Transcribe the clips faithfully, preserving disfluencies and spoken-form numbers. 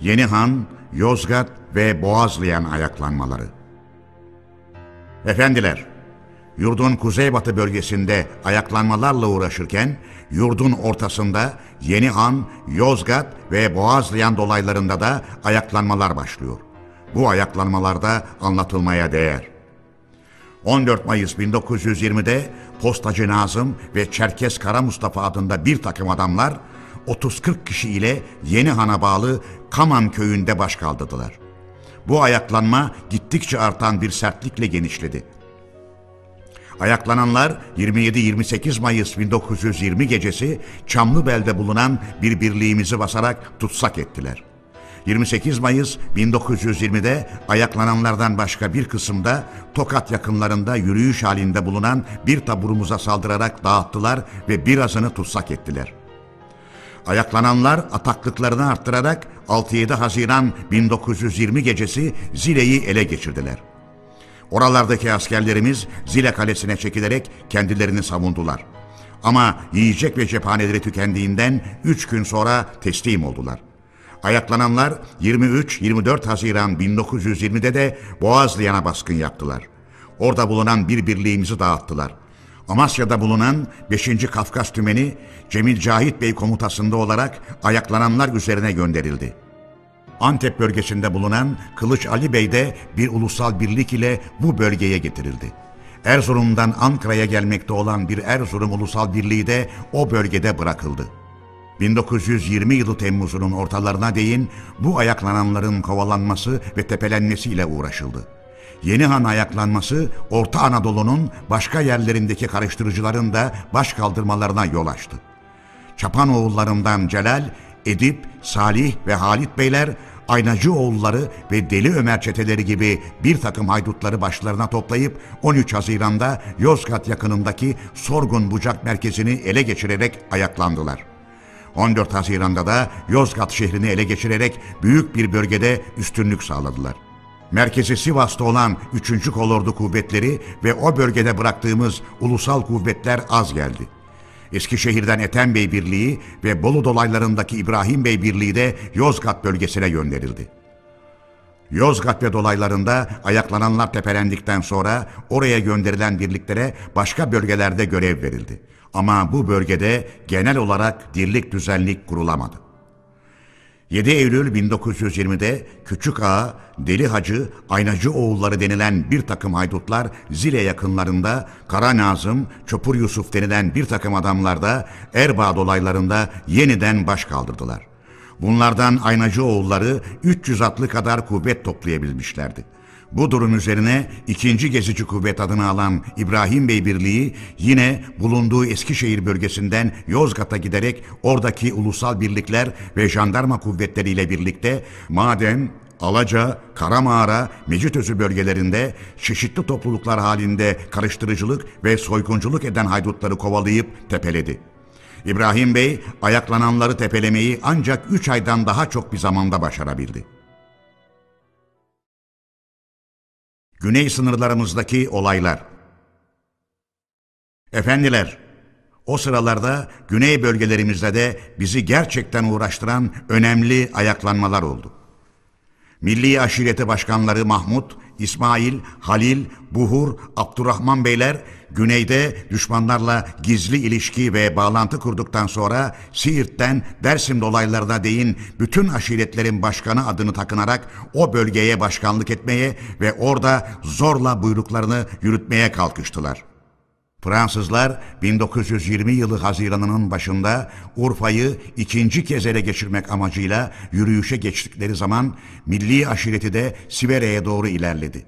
Yenihan, Yozgat ve Boğazlayan ayaklanmaları. Efendiler, yurdun kuzeybatı bölgesinde ayaklanmalarla uğraşırken, yurdun ortasında Yenihan, Yozgat ve Boğazlayan dolaylarında da ayaklanmalar başlıyor. Bu ayaklanmalarda anlatılmaya değer. on dört Mayıs bin dokuz yüz yirmi'de Postacı Nazım ve Çerkes Kara Mustafa adında bir takım adamlar otuz kırk kişi ile Yenihan'a bağlı Kaman köyünde baş kaldırdılar. Bu ayaklanma gittikçe artan bir sertlikle genişledi. Ayaklananlar yirmi yedi yirmi sekiz Mayıs bin dokuz yüz yirmi gecesi Çamlıbel'de bulunan bir birliğimizi basarak tutsak ettiler. yirmi sekiz Mayıs bin dokuz yüz yirmi'de ayaklananlardan başka bir kısımda Tokat yakınlarında yürüyüş halinde bulunan bir taburumuza saldırarak dağıttılar ve birazını tutsak ettiler. Ayaklananlar ataklıklarını arttırarak altı yedi Haziran bin dokuz yüz yirmi gecesi Zile'yi ele geçirdiler. Oralardaki askerlerimiz Zile Kalesi'ne çekilerek kendilerini savundular. Ama yiyecek ve cephaneleri tükendiğinden üç gün sonra teslim oldular. Ayaklananlar yirmi üç yirmi dört Haziran bin dokuz yüz yirmi'de de Boğazlayan'a baskın yaptılar. Orada bulunan bir birliğimizi dağıttılar. Amasya'da bulunan beşinci Kafkas Tümeni Cemil Cahit Bey komutasında olarak ayaklananlar üzerine gönderildi. Antep bölgesinde bulunan Kılıç Ali Bey de bir ulusal birlik ile bu bölgeye getirildi. Erzurum'dan Ankara'ya gelmekte olan bir Erzurum Ulusal Birliği de o bölgede bırakıldı. bin dokuz yüz yirmi yılı Temmuz'unun ortalarına değin bu ayaklananların kovalanması ve tepelenmesiyle uğraşıldı. Yenihan ayaklanması Orta Anadolu'nun başka yerlerindeki karıştırıcıların da baş kaldırmalarına yol açtı. Çapanoğullarından Celal, Edip, Salih ve Halit Beyler, Aynacıoğulları ve Deli Ömer çeteleri gibi bir takım haydutları başlarına toplayıp on üç Haziran'da Yozgat yakınındaki Sorgun Bucak merkezini ele geçirerek ayaklandılar. on dört Haziran'da da Yozgat şehrini ele geçirerek büyük bir bölgede üstünlük sağladılar. Merkezi Sivas'ta olan üçüncü Kolordu Kuvvetleri ve o bölgede bıraktığımız ulusal kuvvetler az geldi. Eskişehir'den Ethem Bey Birliği ve Bolu dolaylarındaki İbrahim Bey Birliği de Yozgat bölgesine gönderildi. Yozgat ve dolaylarında ayaklananlar tepelendikten sonra oraya gönderilen birliklere başka bölgelerde görev verildi. Ama bu bölgede genel olarak dirlik düzenlik kurulamadı. yedi Eylül bin dokuz yüz yirmi'de Küçük Ağa, Deli Hacı, Aynacıoğulları denilen bir takım haydutlar Zile yakınlarında, Kara Nazım, Çopur Yusuf denilen bir takım adamlar da Erbaa dolaylarında yeniden baş kaldırdılar. Bunlardan Aynacıoğulları üç yüz atlı kadar kuvvet toplayabilmişlerdi. Bu durum üzerine ikinci Gezici Kuvvet adını alan İbrahim Bey Birliği yine bulunduğu Eskişehir bölgesinden Yozgat'a giderek oradaki ulusal birlikler ve jandarma kuvvetleriyle birlikte Maden, Alaca, Karamağara, Mecitözü bölgelerinde çeşitli topluluklar halinde karıştırıcılık ve soygunculuk eden haydutları kovalayıp tepeledi. İbrahim Bey ayaklananları tepelemeyi ancak üç aydan daha çok bir zamanda başarabildi. Güney sınırlarımızdaki olaylar. Efendiler, o sıralarda güney bölgelerimizde de bizi gerçekten uğraştıran önemli ayaklanmalar oldu. Milli Aşireti Başkanları Mahmut, İsmail, Halil, Buhur, Abdurrahman Beyler güneyde düşmanlarla gizli ilişki ve bağlantı kurduktan sonra Siirt'ten Dersim dolaylarına değin bütün aşiretlerin başkanı adını takınarak o bölgeye başkanlık etmeye ve orada zorla buyruklarını yürütmeye kalkıştılar. Fransızlar bin dokuz yüz yirmi yılı Haziran'ının başında Urfa'yı ikinci kez ele geçirmek amacıyla yürüyüşe geçtikleri zaman milli aşireti de Sivere'ye doğru ilerledi.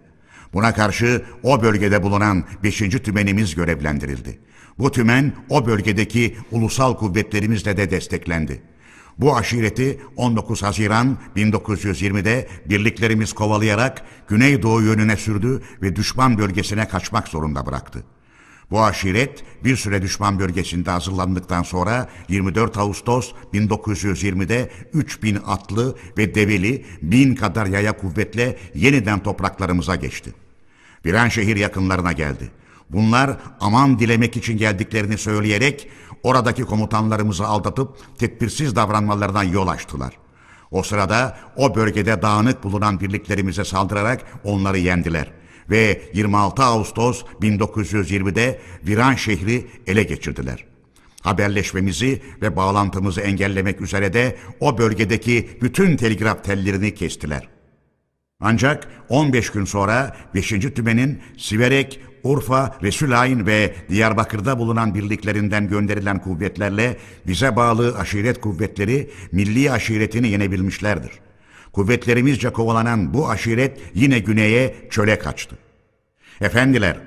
Buna karşı o bölgede bulunan beşinci tümenimiz görevlendirildi. Bu tümen o bölgedeki ulusal kuvvetlerimizle de desteklendi. Bu aşireti on dokuz Haziran bin dokuz yüz yirmi'de birliklerimiz kovalayarak güneydoğu yönüne sürdü ve düşman bölgesine kaçmak zorunda bıraktı. Bu aşiret bir süre düşman bölgesinde hazırlandıktan sonra yirmi dört Ağustos bin dokuz yüz yirmi'de üç bin atlı ve develi bin kadar yaya kuvvetle yeniden topraklarımıza geçti. Viranşehir yakınlarına geldi. Bunlar aman dilemek için geldiklerini söyleyerek oradaki komutanlarımızı aldatıp tedbirsiz davranmalarına yol açtılar. O sırada o bölgede dağınık bulunan birliklerimize saldırarak onları yendiler ve yirmi altı Ağustos bin dokuz yüz yirmi'de Viran şehri ele geçirdiler. Haberleşmemizi ve bağlantımızı engellemek üzere de o bölgedeki bütün telgraf tellerini kestiler. Ancak on beş gün sonra beşinci Tümen'in Siverek, Urfa, Resulayn ve Diyarbakır'da bulunan birliklerinden gönderilen kuvvetlerle bize bağlı aşiret kuvvetleri milli aşiretini yenebilmişlerdir. Kuvvetlerimizce kovalanan bu aşiret yine güneye çöle kaçtı. Efendiler,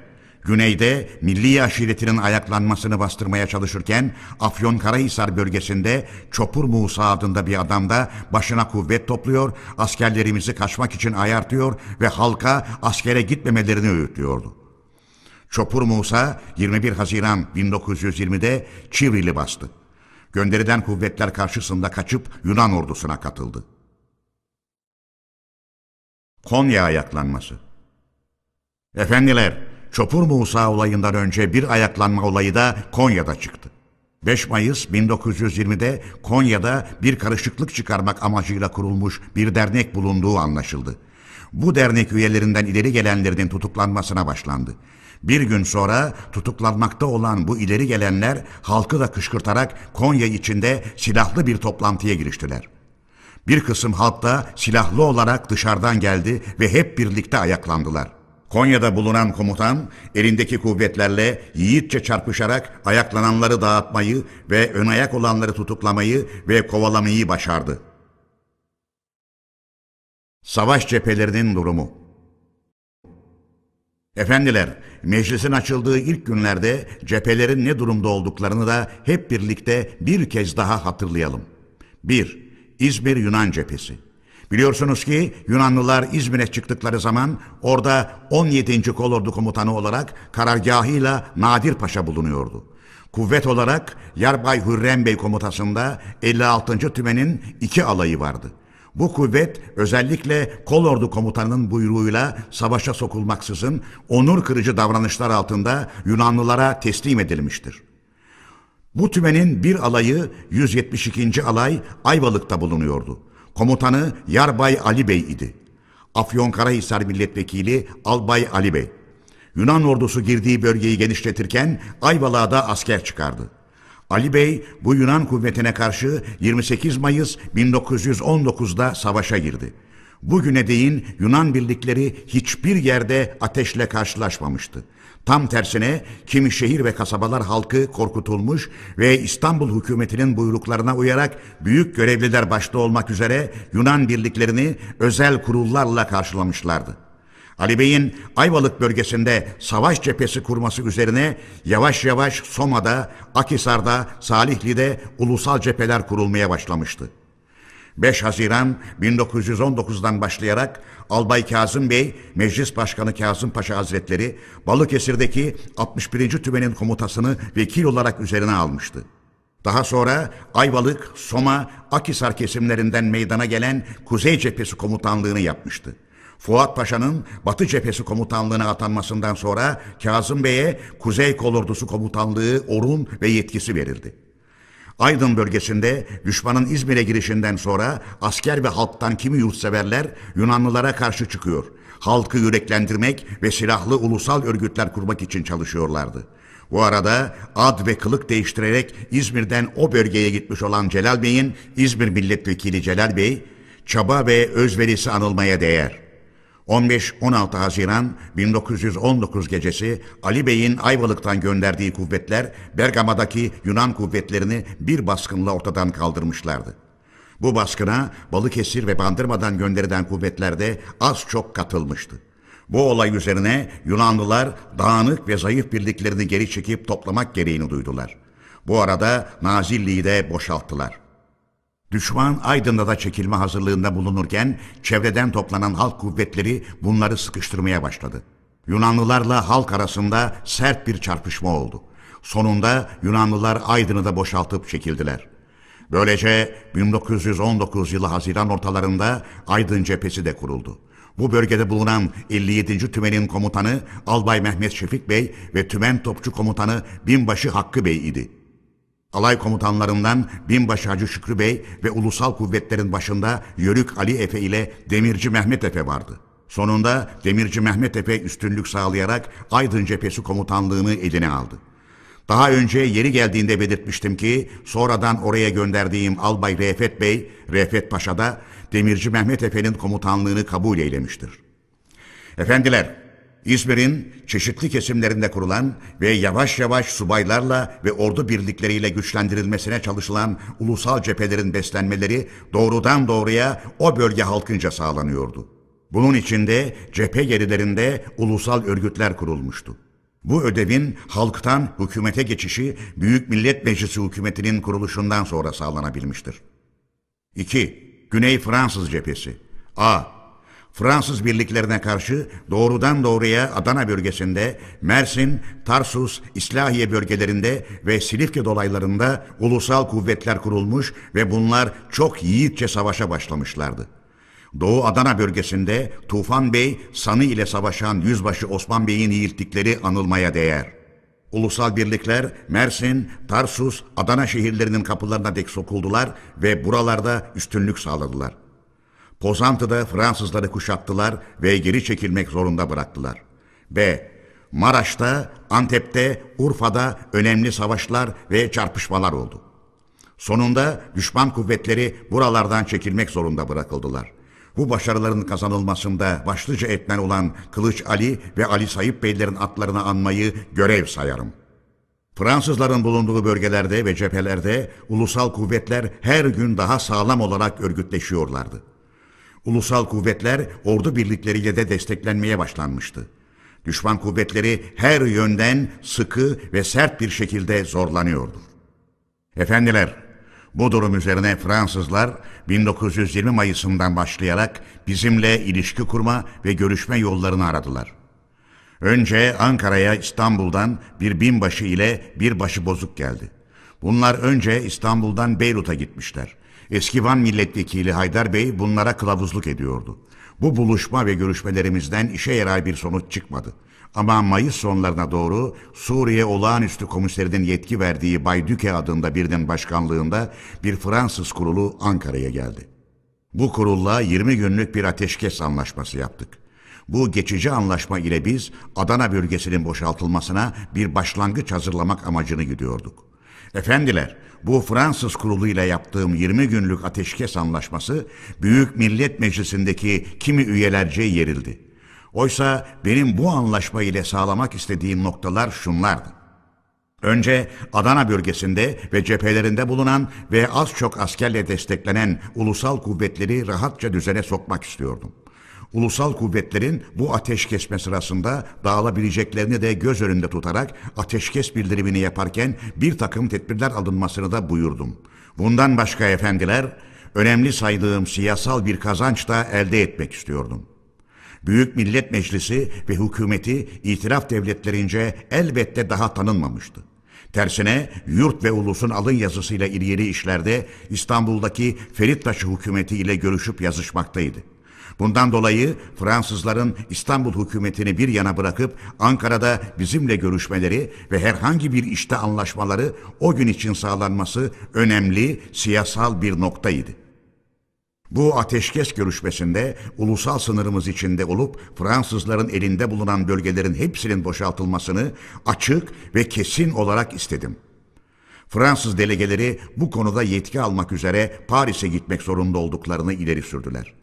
güneyde milli aşiretinin ayaklanmasını bastırmaya çalışırken Afyonkarahisar bölgesinde Çopur Musa adında bir adam da başına kuvvet topluyor, askerlerimizi kaçmak için ayartıyor ve halka askere gitmemelerini öğütlüyordu. Çopur Musa yirmi bir Haziran bin dokuz yüz yirmi'de Çivril'i bastı. Gönderilen kuvvetler karşısında kaçıp Yunan ordusuna katıldı. Konya ayaklanması. Efendiler, Çopur Musa olayından önce bir ayaklanma olayı da Konya'da çıktı. beş Mayıs bin dokuz yüz yirmi'de Konya'da bir karışıklık çıkarmak amacıyla kurulmuş bir dernek bulunduğu anlaşıldı. Bu dernek üyelerinden ileri gelenlerin tutuklanmasına başlandı. Bir gün sonra tutuklanmakta olan bu ileri gelenler halkı da kışkırtarak Konya içinde silahlı bir toplantıya giriştiler. Bir kısım halk da silahlı olarak dışarıdan geldi ve hep birlikte ayaklandılar. Konya'da bulunan komutan elindeki kuvvetlerle yiğitçe çarpışarak ayaklananları dağıtmayı ve ön ayak olanları tutuklamayı ve kovalamayı başardı. Savaş cephelerinin durumu. Efendiler, meclisin açıldığı ilk günlerde cephelerin ne durumda olduklarını da hep birlikte bir kez daha hatırlayalım. bir. İzmir Yunan cephesi. Biliyorsunuz ki Yunanlılar İzmir'e çıktıkları zaman orada on yedinci Kolordu komutanı olarak karargahıyla Nadir Paşa bulunuyordu. Kuvvet olarak Yarbay Hürrem Bey komutasında elli altıncı Tümen'in iki alayı vardı. Bu kuvvet özellikle Kolordu komutanının buyruğuyla savaşa sokulmaksızın onur kırıcı davranışlar altında Yunanlılara teslim edilmiştir. Bu tümenin bir alayı yüz yetmiş ikinci Alay Ayvalık'ta bulunuyordu. Komutanı Yarbay Ali Bey idi. Afyonkarahisar Milletvekili Albay Ali Bey. Yunan ordusu girdiği bölgeyi genişletirken Ayvalık'a da asker çıkardı. Ali Bey bu Yunan kuvvetine karşı yirmi sekiz Mayıs bin dokuz yüz on dokuz'da savaşa girdi. Bugüne değin Yunan birlikleri hiçbir yerde ateşle karşılaşmamıştı. Tam tersine kimi şehir ve kasabalar halkı korkutulmuş ve İstanbul hükümetinin buyruklarına uyarak büyük görevliler başta olmak üzere Yunan birliklerini özel kurullarla karşılamışlardı. Ali Bey'in Ayvalık bölgesinde savaş cephesi kurması üzerine yavaş yavaş Soma'da, Akhisar'da, Salihli'de ulusal cepheler kurulmaya başlamıştı. beş Haziran bin dokuz yüz on dokuz'dan başlayarak Albay Kazım Bey, Meclis Başkanı Kazım Paşa Hazretleri, Balıkesir'deki altmış birinci Tümen'in komutasını vekil olarak üzerine almıştı. Daha sonra Ayvalık, Soma, Akhisar kesimlerinden meydana gelen Kuzey Cephesi komutanlığını yapmıştı. Fuat Paşa'nın Batı Cephesi komutanlığına atanmasından sonra Kazım Bey'e Kuzey Kolordusu komutanlığı Orun ve yetkisi verildi. Aydın bölgesinde düşmanın İzmir'e girişinden sonra asker ve halktan kimi yurtseverler Yunanlılara karşı çıkıyor. Halkı yüreklendirmek ve silahlı ulusal örgütler kurmak için çalışıyorlardı. Bu arada ad ve kılık değiştirerek İzmir'den o bölgeye gitmiş olan Celal Bey'in İzmir Milletvekili Celal Bey, çaba ve özverisi anılmaya değer. on beş on altı Haziran bin dokuz yüz on dokuz gecesi Ali Bey'in Ayvalık'tan gönderdiği kuvvetler Bergama'daki Yunan kuvvetlerini bir baskınla ortadan kaldırmışlardı. Bu baskına Balıkesir ve Bandırma'dan gönderilen kuvvetler de az çok katılmıştı. Bu olay üzerine Yunanlılar dağınık ve zayıf birliklerini geri çekip toplamak gereğini duydular. Bu arada Nazilli'yi de boşalttılar. Düşman Aydın'da da çekilme hazırlığında bulunurken çevreden toplanan halk kuvvetleri bunları sıkıştırmaya başladı. Yunanlılarla halk arasında sert bir çarpışma oldu. Sonunda Yunanlılar Aydın'ı da boşaltıp çekildiler. Böylece bin dokuz yüz on dokuz yılı Haziran ortalarında Aydın cephesi de kuruldu. Bu bölgede bulunan elli yedinci Tümen'in komutanı Albay Mehmet Şefik Bey ve Tümen Topçu Komutanı Binbaşı Hakkı Bey idi. Alay komutanlarından Binbaşı Hacı Şükrü Bey ve ulusal kuvvetlerin başında Yörük Ali Efe ile Demirci Mehmet Efe vardı. Sonunda Demirci Mehmet Efe üstünlük sağlayarak Aydın Cephesi komutanlığını eline aldı. Daha önce yeri geldiğinde belirtmiştim ki sonradan oraya gönderdiğim Albay Refet Bey, Refet Paşa da Demirci Mehmet Efe'nin komutanlığını kabul eylemiştir. Efendiler, İzmir'in çeşitli kesimlerinde kurulan ve yavaş yavaş subaylarla ve ordu birlikleriyle güçlendirilmesine çalışılan ulusal cephelerin beslenmeleri doğrudan doğruya o bölge halkınca sağlanıyordu. Bunun için de cephe yerlerinde ulusal örgütler kurulmuştu. Bu ödevin halktan hükümete geçişi Büyük Millet Meclisi hükümetinin kuruluşundan sonra sağlanabilmiştir. iki. Güney Fransız Cephesi. A. Fransız birliklerine karşı doğrudan doğruya Adana bölgesinde, Mersin, Tarsus, İslahiye bölgelerinde ve Silifke dolaylarında ulusal kuvvetler kurulmuş ve bunlar çok yiğitçe savaşa başlamışlardı. Doğu Adana bölgesinde Tufan Bey, Sanı ile savaşan Yüzbaşı Osman Bey'in yiğitlikleri anılmaya değer. Ulusal birlikler Mersin, Tarsus, Adana şehirlerinin kapılarına dek sokuldular ve buralarda üstünlük sağladılar. Pozantı'da Fransızları kuşattılar ve geri çekilmek zorunda bıraktılar. B. Maraş'ta, Antep'te, Urfa'da önemli savaşlar ve çarpışmalar oldu. Sonunda düşman kuvvetleri buralardan çekilmek zorunda bırakıldılar. Bu başarıların kazanılmasında başlıca etmen olan Kılıç Ali ve Ali Sayıp Beylerin atlarını anmayı görev sayarım. Fransızların bulunduğu bölgelerde ve cephelerde ulusal kuvvetler her gün daha sağlam olarak örgütleşiyorlardı. Ulusal kuvvetler ordu birlikleriyle de desteklenmeye başlanmıştı. Düşman kuvvetleri her yönden sıkı ve sert bir şekilde zorlanıyordu. Efendiler, bu durum üzerine Fransızlar bin dokuz yüz yirmi Mayıs'ından başlayarak bizimle ilişki kurma ve görüşme yollarını aradılar. Önce Ankara'ya İstanbul'dan bir binbaşı ile bir başıbozuk geldi. Bunlar önce İstanbul'dan Beyrut'a gitmişler. Eski Van milletvekili Haydar Bey bunlara kılavuzluk ediyordu. Bu buluşma ve görüşmelerimizden işe yarar bir sonuç çıkmadı. Ama Mayıs sonlarına doğru Suriye Olağanüstü Komiserinin yetki verdiği Bay Düke adında birinin başkanlığında bir Fransız kurulu Ankara'ya geldi. Bu kurulla yirmi günlük bir ateşkes anlaşması yaptık. Bu geçici anlaşma ile biz Adana bölgesinin boşaltılmasına bir başlangıç hazırlamak amacını güdüyorduk. Efendiler, bu Fransız kuruluyla yaptığım yirmi günlük ateşkes anlaşması Büyük Millet Meclisi'ndeki kimi üyelerce yerildi. Oysa benim bu anlaşma ile sağlamak istediğim noktalar şunlardı. Önce Adana bölgesinde ve cephelerinde bulunan ve az çok askerle desteklenen ulusal kuvvetleri rahatça düzene sokmak istiyordum. Ulusal kuvvetlerin bu ateşkesme sırasında dağılabileceklerini de göz önünde tutarak ateşkes bildirimini yaparken bir takım tedbirler alınmasını da buyurdum. Bundan başka efendiler, önemli saydığım siyasal bir kazanç da elde etmek istiyordum. Büyük Millet Meclisi ve hükümeti itiraf devletlerince elbette daha tanınmamıştı. Tersine yurt ve ulusun alın yazısıyla ilgili işlerde İstanbul'daki Ferittaşı hükümeti ile görüşüp yazışmaktaydı. Bundan dolayı Fransızların İstanbul hükümetini bir yana bırakıp Ankara'da bizimle görüşmeleri ve herhangi bir işte anlaşmaları o gün için sağlanması önemli siyasal bir noktaydı. Bu ateşkes görüşmesinde ulusal sınırımız içinde olup Fransızların elinde bulunan bölgelerin hepsinin boşaltılmasını açık ve kesin olarak istedim. Fransız delegeleri bu konuda yetki almak üzere Paris'e gitmek zorunda olduklarını ileri sürdüler.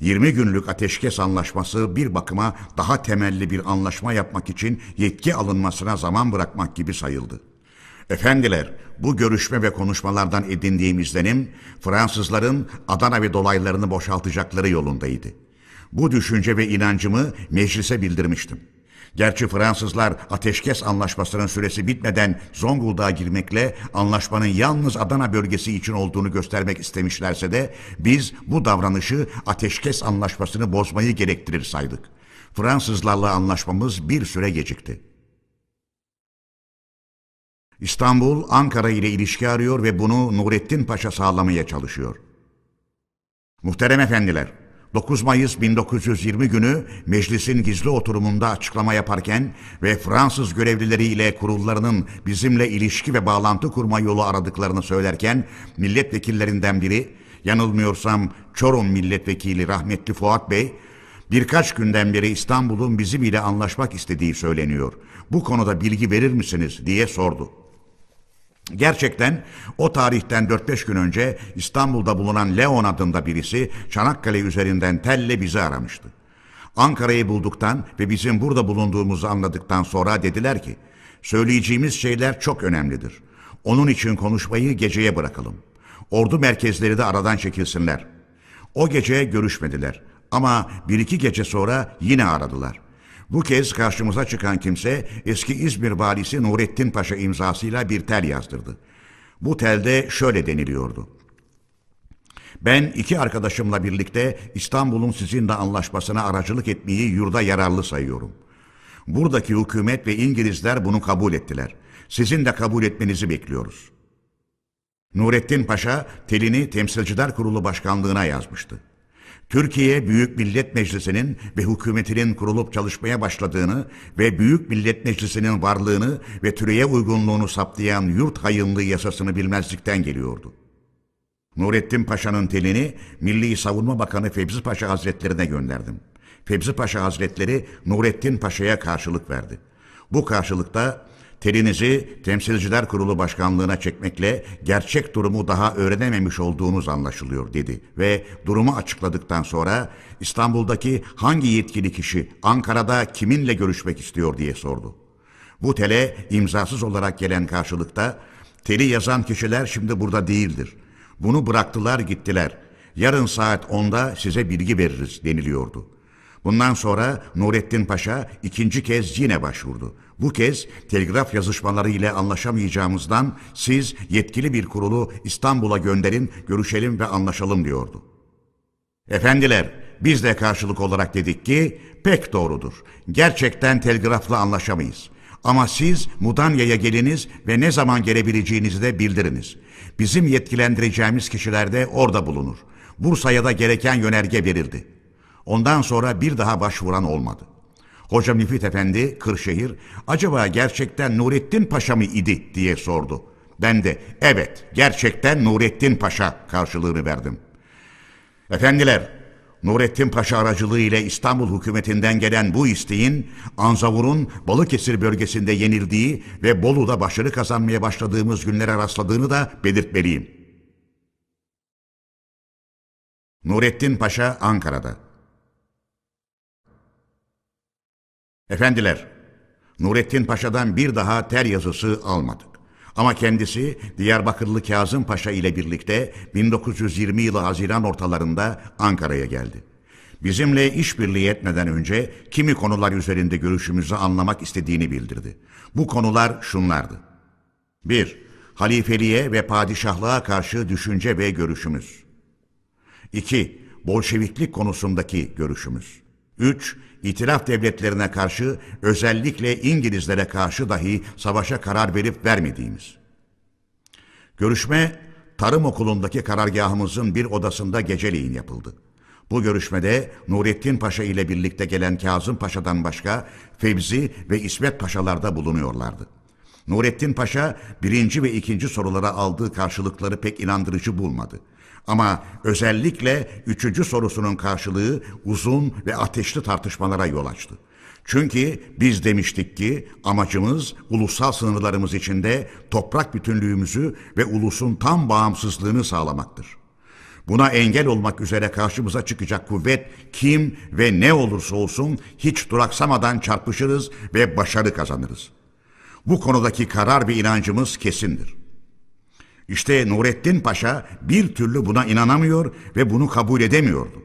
yirmi günlük ateşkes anlaşması bir bakıma daha temelli bir anlaşma yapmak için yetki alınmasına zaman bırakmak gibi sayıldı. Efendiler, bu görüşme ve konuşmalardan edindiğim izlenim, Fransızların Adana ve dolaylarını boşaltacakları yolundaydı. Bu düşünce ve inancımı meclise bildirmiştim. Gerçi Fransızlar ateşkes anlaşmasının süresi bitmeden Zonguldak'a girmekle anlaşmanın yalnız Adana bölgesi için olduğunu göstermek istemişlerse de biz bu davranışı ateşkes anlaşmasını bozmayı gerektirir saydık. Fransızlarla anlaşmamız bir süre gecikti. İstanbul, Ankara ile ilişki arıyor ve bunu Nurettin Paşa sağlamaya çalışıyor. Muhterem efendiler, dokuz Mayıs bin dokuz yüz yirmi günü meclisin gizli oturumunda açıklama yaparken ve Fransız görevlileriyle kurullarının bizimle ilişki ve bağlantı kurma yolu aradıklarını söylerken milletvekillerinden biri, yanılmıyorsam Çorum milletvekili rahmetli Fuat Bey, birkaç günden beri İstanbul'un bizim ile anlaşmak istediği söyleniyor. Bu konuda bilgi verir misiniz diye sordu. Gerçekten o tarihten dört beş gün önce İstanbul'da bulunan Leon adında birisi Çanakkale üzerinden telle bizi aramıştı. Ankara'yı bulduktan ve bizim burada bulunduğumuzu anladıktan sonra dediler ki, söyleyeceğimiz şeyler çok önemlidir. Onun için konuşmayı geceye bırakalım. Ordu merkezleri de aradan çekilsinler. O gece görüşmediler ama bir iki gece sonra yine aradılar. Bu kez karşımıza çıkan kimse eski İzmir valisi Nurettin Paşa imzasıyla bir tel yazdırdı. Bu telde şöyle deniliyordu. Ben iki arkadaşımla birlikte İstanbul'un sizinle anlaşmasına aracılık etmeyi yurda yararlı sayıyorum. Buradaki hükümet ve İngilizler bunu kabul ettiler. Sizin de kabul etmenizi bekliyoruz. Nurettin Paşa telini Temsilciler Kurulu Başkanlığı'na yazmıştı. Türkiye Büyük Millet Meclisi'nin ve hükümetinin kurulup çalışmaya başladığını ve Büyük Millet Meclisi'nin varlığını ve türeye uygunluğunu saptayan yurt hayınlığı yasasını bilmezlikten geliyordu. Nurettin Paşa'nın telini Milli Savunma Bakanı Fevzi Paşa Hazretleri'ne gönderdim. Fevzi Paşa Hazretleri Nurettin Paşa'ya karşılık verdi. Bu karşılıkta telinizi Temsilciler Kurulu Başkanlığı'na çekmekle gerçek durumu daha öğrenememiş olduğunuz anlaşılıyor dedi ve durumu açıkladıktan sonra İstanbul'daki hangi yetkili kişi Ankara'da kiminle görüşmek istiyor diye sordu. Bu tele imzasız olarak gelen karşılıkta teli yazan kişiler şimdi burada değildir. Bunu bıraktılar gittiler. Yarın saat onda size bilgi veririz deniliyordu. Bundan sonra Nurettin Paşa ikinci kez yine başvurdu. Bu kez telgraf yazışmaları ile anlaşamayacağımızdan siz yetkili bir kurulu İstanbul'a gönderin, görüşelim ve anlaşalım diyordu. Efendiler, biz de karşılık olarak dedik ki pek doğrudur. Gerçekten telgrafla anlaşamayız. Ama siz Mudanya'ya geliniz ve ne zaman gelebileceğinizi de bildiriniz. Bizim yetkilendireceğimiz kişiler de orada bulunur. Bursa'ya da gereken yönerge verildi. Ondan sonra bir daha başvuran olmadı. Hoca Müfit Efendi, Kırşehir, acaba gerçekten Nurettin Paşa mı idi diye sordu. Ben de evet, gerçekten Nurettin Paşa karşılığını verdim. Efendiler, Nurettin Paşa aracılığı ile İstanbul hükümetinden gelen bu isteğin, Anzavur'un Balıkesir bölgesinde yenildiği ve Bolu'da başarı kazanmaya başladığımız günlere rastladığını da belirtmeliyim. Nurettin Paşa, Ankara'da. Efendiler, Nurettin Paşa'dan bir daha tel yazısı almadık. Ama kendisi Diyarbakırlı Kazım Paşa ile birlikte bin dokuz yüz yirmi yılı Haziran ortalarında Ankara'ya geldi. Bizimle işbirliği etmeden önce kimi konular üzerinde görüşümüzü anlamak istediğini bildirdi. Bu konular şunlardı. bir Halifeliğe ve padişahlığa karşı düşünce ve görüşümüz. iki Bolşeviklik konusundaki görüşümüz. üç İtilaf devletlerine karşı, özellikle İngilizlere karşı dahi savaşa karar verip vermediğimiz. Görüşme, tarım okulundaki karargahımızın bir odasında geceleyin yapıldı. Bu görüşmede Nurettin Paşa ile birlikte gelen Kazım Paşa'dan başka Fevzi ve İsmet Paşalar da bulunuyorlardı. Nurettin Paşa birinci ve ikinci sorulara aldığı karşılıkları pek inandırıcı bulmadı. Ama özellikle üçüncü sorusunun karşılığı uzun ve ateşli tartışmalara yol açtı. Çünkü biz demiştik ki amacımız ulusal sınırlarımız içinde toprak bütünlüğümüzü ve ulusun tam bağımsızlığını sağlamaktır. Buna engel olmak üzere karşımıza çıkacak kuvvet kim ve ne olursa olsun hiç duraksamadan çarpışırız ve başarı kazanırız. Bu konudaki karar ve inancımız kesindir. İşte Nurettin Paşa bir türlü buna inanamıyor ve bunu kabul edemiyordu.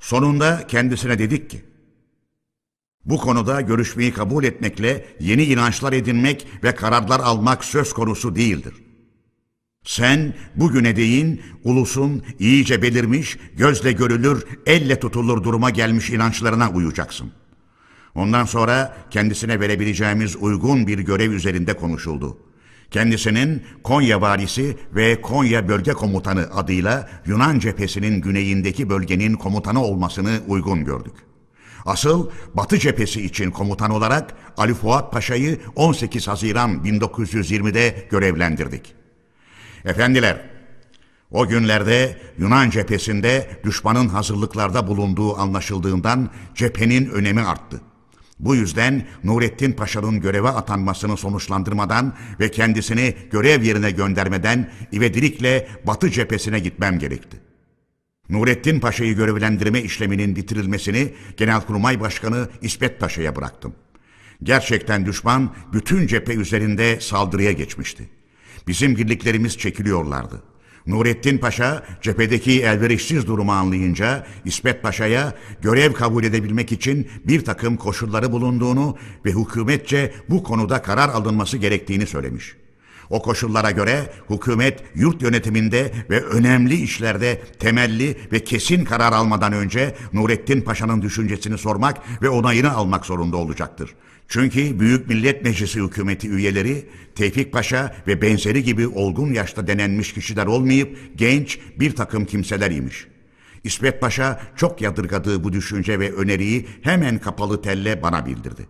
Sonunda kendisine dedik ki, bu konuda görüşmeyi kabul etmekle yeni inançlar edinmek ve kararlar almak söz konusu değildir. Sen bugüne değin ulusun iyice belirmiş, gözle görülür, elle tutulur duruma gelmiş inançlarına uyacaksın. Ondan sonra kendisine verebileceğimiz uygun bir görev üzerinde konuşuldu. Kendisinin Konya valisi ve Konya bölge komutanı adıyla Yunan cephesinin güneyindeki bölgenin komutanı olmasını uygun gördük. Asıl Batı cephesi için komutan olarak Ali Fuat Paşa'yı on sekiz Haziran bin dokuz yüz yirmi'de görevlendirdik. Efendiler, o günlerde Yunan cephesinde düşmanın hazırlıklarda bulunduğu anlaşıldığından cephenin önemi arttı. Bu yüzden Nurettin Paşa'nın göreve atanmasını sonuçlandırmadan ve kendisini görev yerine göndermeden ivedilikle Batı cephesine gitmem gerekti. Nurettin Paşa'yı görevlendirme işleminin bitirilmesini Genelkurmay Başkanı İsmet Paşa'ya bıraktım. Gerçekten düşman bütün cephe üzerinde saldırıya geçmişti. Bizim birliklerimiz çekiliyorlardı. Nurettin Paşa cephedeki elverişsiz durumu anlayınca İsmet Paşa'ya görev kabul edebilmek için bir takım koşulları bulunduğunu ve hükümetçe bu konuda karar alınması gerektiğini söylemiş. O koşullara göre hükümet yurt yönetiminde ve önemli işlerde temelli ve kesin karar almadan önce Nurettin Paşa'nın düşüncesini sormak ve onayını almak zorunda olacaktır. Çünkü Büyük Millet Meclisi hükümeti üyeleri Tevfik Paşa ve benzeri gibi olgun yaşta denenmiş kişiler olmayıp genç bir takım kimseleriymiş. İsmet Paşa çok yadırgadığı bu düşünce ve öneriyi hemen kapalı telle bana bildirdi.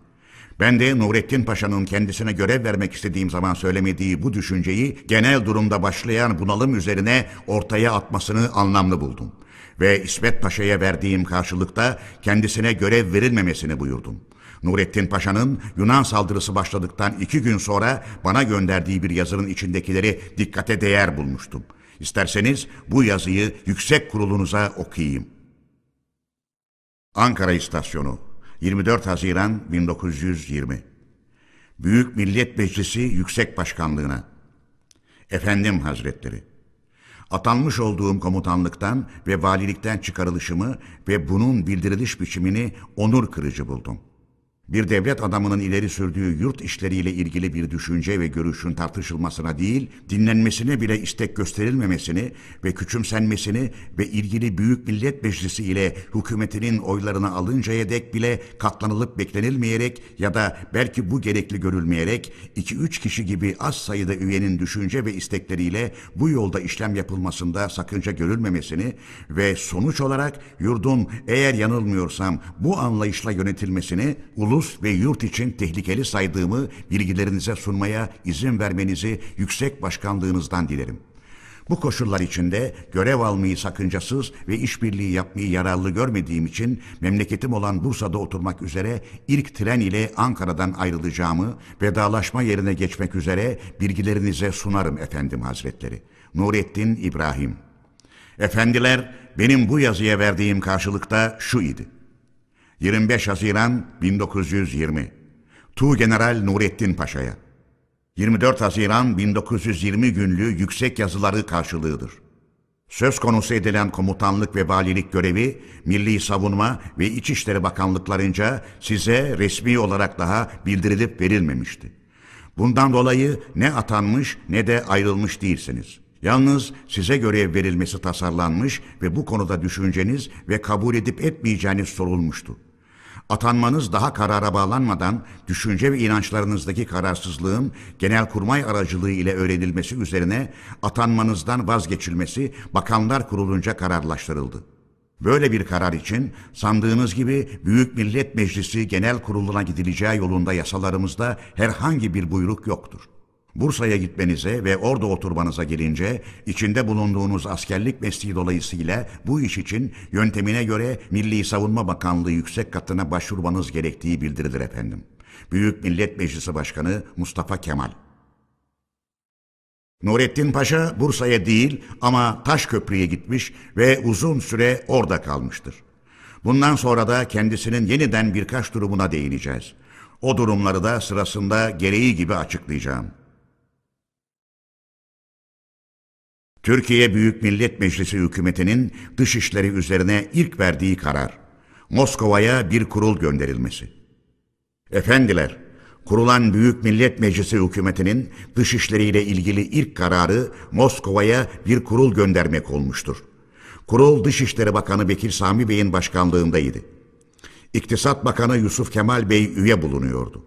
Ben de Nurettin Paşa'nın kendisine görev vermek istediğim zaman söylemediği bu düşünceyi genel durumda başlayan bunalım üzerine ortaya atmasını anlamlı buldum. Ve İsmet Paşa'ya verdiğim karşılıkta kendisine görev verilmemesini buyurdum. Nurettin Paşa'nın Yunan saldırısı başladıktan iki gün sonra bana gönderdiği bir yazının içindekileri dikkate değer bulmuştum. İsterseniz bu yazıyı yüksek kurulunuza okuyayım. Ankara İstasyonu, yirmi dört Haziran bin dokuz yüz yirmi. Büyük Millet Meclisi Yüksek Başkanlığına. Efendim Hazretleri, atanmış olduğum komutanlıktan ve valilikten çıkarılışımı ve bunun bildiriliş biçimini onur kırıcı buldum. Bir devlet adamının ileri sürdüğü yurt işleriyle ilgili bir düşünce ve görüşün tartışılmasına değil, dinlenmesine bile istek gösterilmemesini ve küçümsenmesini ve ilgili Büyük Millet Meclisi ile hükümetinin oylarını alıncaya dek bile katlanılıp beklenilmeyerek ya da belki bu gerekli görülmeyerek iki üç kişi gibi az sayıda üyenin düşünce ve istekleriyle bu yolda işlem yapılmasında sakınca görülmemesini ve sonuç olarak yurdun eğer yanılmıyorsam bu anlayışla yönetilmesini ulu ve yurt için tehlikeli saydığımı bilgilerinize sunmaya izin vermenizi yüksek başkanlığınızdan dilerim. Bu koşullar içinde görev almayı sakıncasız ve işbirliği yapmayı yararlı görmediğim için memleketim olan Bursa'da oturmak üzere ilk tren ile Ankara'dan ayrılacağımı vedalaşma yerine geçmek üzere bilgilerinize sunarım efendim hazretleri. Nurettin İbrahim. Efendiler, benim bu yazıya verdiğim karşılıkta şu idi. yirmi beş Haziran bin dokuz yüz yirmi. Tuğgeneral Nurettin Paşa'ya. yirmi dört Haziran bin dokuz yüz yirmi günlü yüksek yazıları karşılığıdır. Söz konusu edilen komutanlık ve valilik görevi, Milli Savunma ve İçişleri Bakanlıklarınca size resmi olarak daha bildirilip verilmemişti. Bundan dolayı ne atanmış ne de ayrılmış değilsiniz. Yalnız size görev verilmesi tasarlanmış ve bu konuda düşünceniz ve kabul edip etmeyeceğiniz sorulmuştu. Atanmanız daha karara bağlanmadan düşünce ve inançlarınızdaki kararsızlığın genelkurmay aracılığı ile öğrenilmesi üzerine atanmanızdan vazgeçilmesi Bakanlar Kurulu'nca kararlaştırıldı. Böyle bir karar için sandığınız gibi Büyük Millet Meclisi Genel Kurulu'na gidileceği yolunda yasalarımızda herhangi bir buyruk yoktur. Bursa'ya gitmenize ve orada oturmanıza gelince içinde bulunduğunuz askerlik mesleği dolayısıyla bu iş için yöntemine göre Milli Savunma Bakanlığı Yüksek Katı'na başvurmanız gerektiği bildirilir efendim. Büyük Millet Meclisi Başkanı Mustafa Kemal. Nurettin Paşa Bursa'ya değil ama Taşköprü'ye gitmiş ve uzun süre orada kalmıştır. Bundan sonra da kendisinin yeniden birkaç durumuna değineceğiz. O durumları da sırasında gereği gibi açıklayacağım. Türkiye Büyük Millet Meclisi hükümetinin dış işleri üzerine ilk verdiği karar, Moskova'ya bir kurul gönderilmesi. Efendiler, kurulan Büyük Millet Meclisi hükümetinin dış işleriyle ilgili ilk kararı Moskova'ya bir kurul göndermek olmuştur. Kurul Dışişleri Bakanı Bekir Sami Bey'in başkanlığındaydı. İktisat Bakanı Yusuf Kemal Bey üye bulunuyordu.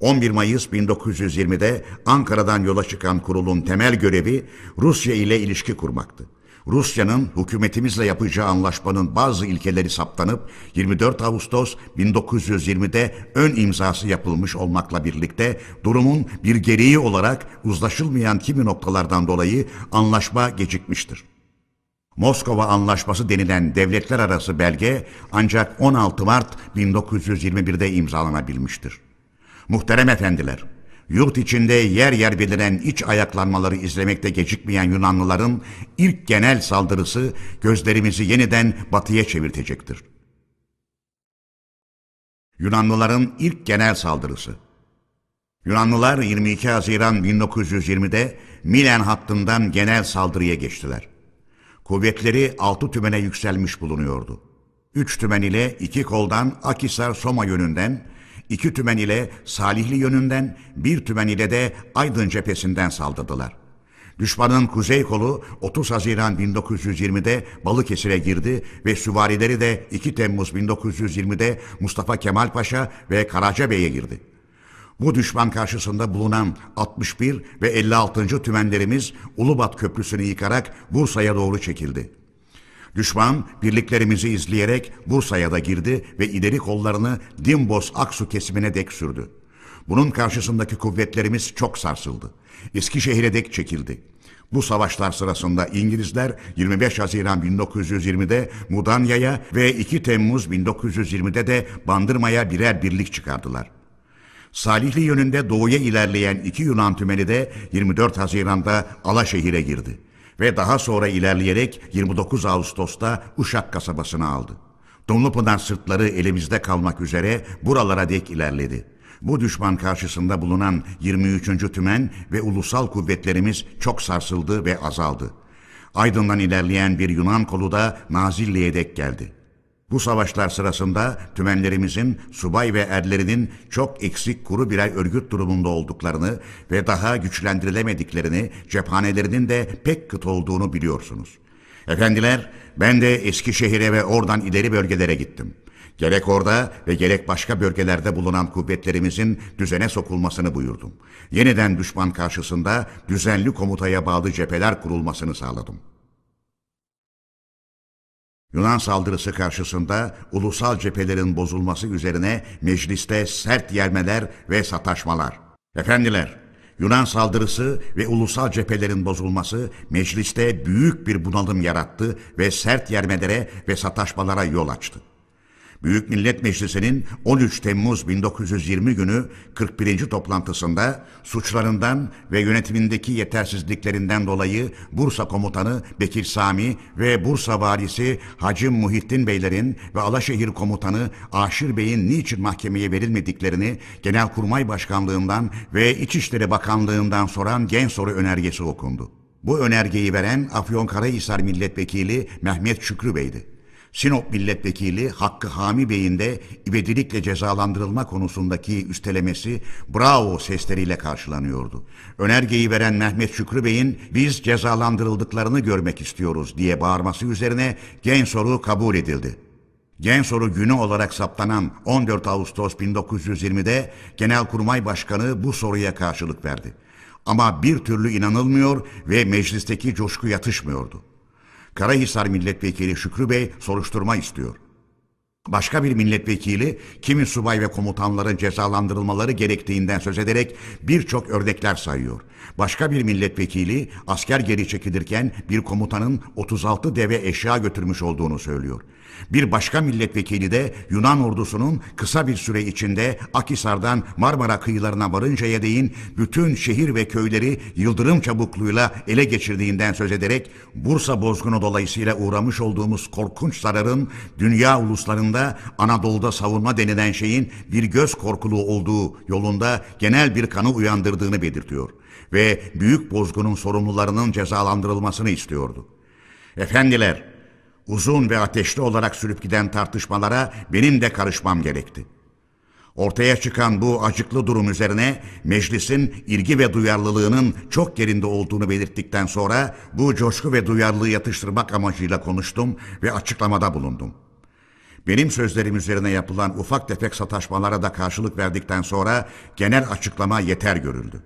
on bir Mayıs bin dokuz yüz yirmi'de Ankara'dan yola çıkan kurulun temel görevi Rusya ile ilişki kurmaktı. Rusya'nın hükümetimizle yapacağı anlaşmanın bazı ilkeleri saptanıp yirmi dört Ağustos bin dokuz yüz yirmi'de ön imzası yapılmış olmakla birlikte durumun bir gereği olarak uzlaşılmayan kimi noktalardan dolayı anlaşma gecikmiştir. Moskova Anlaşması denilen devletler arası belge ancak on altı Mart bin dokuz yüz yirmi bir'de imzalanabilmiştir. Muhterem efendiler, yurt içinde yer yer beliren iç ayaklanmaları izlemekte gecikmeyen Yunanlıların ilk genel saldırısı gözlerimizi yeniden batıya çevirtecektir. Yunanlıların ilk genel saldırısı. Yunanlılar yirmi iki Haziran bin dokuz yüz yirmi'de Milen hattından genel saldırıya geçtiler. Kuvvetleri altı tümene yükselmiş bulunuyordu. Üç tümen ile iki koldan Akhisar-Soma yönünden, iki tümen ile Salihli yönünden, bir tümen ile de Aydın cephesinden saldırdılar. Düşmanın kuzey kolu otuz Haziran bin dokuz yüz yirmi'de Balıkesir'e girdi ve süvarileri de iki Temmuz bin dokuz yüz yirmi'de Mustafa Kemal Paşa ve Karacabey'e girdi. Bu düşman karşısında bulunan altmış bir ve elli altıncı tümenlerimiz Ulubat Köprüsü'nü yıkarak Bursa'ya doğru çekildi. Düşman birliklerimizi izleyerek Bursa'ya da girdi ve ileri kollarını Dimboz-Aksu kesimine dek sürdü. Bunun karşısındaki kuvvetlerimiz çok sarsıldı. Eskişehir'e dek çekildi. Bu savaşlar sırasında İngilizler yirmi beş Haziran bin dokuz yüz yirmi'de Mudanya'ya ve iki Temmuz bin dokuz yüz yirmi'de de Bandırma'ya birer birlik çıkardılar. Salihli yönünde doğuya ilerleyen iki Yunan tümeni de yirmi dört Haziran'da Alaşehir'e girdi ve daha sonra ilerleyerek yirmi dokuz Ağustos'ta Uşak kasabasını aldı. Dumlupınar sırtları elimizde kalmak üzere buralara dek ilerledi. Bu düşman karşısında bulunan yirmi üçüncü tümen ve ulusal kuvvetlerimiz çok sarsıldı ve azaldı. Aydın'dan ilerleyen bir Yunan kolu da Nazilli'ye dek geldi. Bu savaşlar sırasında tümenlerimizin subay ve erlerinin çok eksik kuru birer örgüt durumunda olduklarını ve daha güçlendirilemediklerini, cephanelerinin de pek kıt olduğunu biliyorsunuz. Efendiler, ben de Eskişehir'e ve oradan ileri bölgelere gittim. Gerek orada ve gerek başka bölgelerde bulunan kuvvetlerimizin düzene sokulmasını buyurdum. Yeniden düşman karşısında düzenli komutaya bağlı cepheler kurulmasını sağladım. Yunan saldırısı karşısında ulusal cephelerin bozulması üzerine mecliste sert yermeler ve sataşmalar. Efendiler, Yunan saldırısı ve ulusal cephelerin bozulması mecliste büyük bir bunalım yarattı ve sert yermelere ve sataşmalara yol açtı. Büyük Millet Meclisi'nin on üç Temmuz bin dokuz yüz yirmi günü kırk birinci toplantısında suçlarından ve yönetimindeki yetersizliklerinden dolayı Bursa Komutanı Bekir Sami ve Bursa Valisi Hacı Muhittin Beylerin ve Alaşehir Komutanı Aşir Bey'in niçin mahkemeye verilmediklerini Genelkurmay Başkanlığından ve İçişleri Bakanlığından soran gensoru önergesi okundu. Bu önergeyi veren Afyonkarahisar Milletvekili Mehmet Şükrü Bey'di. Sinop Milletvekili Hakkı Hami Bey'in de ibedilikle cezalandırılma konusundaki üstelemesi bravo sesleriyle karşılanıyordu. Önergeyi veren Mehmet Şükrü Bey'in biz cezalandırıldıklarını görmek istiyoruz diye bağırması üzerine gensoru kabul edildi. Gensoru günü olarak saptanan on dört Ağustos bin dokuz yüz yirmi'de Genelkurmay Başkanı bu soruya karşılık verdi. Ama bir türlü inanılmıyor ve meclisteki coşku yatışmıyordu. Karahisar Milletvekili Şükrü Bey soruşturma istiyor. Başka bir milletvekili kimi subay ve komutanların cezalandırılmaları gerektiğinden söz ederek birçok örnekler sayıyor. Başka bir milletvekili asker geri çekilirken bir komutanın otuz altı deve eşya götürmüş olduğunu söylüyor. Bir başka milletvekili de Yunan ordusunun kısa bir süre içinde Akhisar'dan Marmara kıyılarına varıncaya değin bütün şehir ve köyleri yıldırım çabukluğuyla ele geçirdiğinden söz ederek Bursa bozgunu dolayısıyla uğramış olduğumuz korkunç zararın dünya uluslarında Anadolu'da savunma denilen şeyin bir göz korkuluğu olduğu yolunda genel bir kanı uyandırdığını belirtiyor ve büyük bozgunun sorumlularının cezalandırılmasını istiyordu. Efendiler, uzun ve ateşli olarak sürüp giden tartışmalara benim de karışmam gerekti. Ortaya çıkan bu acıklı durum üzerine meclisin ilgi ve duyarlılığının çok yerinde olduğunu belirttikten sonra bu coşku ve duyarlılığı yatıştırmak amacıyla konuştum ve açıklamada bulundum. Benim sözlerim üzerine yapılan ufak tefek sataşmalara da karşılık verdikten sonra genel açıklama yeter görüldü.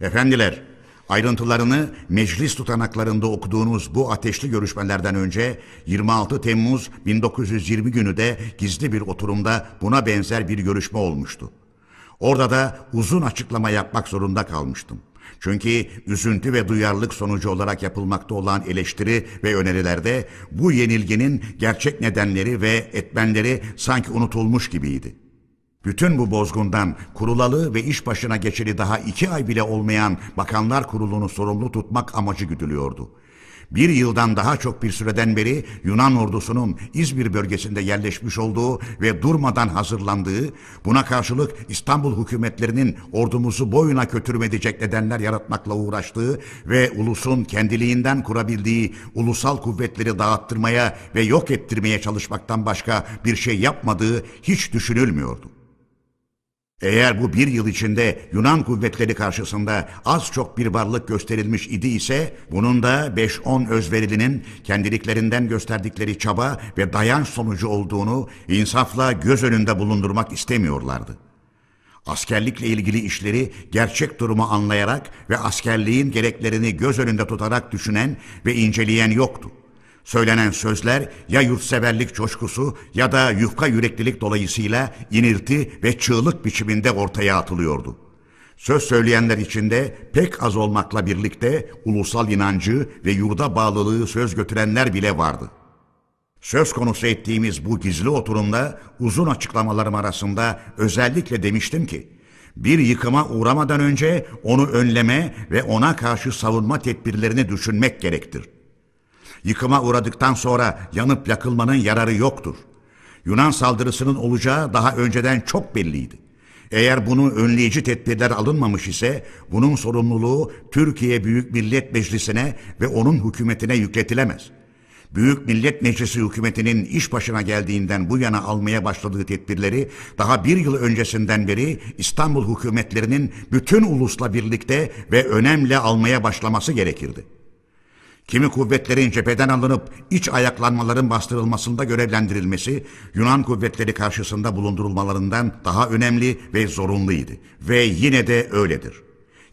Efendiler, ayrıntılarını meclis tutanaklarında okuduğunuz bu ateşli görüşmelerden önce yirmi altı Temmuz bin dokuz yüz yirmi günü de gizli bir oturumda buna benzer bir görüşme olmuştu. Orada da uzun açıklama yapmak zorunda kalmıştım. Çünkü üzüntü ve duyarlılık sonucu olarak yapılmakta olan eleştiri ve önerilerde bu yenilginin gerçek nedenleri ve etmenleri sanki unutulmuş gibiydi. Bütün bu bozgundan kurulalı ve iş başına geçeli daha iki ay bile olmayan Bakanlar Kurulu'nu sorumlu tutmak amacı güdülüyordu. Bir yıldan daha çok bir süreden beri Yunan ordusunun İzmir bölgesinde yerleşmiş olduğu ve durmadan hazırlandığı, buna karşılık İstanbul hükümetlerinin ordumuzu boyuna kötürüm edecek nedenler yaratmakla uğraştığı ve ulusun kendiliğinden kurabildiği ulusal kuvvetleri dağıttırmaya ve yok ettirmeye çalışmaktan başka bir şey yapmadığı hiç düşünülmüyordu. Eğer bu bir yıl içinde Yunan kuvvetleri karşısında az çok bir varlık gösterilmiş idi ise, bunun da beş on özverilinin kendiliklerinden gösterdikleri çaba ve dayanç sonucu olduğunu insafla göz önünde bulundurmak istemiyorlardı. Askerlikle ilgili işleri gerçek durumu anlayarak ve askerliğin gereklerini göz önünde tutarak düşünen ve inceleyen yoktu. Söylenen sözler ya yurtseverlik coşkusu ya da yufka yüreklilik dolayısıyla inilti ve çığlık biçiminde ortaya atılıyordu. Söz söyleyenler içinde pek az olmakla birlikte ulusal inancı ve yurda bağlılığı söz götürenler bile vardı. Söz konusu ettiğimiz bu gizli oturumda uzun açıklamalarım arasında özellikle demiştim ki, bir yıkıma uğramadan önce onu önleme ve ona karşı savunma tedbirlerini düşünmek gerektir. Yıkıma uğradıktan sonra yanıp yakılmanın yararı yoktur. Yunan saldırısının olacağı daha önceden çok belliydi. Eğer bunu önleyici tedbirler alınmamış ise bunun sorumluluğu Türkiye Büyük Millet Meclisi'ne ve onun hükümetine yükletilemez. Büyük Millet Meclisi hükümetinin iş başına geldiğinden bu yana almaya başladığı tedbirleri daha bir yıl öncesinden beri İstanbul hükümetlerinin bütün ulusla birlikte ve önemle almaya başlaması gerekirdi. Kimi kuvvetlerin cepheden alınıp iç ayaklanmaların bastırılmasında görevlendirilmesi Yunan kuvvetleri karşısında bulundurulmalarından daha önemli ve zorunluydu ve yine de öyledir.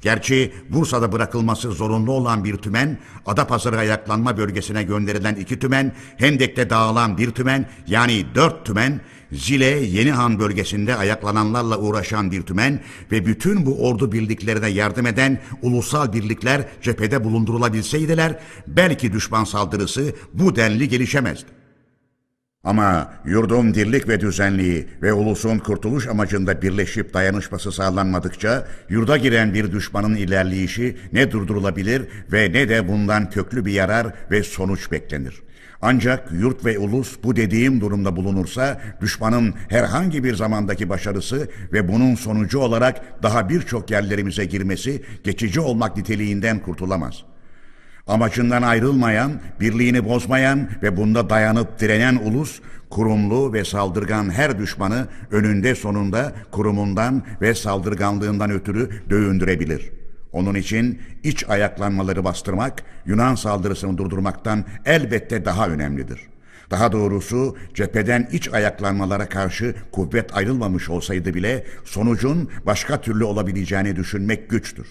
Gerçi Bursa'da bırakılması zorunlu olan bir tümen, Adapazarı ayaklanma bölgesine gönderilen iki tümen, Hendek'te dağılan bir tümen yani dört tümen, Zile, Yenihan bölgesinde ayaklananlarla uğraşan bir tümen ve bütün bu ordu birliklerine yardım eden ulusal birlikler cephede bulundurulabilseydiler, belki düşman saldırısı bu denli gelişemezdi. Ama yurdun dirlik ve düzenliği ve ulusun kurtuluş amacında birleşip dayanışması sağlanmadıkça yurda giren bir düşmanın ilerleyişi ne durdurulabilir ve ne de bundan köklü bir yarar ve sonuç beklenir. Ancak yurt ve ulus bu dediğim durumda bulunursa düşmanın herhangi bir zamandaki başarısı ve bunun sonucu olarak daha birçok yerlerimize girmesi geçici olmak niteliğinden kurtulamaz. Amacından ayrılmayan, birliğini bozmayan ve bunda dayanıp direnen ulus, kurumlu ve saldırgan her düşmanı önünde sonunda kurumundan ve saldırganlığından ötürü dövündürebilir. Onun için iç ayaklanmaları bastırmak, Yunan saldırısını durdurmaktan elbette daha önemlidir. Daha doğrusu cepheden iç ayaklanmalara karşı kuvvet ayrılmamış olsaydı bile sonucun başka türlü olabileceğini düşünmek güçtür.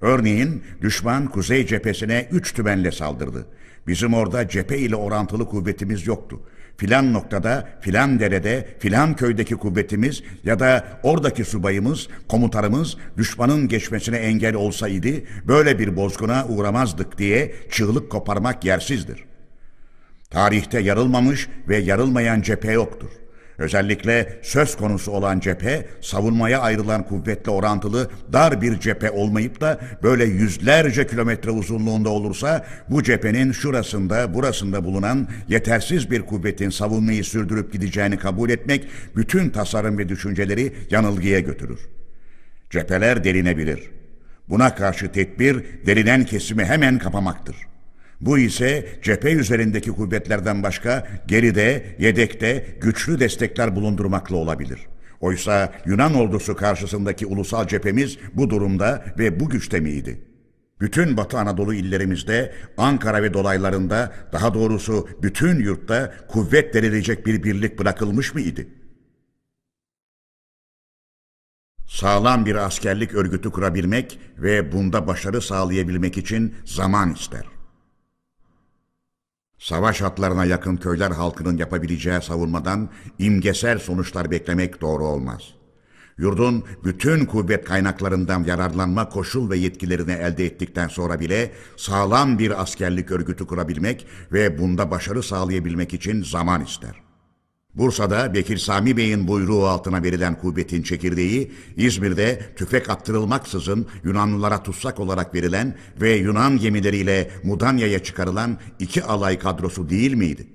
Örneğin düşman kuzey cephesine üç tümenle saldırdı. Bizim orada cephe ile orantılı kuvvetimiz yoktu. Filan noktada, filan derede, filan köydeki kuvvetimiz ya da oradaki subayımız, komutanımız düşmanın geçmesine engel olsaydı böyle bir bozguna uğramazdık diye çığlık koparmak yersizdir. Tarihte yarılmamış ve yarılmayan cephe yoktur. Özellikle söz konusu olan cephe, savunmaya ayrılan kuvvetle orantılı dar bir cephe olmayıp da böyle yüzlerce kilometre uzunluğunda olursa, bu cephenin şurasında, burasında bulunan yetersiz bir kuvvetin savunmayı sürdürüp gideceğini kabul etmek, bütün tasarım ve düşünceleri yanılgıya götürür. Cepheler delinebilir. Buna karşı tedbir, delinen kesimi hemen kapamaktır. Bu ise cephe üzerindeki kuvvetlerden başka geride, yedekte güçlü destekler bulundurmakla olabilir. Oysa Yunan ordusu karşısındaki ulusal cephemiz bu durumda ve bu güçte miydi? Bütün Batı Anadolu illerimizde, Ankara ve dolaylarında, daha doğrusu bütün yurtta kuvvet verilecek bir birlik bırakılmış mıydı? Sağlam bir askerlik örgütü kurabilmek ve bunda başarı sağlayabilmek için zaman ister. Savaş hatlarına yakın köyler halkının yapabileceği savunmadan imgesel sonuçlar beklemek doğru olmaz. Yurdun bütün kuvvet kaynaklarından yararlanma koşul ve yetkilerini elde ettikten sonra bile sağlam bir askerlik örgütü kurabilmek ve bunda başarı sağlayabilmek için zaman ister. Bursa'da Bekir Sami Bey'in buyruğu altına verilen kuvvetin çekirdeği, İzmir'de tüfek attırılmaksızın Yunanlılara tutsak olarak verilen ve Yunan gemileriyle Mudanya'ya çıkarılan iki alay kadrosu değil miydi?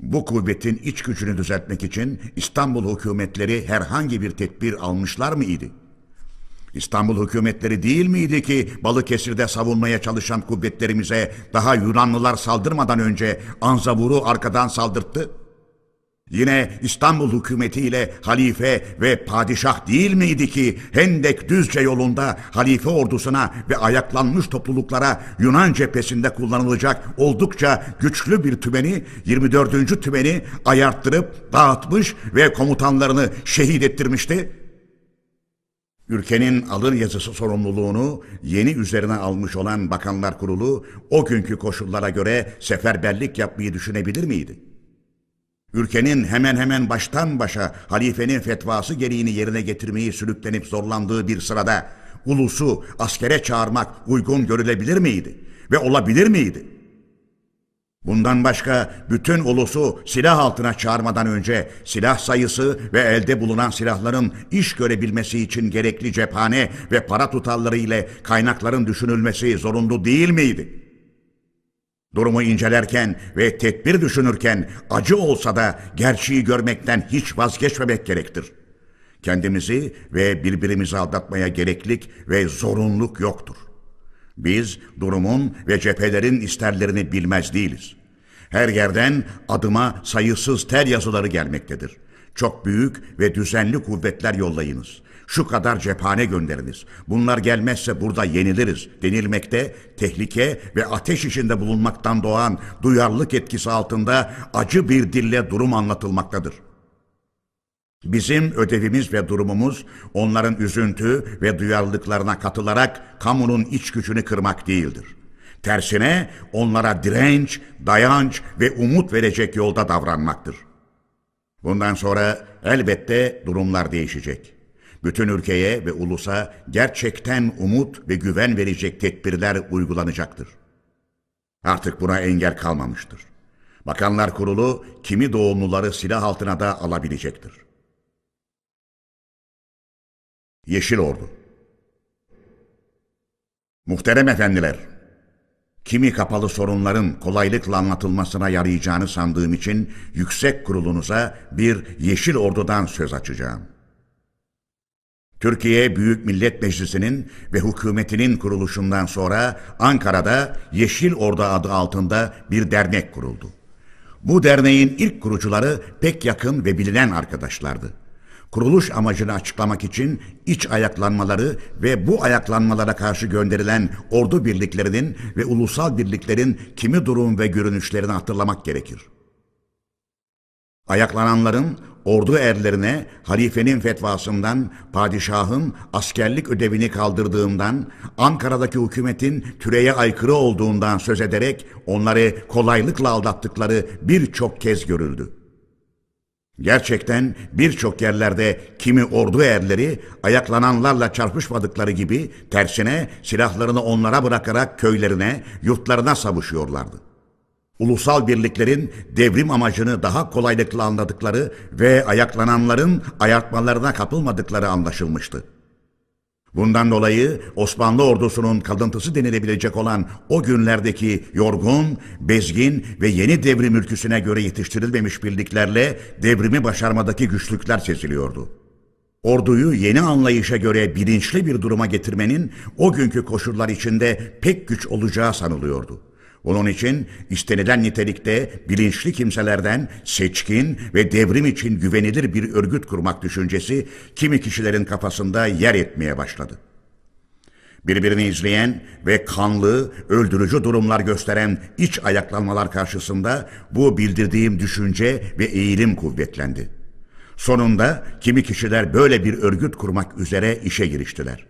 Bu kuvvetin iç gücünü düzeltmek için İstanbul hükümetleri herhangi bir tedbir almışlar mıydı? İstanbul hükümetleri değil miydi ki Balıkesir'de savunmaya çalışan kuvvetlerimize daha Yunanlılar saldırmadan önce Anzavur'u arkadan saldırttı? Yine İstanbul hükümetiyle halife ve padişah değil miydi ki Hendek Düzce yolunda halife ordusuna ve ayaklanmış topluluklara Yunan cephesinde kullanılacak oldukça güçlü bir tümeni, yirmi dördüncü tümeni ayarttırıp dağıtmış ve komutanlarını şehit ettirmişti? Ülkenin alır yazısı sorumluluğunu yeni üzerine almış olan Bakanlar Kurulu o günkü koşullara göre seferberlik yapmayı düşünebilir miydi? Ülkenin hemen hemen baştan başa halifenin fetvası gereğini yerine getirmeyi sürüklenip zorlandığı bir sırada ulusu askere çağırmak uygun görülebilir miydi ve olabilir miydi? Bundan başka bütün ulusu silah altına çağırmadan önce silah sayısı ve elde bulunan silahların iş görebilmesi için gerekli cephane ve para tutarları ile kaynakların düşünülmesi zorunlu değil miydi? Durumu incelerken ve tedbir düşünürken acı olsa da gerçeği görmekten hiç vazgeçmemek gerektir. Kendimizi ve birbirimizi aldatmaya gereklik ve zorunluluk yoktur. Biz durumun ve cephelerin isterlerini bilmez değiliz. Her yerden adıma sayısız tel yazıları gelmektedir. Çok büyük ve düzenli kuvvetler yollayınız. Şu kadar cephane gönderiniz. Bunlar gelmezse burada yeniliriz denilmekte, tehlike ve ateş içinde bulunmaktan doğan duyarlılık etkisi altında acı bir dille durum anlatılmaktadır. Bizim ödevimiz ve durumumuz onların üzüntü ve duyarlılıklarına katılarak kamunun iç gücünü kırmak değildir. Tersine onlara direnç, dayanç ve umut verecek yolda davranmaktır. Bundan sonra elbette durumlar değişecek. Bütün ülkeye ve ulusa gerçekten umut ve güven verecek tedbirler uygulanacaktır. Artık buna engel kalmamıştır. Bakanlar Kurulu kimi doğumluları silah altına da alabilecektir. Yeşil Ordu. Muhterem efendiler, kimi kapalı sorunların kolaylıkla anlatılmasına yarayacağını sandığım için yüksek kurulunuza bir Yeşil Ordu'dan söz açacağım. Türkiye Büyük Millet Meclisi'nin ve hükümetinin kuruluşundan sonra Ankara'da Yeşil Ordu adı altında bir dernek kuruldu. Bu derneğin ilk kurucuları pek yakın ve bilinen arkadaşlardı. Kuruluş amacını açıklamak için iç ayaklanmaları ve bu ayaklanmalara karşı gönderilen ordu birliklerinin ve ulusal birliklerin kimi durum ve görünüşlerini hatırlamak gerekir. Ayaklananların ordu erlerine halifenin fetvasından, padişahın askerlik ödevini kaldırdığından, Ankara'daki hükümetin türeye aykırı olduğundan söz ederek onları kolaylıkla aldattıkları birçok kez görüldü. Gerçekten birçok yerlerde kimi ordu erleri ayaklananlarla çarpışmadıkları gibi tersine silahlarını onlara bırakarak köylerine, yurtlarına savuşuyorlardı. Ulusal birliklerin devrim amacını daha kolaylıkla anladıkları ve ayaklananların ayartmalarına kapılmadıkları anlaşılmıştı. Bundan dolayı Osmanlı ordusunun kalıntısı denilebilecek olan o günlerdeki yorgun, bezgin ve yeni devrim ülküsüne göre yetiştirilmemiş birliklerle devrimi başarmadaki güçlükler seziliyordu. Orduyu yeni anlayışa göre bilinçli bir duruma getirmenin o günkü koşullar içinde pek güç olacağı sanılıyordu. Onun için istenilen nitelikte bilinçli kimselerden seçkin ve devrim için güvenilir bir örgüt kurmak düşüncesi kimi kişilerin kafasında yer etmeye başladı. Birbirini izleyen ve kanlı, öldürücü durumlar gösteren iç ayaklanmalar karşısında bu bildirdiğim düşünce ve eğilim kuvvetlendi. Sonunda kimi kişiler böyle bir örgüt kurmak üzere işe giriştiler.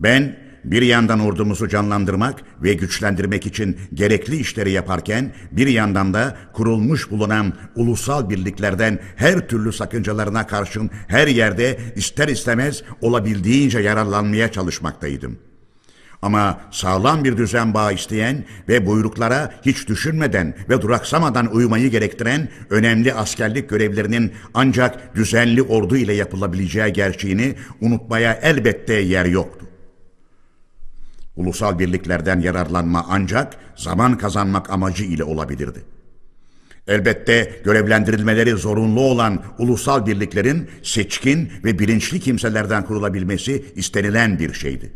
Ben bir yandan ordumuzu canlandırmak ve güçlendirmek için gerekli işleri yaparken bir yandan da kurulmuş bulunan ulusal birliklerden her türlü sakıncalarına karşın her yerde ister istemez olabildiğince yararlanmaya çalışmaktaydım. Ama sağlam bir düzen bağı isteyen ve buyruklara hiç düşünmeden ve duraksamadan uyumayı gerektiren önemli askerlik görevlerinin ancak düzenli ordu ile yapılabileceği gerçeğini unutmaya elbette yer yoktu. Ulusal birliklerden yararlanma ancak zaman kazanmak amacı ile olabilirdi. Elbette görevlendirilmeleri zorunlu olan ulusal birliklerin seçkin ve bilinçli kimselerden kurulabilmesi istenilen bir şeydi.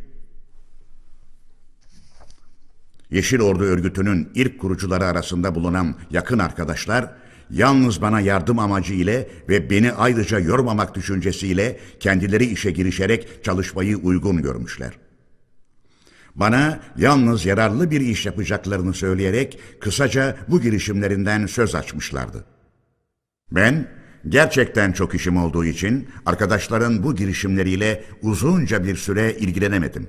Yeşil Ordu örgütünün ilk kurucuları arasında bulunan yakın arkadaşlar, yalnız bana yardım amacı ile ve beni ayrıca yormamak düşüncesiyle kendileri işe girişerek çalışmayı uygun görmüşler. Bana yalnız yararlı bir iş yapacaklarını söyleyerek kısaca bu girişimlerinden söz açmışlardı. Ben gerçekten çok işim olduğu için arkadaşların bu girişimleriyle uzunca bir süre ilgilenemedim.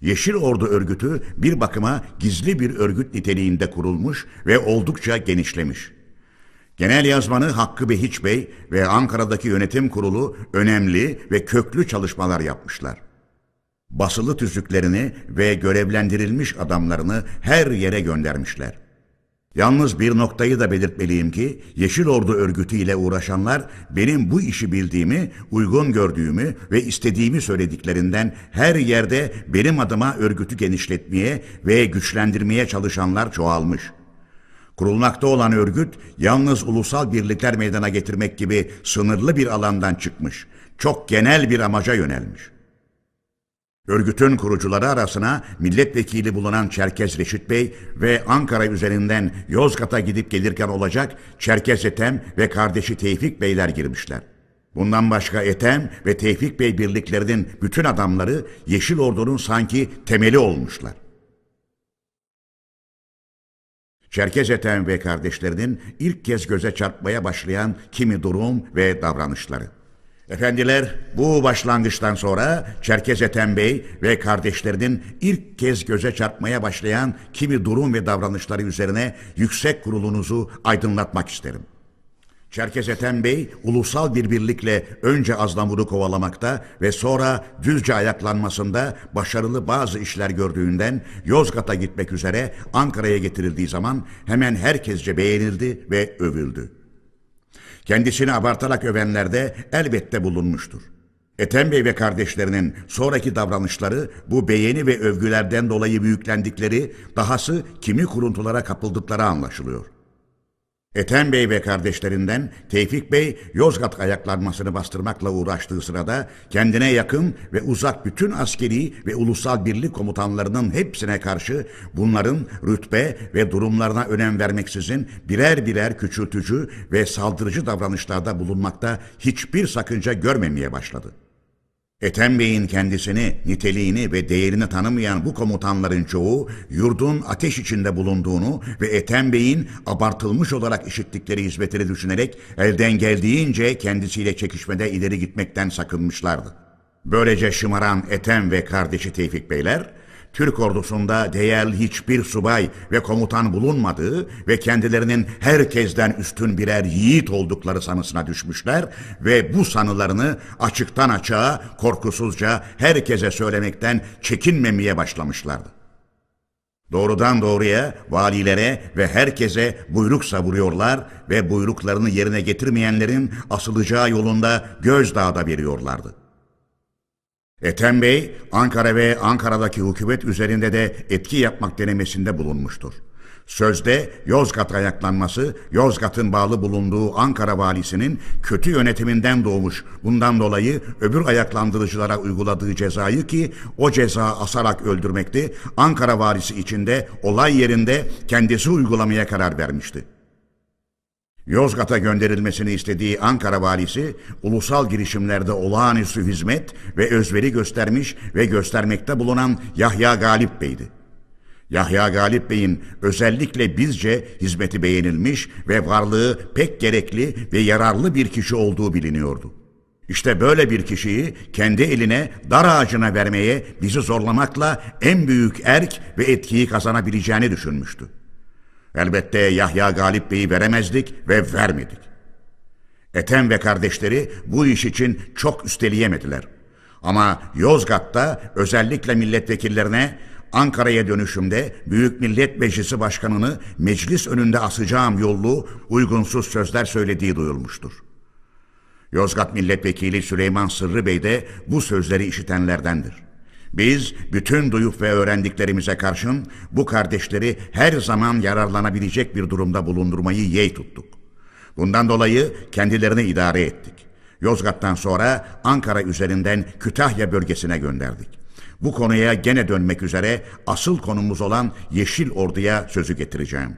Yeşil Ordu örgütü bir bakıma gizli bir örgüt niteliğinde kurulmuş ve oldukça genişlemiş. Genel yazmanı Hakkı Behiç Bey ve Ankara'daki yönetim kurulu önemli ve köklü çalışmalar yapmışlar. Basılı tüzüklerini ve görevlendirilmiş adamlarını her yere göndermişler. Yalnız bir noktayı da belirtmeliyim ki Yeşil Ordu örgütü ile uğraşanlar benim bu işi bildiğimi, uygun gördüğümü ve istediğimi söylediklerinden her yerde benim adıma örgütü genişletmeye ve güçlendirmeye çalışanlar çoğalmış. Kurulmakta olan örgüt yalnız ulusal birlikler meydana getirmek gibi sınırlı bir alandan çıkmış, çok genel bir amaca yönelmiş. Örgütün kurucuları arasına milletvekili bulunan Çerkez Reşit Bey ve Ankara üzerinden Yozgat'a gidip gelirken olacak Çerkez Ethem ve kardeşi Tevfik Beyler girmişler. Bundan başka Ethem ve Tevfik Bey birliklerinin bütün adamları Yeşil Ordu'nun sanki temeli olmuşlar. Çerkez Ethem ve kardeşlerinin ilk kez göze çarpmaya başlayan kimi durum ve davranışları. Efendiler, bu başlangıçtan sonra Çerkez Ethem Bey ve kardeşlerinin ilk kez göze çarpmaya başlayan kimi durum ve davranışları üzerine yüksek kurulunuzu aydınlatmak isterim. Çerkez Ethem Bey, ulusal bir birlikle önce Azlamur'u kovalamakta ve sonra Düzce ayaklanmasında başarılı bazı işler gördüğünden Yozgat'a gitmek üzere Ankara'ya getirildiği zaman hemen herkesce beğenildi ve övüldü. Kendisini abartarak övenlerde elbette bulunmuştur. Ethem Bey ve kardeşlerinin sonraki davranışları bu beğeni ve övgülerden dolayı büyüklendikleri, dahası kimi kuruntulara kapıldıkları anlaşılıyor. Ethem Bey ve kardeşlerinden Tevfik Bey Yozgat ayaklanmasını bastırmakla uğraştığı sırada kendine yakın ve uzak bütün askeri ve ulusal birlik komutanlarının hepsine karşı bunların rütbe ve durumlarına önem vermeksizin birer birer küçültücü ve saldırıcı davranışlarda bulunmakta hiçbir sakınca görmemeye başladı. Ethem Bey'in kendisini, niteliğini ve değerini tanımayan bu komutanların çoğu yurdun ateş içinde bulunduğunu ve Ethem Bey'in abartılmış olarak işittikleri hizmetleri düşünerek elden geldiğince kendisiyle çekişmede ileri gitmekten sakınmışlardı. Böylece şımaran Ethem ve kardeşi Tevfik Beyler, Türk ordusunda değerli hiçbir subay ve komutan bulunmadığı ve kendilerinin herkesten üstün birer yiğit oldukları sanısına düşmüşler ve bu sanılarını açıktan açığa, korkusuzca herkese söylemekten çekinmemeye başlamışlardı. Doğrudan doğruya valilere ve herkese buyruk savuruyorlar ve buyruklarını yerine getirmeyenlerin asılacağı yolunda gözdağı da veriyorlardı. Ethem Bey, Ankara ve Ankara'daki hükümet üzerinde de etki yapmak denemesinde bulunmuştur. Sözde Yozgat ayaklanması, Yozgat'ın bağlı bulunduğu Ankara valisinin kötü yönetiminden doğmuş. Bundan dolayı öbür ayaklandırıcılara uyguladığı cezayı ki o ceza asarak öldürmekti, Ankara valisi içinde olay yerinde kendisi uygulamaya karar vermişti. Yozgat'a gönderilmesini istediği Ankara valisi ulusal girişimlerde olağanüstü hizmet ve özveri göstermiş ve göstermekte bulunan Yahya Galip Bey'di. Yahya Galip Bey'in özellikle bizce hizmeti beğenilmiş ve varlığı pek gerekli ve yararlı bir kişi olduğu biliniyordu. İşte böyle bir kişiyi kendi eline dar ağacına vermeye bizi zorlamakla en büyük erk ve etkiyi kazanabileceğini düşünmüştü. Elbette Yahya Galip Bey'i veremezdik ve vermedik. Ethem ve kardeşleri bu iş için çok üsteleyemediler. Ama Yozgat'ta özellikle milletvekillerine Ankara'ya dönüşümde Büyük Millet Meclisi Başkanı'nı meclis önünde asacağım yollu uygunsuz sözler söylediği duyulmuştur. Yozgat Milletvekili Süleyman Sırrı Bey de bu sözleri işitenlerdendir. Biz bütün duyup ve öğrendiklerimize karşın bu kardeşleri her zaman yararlanabilecek bir durumda bulundurmayı yeğ tuttuk. Bundan dolayı kendilerini idare ettik. Yozgat'tan sonra Ankara üzerinden Kütahya bölgesine gönderdik. Bu konuya gene dönmek üzere asıl konumuz olan Yeşil Ordu'ya sözü getireceğim.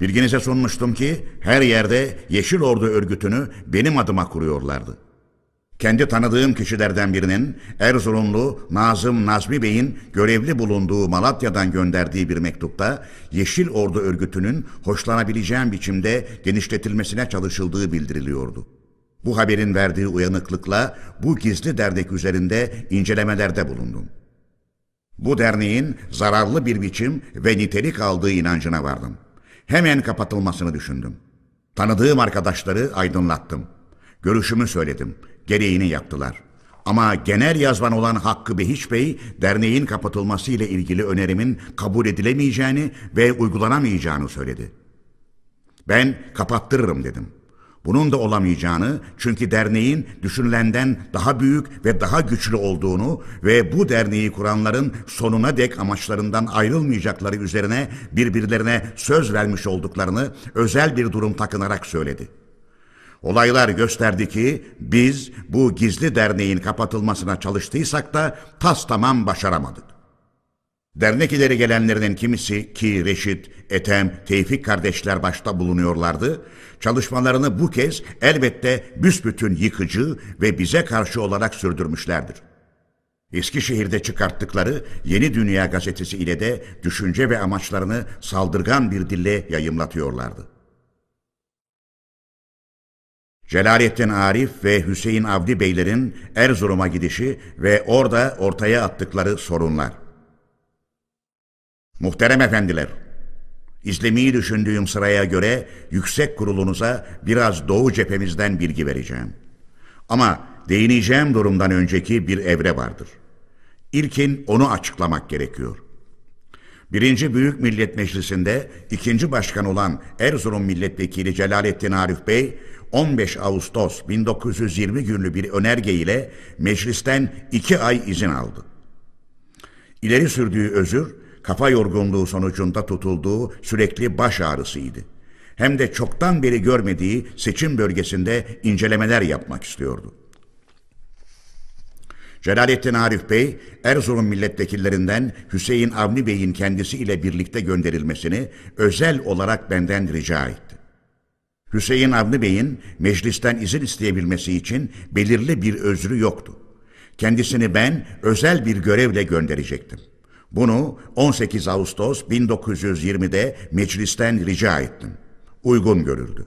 Bilginize sunmuştum ki her yerde Yeşil Ordu örgütünü benim adıma kuruyorlardı. Kendi tanıdığım kişilerden birinin Erzurumlu Nazım Nazmi Bey'in görevli bulunduğu Malatya'dan gönderdiği bir mektupta Yeşil Ordu örgütünün hoşlanabileceğim biçimde genişletilmesine çalışıldığı bildiriliyordu. Bu haberin verdiği uyanıklıkla bu gizli dernek üzerinde incelemelerde bulundum. Bu derneğin zararlı bir biçim ve nitelik aldığı inancına vardım. Hemen kapatılmasını düşündüm. Tanıdığım arkadaşları aydınlattım. Görüşümü söyledim. Gereğini yaptılar. Ama genel yazman olan Hakkı Behiç Bey, derneğin kapatılması ile ilgili önerimin kabul edilemeyeceğini ve uygulanamayacağını söyledi. Ben kapattırırım dedim. Bunun da olamayacağını, çünkü derneğin düşünülenden daha büyük ve daha güçlü olduğunu ve bu derneği kuranların sonuna dek amaçlarından ayrılmayacakları üzerine birbirlerine söz vermiş olduklarını özel bir durum takınarak söyledi. Olaylar gösterdi ki biz bu gizli derneğin kapatılmasına çalıştıysak da tastamam başaramadık. Dernek ileri gelenlerinin kimisi ki Reşit, Ethem, Tevfik kardeşler başta bulunuyorlardı, çalışmalarını bu kez elbette büsbütün yıkıcı ve bize karşı olarak sürdürmüşlerdir. Eskişehir'de çıkarttıkları Yeni Dünya gazetesi ile de düşünce ve amaçlarını saldırgan bir dille yayımlatıyorlardı. Celalettin Arif ve Hüseyin Avni Beylerin Erzurum'a gidişi ve orada ortaya attıkları sorunlar. Muhterem efendiler, izlemeyi düşündüğüm sıraya göre yüksek kurulunuza biraz Doğu cephemizden bilgi vereceğim. Ama değineceğim durumdan önceki bir evre vardır. İlkin onu açıklamak gerekiyor. Birinci Büyük Millet Meclisi'nde ikinci başkan olan Erzurum Milletvekili Celalettin Arif Bey, on beş Ağustos bin dokuz yüz yirmi günlü bir önerge ile meclisten iki ay izin aldı. İleri sürdüğü özür, kafa yorgunluğu sonucunda tutulduğu sürekli baş ağrısıydı. Hem de çoktan beri görmediği seçim bölgesinde incelemeler yapmak istiyordu. Celalettin Arif Bey, Erzurum milletvekillerinden Hüseyin Avni Bey'in kendisiyle birlikte gönderilmesini özel olarak benden rica etti. Hüseyin Avni Bey'in meclisten izin isteyebilmesi için belirli bir özrü yoktu. Kendisini ben özel bir görevle gönderecektim. Bunu on sekiz Ağustos bin dokuz yüz yirmi'de meclisten rica ettim. Uygun görüldü.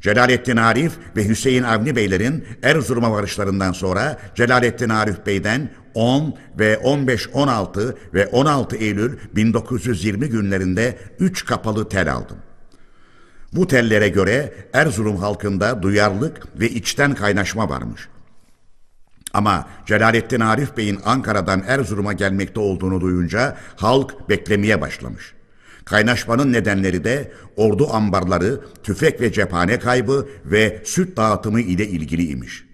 Celalettin Arif ve Hüseyin Avni Beylerin Erzurum'a varışlarından sonra Celalettin Arif Bey'den on ve on beş on altı ve on altı Eylül bin dokuz yüz yirmi günlerinde üç kapalı tel aldım. Bu tellere göre Erzurum halkında duyarlılık ve içten kaynaşma varmış. Ama Celalettin Arif Bey'in Ankara'dan Erzurum'a gelmekte olduğunu duyunca halk beklemeye başlamış. Kaynaşmanın nedenleri de ordu ambarları, tüfek ve cephane kaybı ve süt dağıtımı ile ilgiliymiş.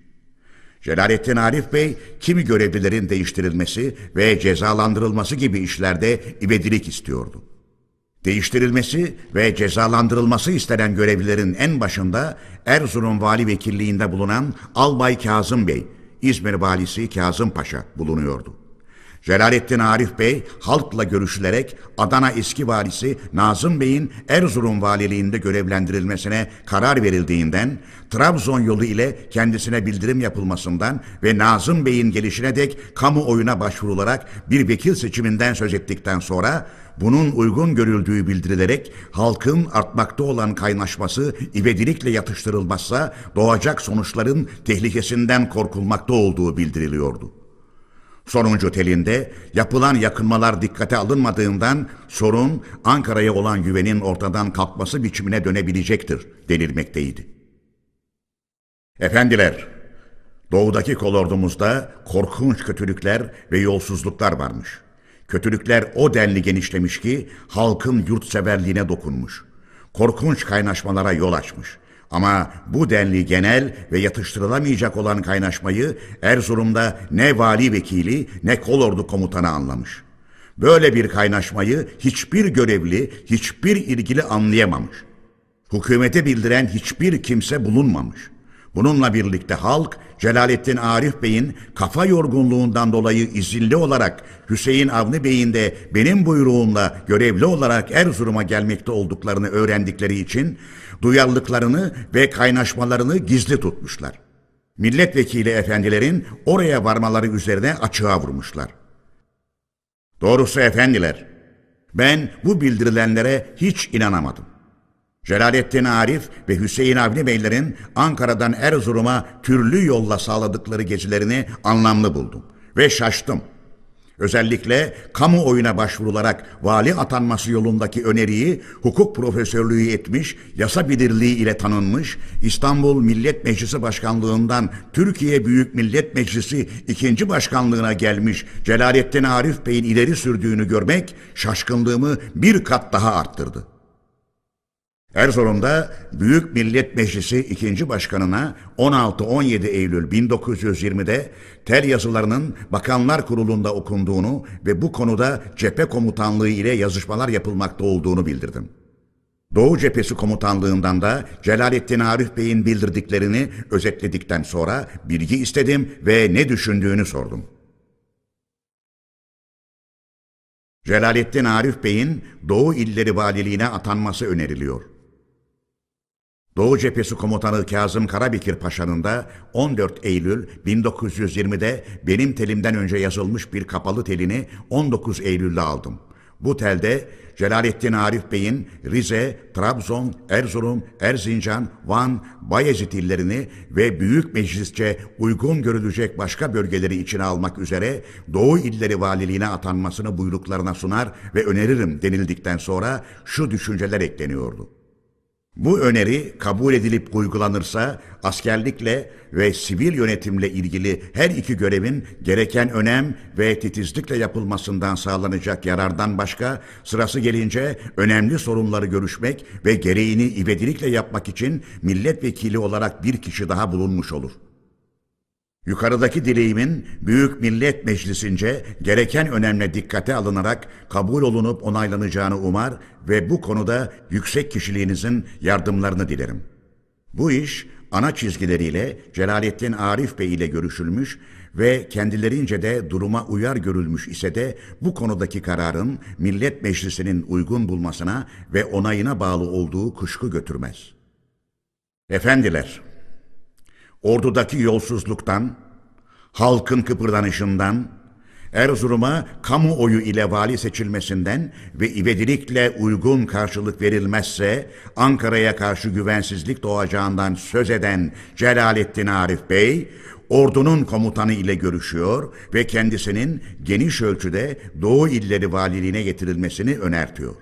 Celalettin Arif Bey, kimi görevlilerin değiştirilmesi ve cezalandırılması gibi işlerde ivedilik istiyordu. Değiştirilmesi ve cezalandırılması istenen görevlilerin en başında Erzurum Vali Vekilliği'nde bulunan Albay Kazım Bey, İzmir Valisi Kazım Paşa bulunuyordu. Celalettin Arif Bey halkla görüşülerek Adana eski valisi Nazım Bey'in Erzurum valiliğinde görevlendirilmesine karar verildiğinden, Trabzon yolu ile kendisine bildirim yapılmasından ve Nazım Bey'in gelişine dek kamuoyuna başvurularak bir vekil seçiminden söz ettikten sonra bunun uygun görüldüğü bildirilerek halkın artmakta olan kaynaşması ivedilikle yatıştırılmazsa doğacak sonuçların tehlikesinden korkulmakta olduğu bildiriliyordu. Sonuncu telinde yapılan yakınmalar dikkate alınmadığından sorun Ankara'ya olan güvenin ortadan kalkması biçimine dönebilecektir denilmekteydi. Efendiler, doğudaki kolordumuzda korkunç kötülükler ve yolsuzluklar varmış. Kötülükler o denli genişlemiş ki halkın yurtseverliğine dokunmuş. Korkunç kaynaşmalara yol açmış. Ama bu denli genel ve yatıştırılamayacak olan kaynaşmayı Erzurum'da ne vali vekili ne kolordu komutanı anlamış. Böyle bir kaynaşmayı hiçbir görevli, hiçbir ilgili anlayamamış. Hükümete bildiren hiçbir kimse bulunmamış. Bununla birlikte halk, Celalettin Arif Bey'in kafa yorgunluğundan dolayı izinli olarak Hüseyin Avni Bey'in de benim buyruğumla görevli olarak Erzurum'a gelmekte olduklarını öğrendikleri için duyarlılıklarını ve kaynaşmalarını gizli tutmuşlar. Milletvekili efendilerin oraya varmaları üzerine açığa vurmuşlar. Doğrusu efendiler, ben bu bildirilenlere hiç inanamadım. Celalettin Arif ve Hüseyin Avni Beylerin Ankara'dan Erzurum'a türlü yolla sağladıkları gezilerini anlamlı buldum ve şaştım. Özellikle kamuoyuna başvurularak vali atanması yolundaki öneriyi hukuk profesörlüğü etmiş, yasa bilirliği ile tanınmış, İstanbul Millet Meclisi Başkanlığından Türkiye Büyük Millet Meclisi ikinci Başkanlığına gelmiş Celalettin Arif Bey'in ileri sürdüğünü görmek şaşkınlığımı bir kat daha arttırdı. Erzurum'da Büyük Millet Meclisi ikinci Başkanı'na on altı on yedi Eylül bin dokuz yüz yirmi'de tel yazılarının Bakanlar Kurulu'nda okunduğunu ve bu konuda cephe komutanlığı ile yazışmalar yapılmakta olduğunu bildirdim. Doğu Cephesi Komutanlığından da Celalettin Arif Bey'in bildirdiklerini özetledikten sonra bilgi istedim ve ne düşündüğünü sordum. Celalettin Arif Bey'in Doğu İlleri Valiliğine atanması öneriliyor. Doğu Cephesi Komutanı Kazım Karabekir Paşa'nın da on dört Eylül bin dokuz yüz yirmi'de benim telimden önce yazılmış bir kapalı telini on dokuz Eylül'de aldım. Bu telde Celalettin Arif Bey'in Rize, Trabzon, Erzurum, Erzincan, Van, Bayezid illerini ve Büyük Meclisçe uygun görülecek başka bölgeleri içine almak üzere Doğu İlleri Valiliğine atanmasını buyruklarına sunar ve öneririm denildikten sonra şu düşünceler ekleniyordu. Bu öneri kabul edilip uygulanırsa askerlikle ve sivil yönetimle ilgili her iki görevin gereken önem ve titizlikle yapılmasından sağlanacak yarardan başka sırası gelince önemli sorunları görüşmek ve gereğini ivedilikle yapmak için milletvekili olarak bir kişi daha bulunmuş olur. Yukarıdaki dileğimin Büyük Millet Meclisi'nce gereken önemle dikkate alınarak kabul olunup onaylanacağını umar ve bu konuda yüksek kişiliğinizin yardımlarını dilerim. Bu iş ana çizgileriyle Celalettin Arif Bey ile görüşülmüş ve kendilerince de duruma uyar görülmüş ise de bu konudaki kararın Millet Meclisi'nin uygun bulmasına ve onayına bağlı olduğu kuşku götürmez. Efendiler, ordudaki yolsuzluktan, halkın kıpırdanışından, Erzurum'a kamuoyu ile vali seçilmesinden ve ivedilikle uygun karşılık verilmezse Ankara'ya karşı güvensizlik doğacağından söz eden Celalettin Arif Bey, ordunun komutanı ile görüşüyor ve kendisinin geniş ölçüde Doğu İlleri Valiliğine getirilmesini önertiyor.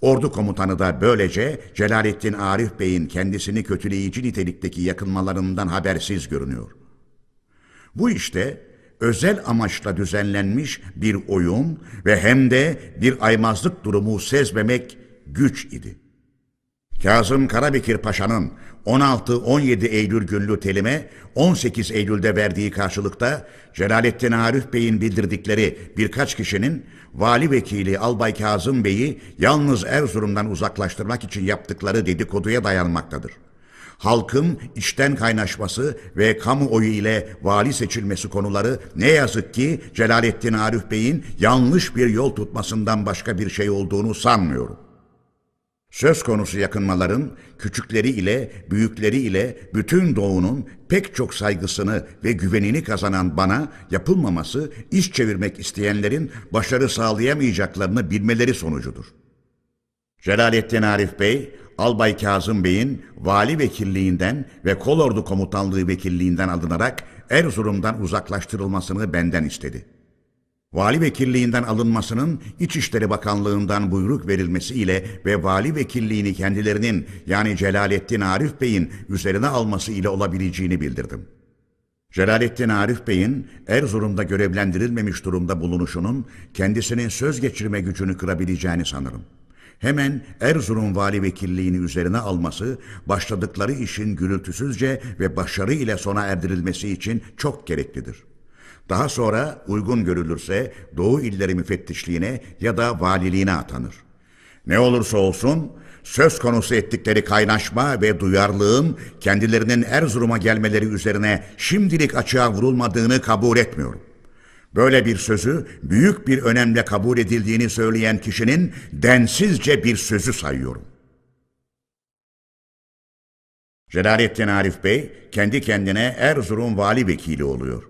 Ordu komutanı da böylece Celalettin Arif Bey'in kendisini kötüleyici nitelikteki yakınmalarından habersiz görünüyor. Bu işte özel amaçla düzenlenmiş bir oyun ve hem de bir aymazlık durumu sezmemek güç idi. Kazım Karabekir Paşa'nın on altı on yedi Eylül günlü telime on sekiz Eylül'de verdiği karşılıkta Celalettin Arif Bey'in bildirdikleri birkaç kişinin vali vekili Albay Kazım Bey'i yalnız Erzurum'dan uzaklaştırmak için yaptıkları dedikoduya dayanmaktadır. halkın içten kaynaşması ve kamuoyu ile vali seçilmesi konuları ne yazık ki Celalettin Arif Bey'in yanlış bir yol tutmasından başka bir şey olduğunu sanmıyorum. Söz konusu yakınmaların küçükleri ile büyükleri ile bütün doğunun pek çok saygısını ve güvenini kazanan bana yapılmaması iş çevirmek isteyenlerin başarı sağlayamayacaklarını bilmeleri sonucudur. Celalettin Arif Bey, Albay Kazım Bey'in vali vekilliğinden ve kolordu komutanlığı vekilliğinden alınarak Erzurum'dan uzaklaştırılmasını benden istedi. Vali vekilliğinden alınmasının İçişleri Bakanlığı'ndan buyruk verilmesiyle ve vali vekilliğini kendilerinin yani Celalettin Arif Bey'in üzerine alması ile olabileceğini bildirdim. Celalettin Arif Bey'in Erzurum'da görevlendirilmemiş durumda bulunuşunun kendisinin söz geçirme gücünü kırabileceğini sanırım. Hemen Erzurum vali vekilliğini üzerine alması, başladıkları işin gürültüsüzce ve başarı ile sona erdirilmesi için çok gereklidir. Daha sonra uygun görülürse Doğu illeri müfettişliğine ya da valiliğine atanır. Ne olursa olsun söz konusu ettikleri kaynaşma ve duyarlılığın kendilerinin Erzurum'a gelmeleri üzerine şimdilik açığa vurulmadığını kabul etmiyorum. Böyle bir sözü büyük bir önemle kabul edildiğini söyleyen kişinin densizce bir sözü sayıyorum. Celalettin Arif Bey kendi kendine Erzurum vali vekili oluyor.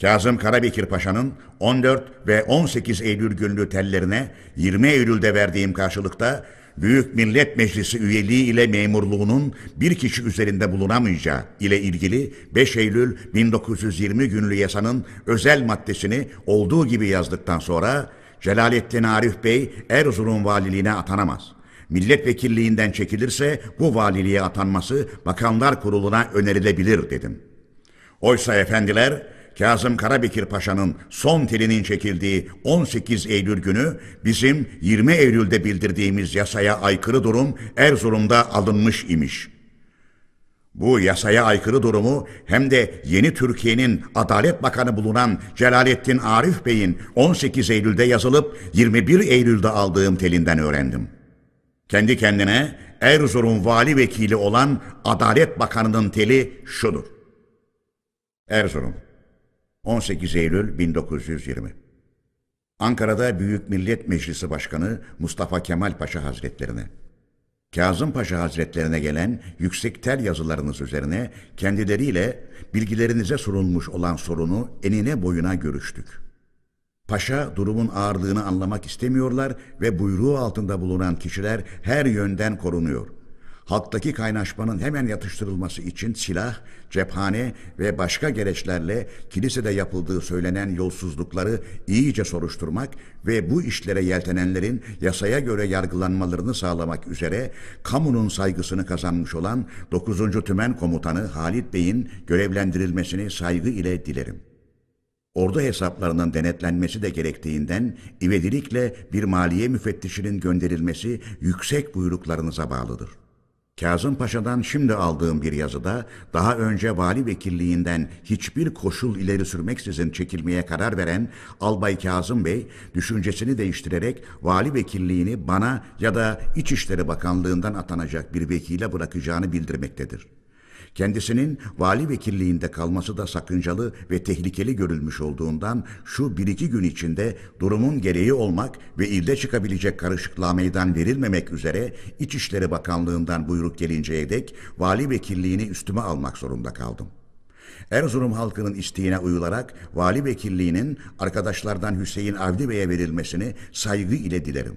Kazım Karabekir Paşa'nın on dört ve on sekiz Eylül günlü tellerine yirmi Eylül'de verdiğim karşılıkta Büyük Millet Meclisi üyeliği ile memurluğunun bir kişi üzerinde bulunamayacağı ile ilgili beş Eylül bin dokuz yüz yirmi günlü yasanın özel maddesini olduğu gibi yazdıktan sonra Celalettin Arif Bey Erzurum valiliğine atanamaz. Milletvekilliğinden çekilirse bu valiliğe atanması Bakanlar Kurulu'na önerilebilir dedim. Oysa efendiler, Kazım Karabekir Paşa'nın son telinin çekildiği on sekiz Eylül günü bizim yirmi Eylül'de bildirdiğimiz yasaya aykırı durum Erzurum'da alınmış imiş. Bu yasaya aykırı durumu hem de yeni Türkiye'nin Adalet Bakanı bulunan Celalettin Arif Bey'in on sekiz Eylül'de yazılıp yirmi bir Eylül'de aldığım telinden öğrendim. Kendi kendine Erzurum vali vekili olan Adalet Bakanı'nın teli şudur. Erzurum, on sekiz Eylül bin dokuz yüz yirmi. Ankara'da Büyük Millet Meclisi Başkanı Mustafa Kemal Paşa Hazretlerine, Kazım Paşa Hazretlerine gelen yüksek tel yazılarınız üzerine kendileriyle bilgilerinize sunulmuş olan sorunu enine boyuna görüştük. Paşa durumun ağırlığını anlamak istemiyorlar ve buyruğu altında bulunan kişiler her yönden korunuyor. Halktaki kaynaşmanın hemen yatıştırılması için silah, cephane ve başka gereçlerle kilisede yapıldığı söylenen yolsuzlukları iyice soruşturmak ve bu işlere yeltenenlerin yasaya göre yargılanmalarını sağlamak üzere kamunun saygısını kazanmış olan dokuzuncu Tümen Komutanı Halit Bey'in görevlendirilmesini saygı ile dilerim. Ordu hesaplarının denetlenmesi de gerektiğinden ivedilikle bir maliye müfettişinin gönderilmesi yüksek buyruklarınıza bağlıdır. Kazım Paşa'dan şimdi aldığım bir yazıda daha önce vali vekilliğinden hiçbir koşul ileri sürmeksizin çekilmeye karar veren Albay Kazım Bey düşüncesini değiştirerek vali vekilliğini bana ya da İçişleri Bakanlığı'ndan atanacak bir vekile bırakacağını bildirmektedir. Kendisinin vali vekilliğinde kalması da sakıncalı ve tehlikeli görülmüş olduğundan şu bir iki gün içinde durumun gereği olmak ve ilde çıkabilecek karışıklığa meydan verilmemek üzere İçişleri Bakanlığı'ndan buyruk gelinceye dek vali vekilliğini üstüme almak zorunda kaldım. Erzurum halkının isteğine uyularak vali vekilliğinin arkadaşlardan Hüseyin Avni Bey'e verilmesini saygı ile dilerim.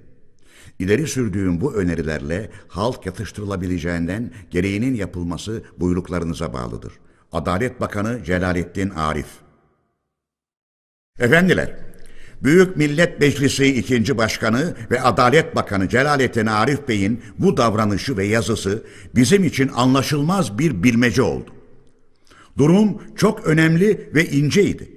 İleri sürdüğüm bu önerilerle halk yatıştırılabileceğinden gereğinin yapılması buyruklarınıza bağlıdır. Adalet Bakanı Celalettin Arif. Efendiler, Büyük Millet Meclisi ikinci Başkanı ve Adalet Bakanı Celalettin Arif Bey'in bu davranışı ve yazısı bizim için anlaşılmaz bir bilmece oldu. Durum çok önemli ve inceydi.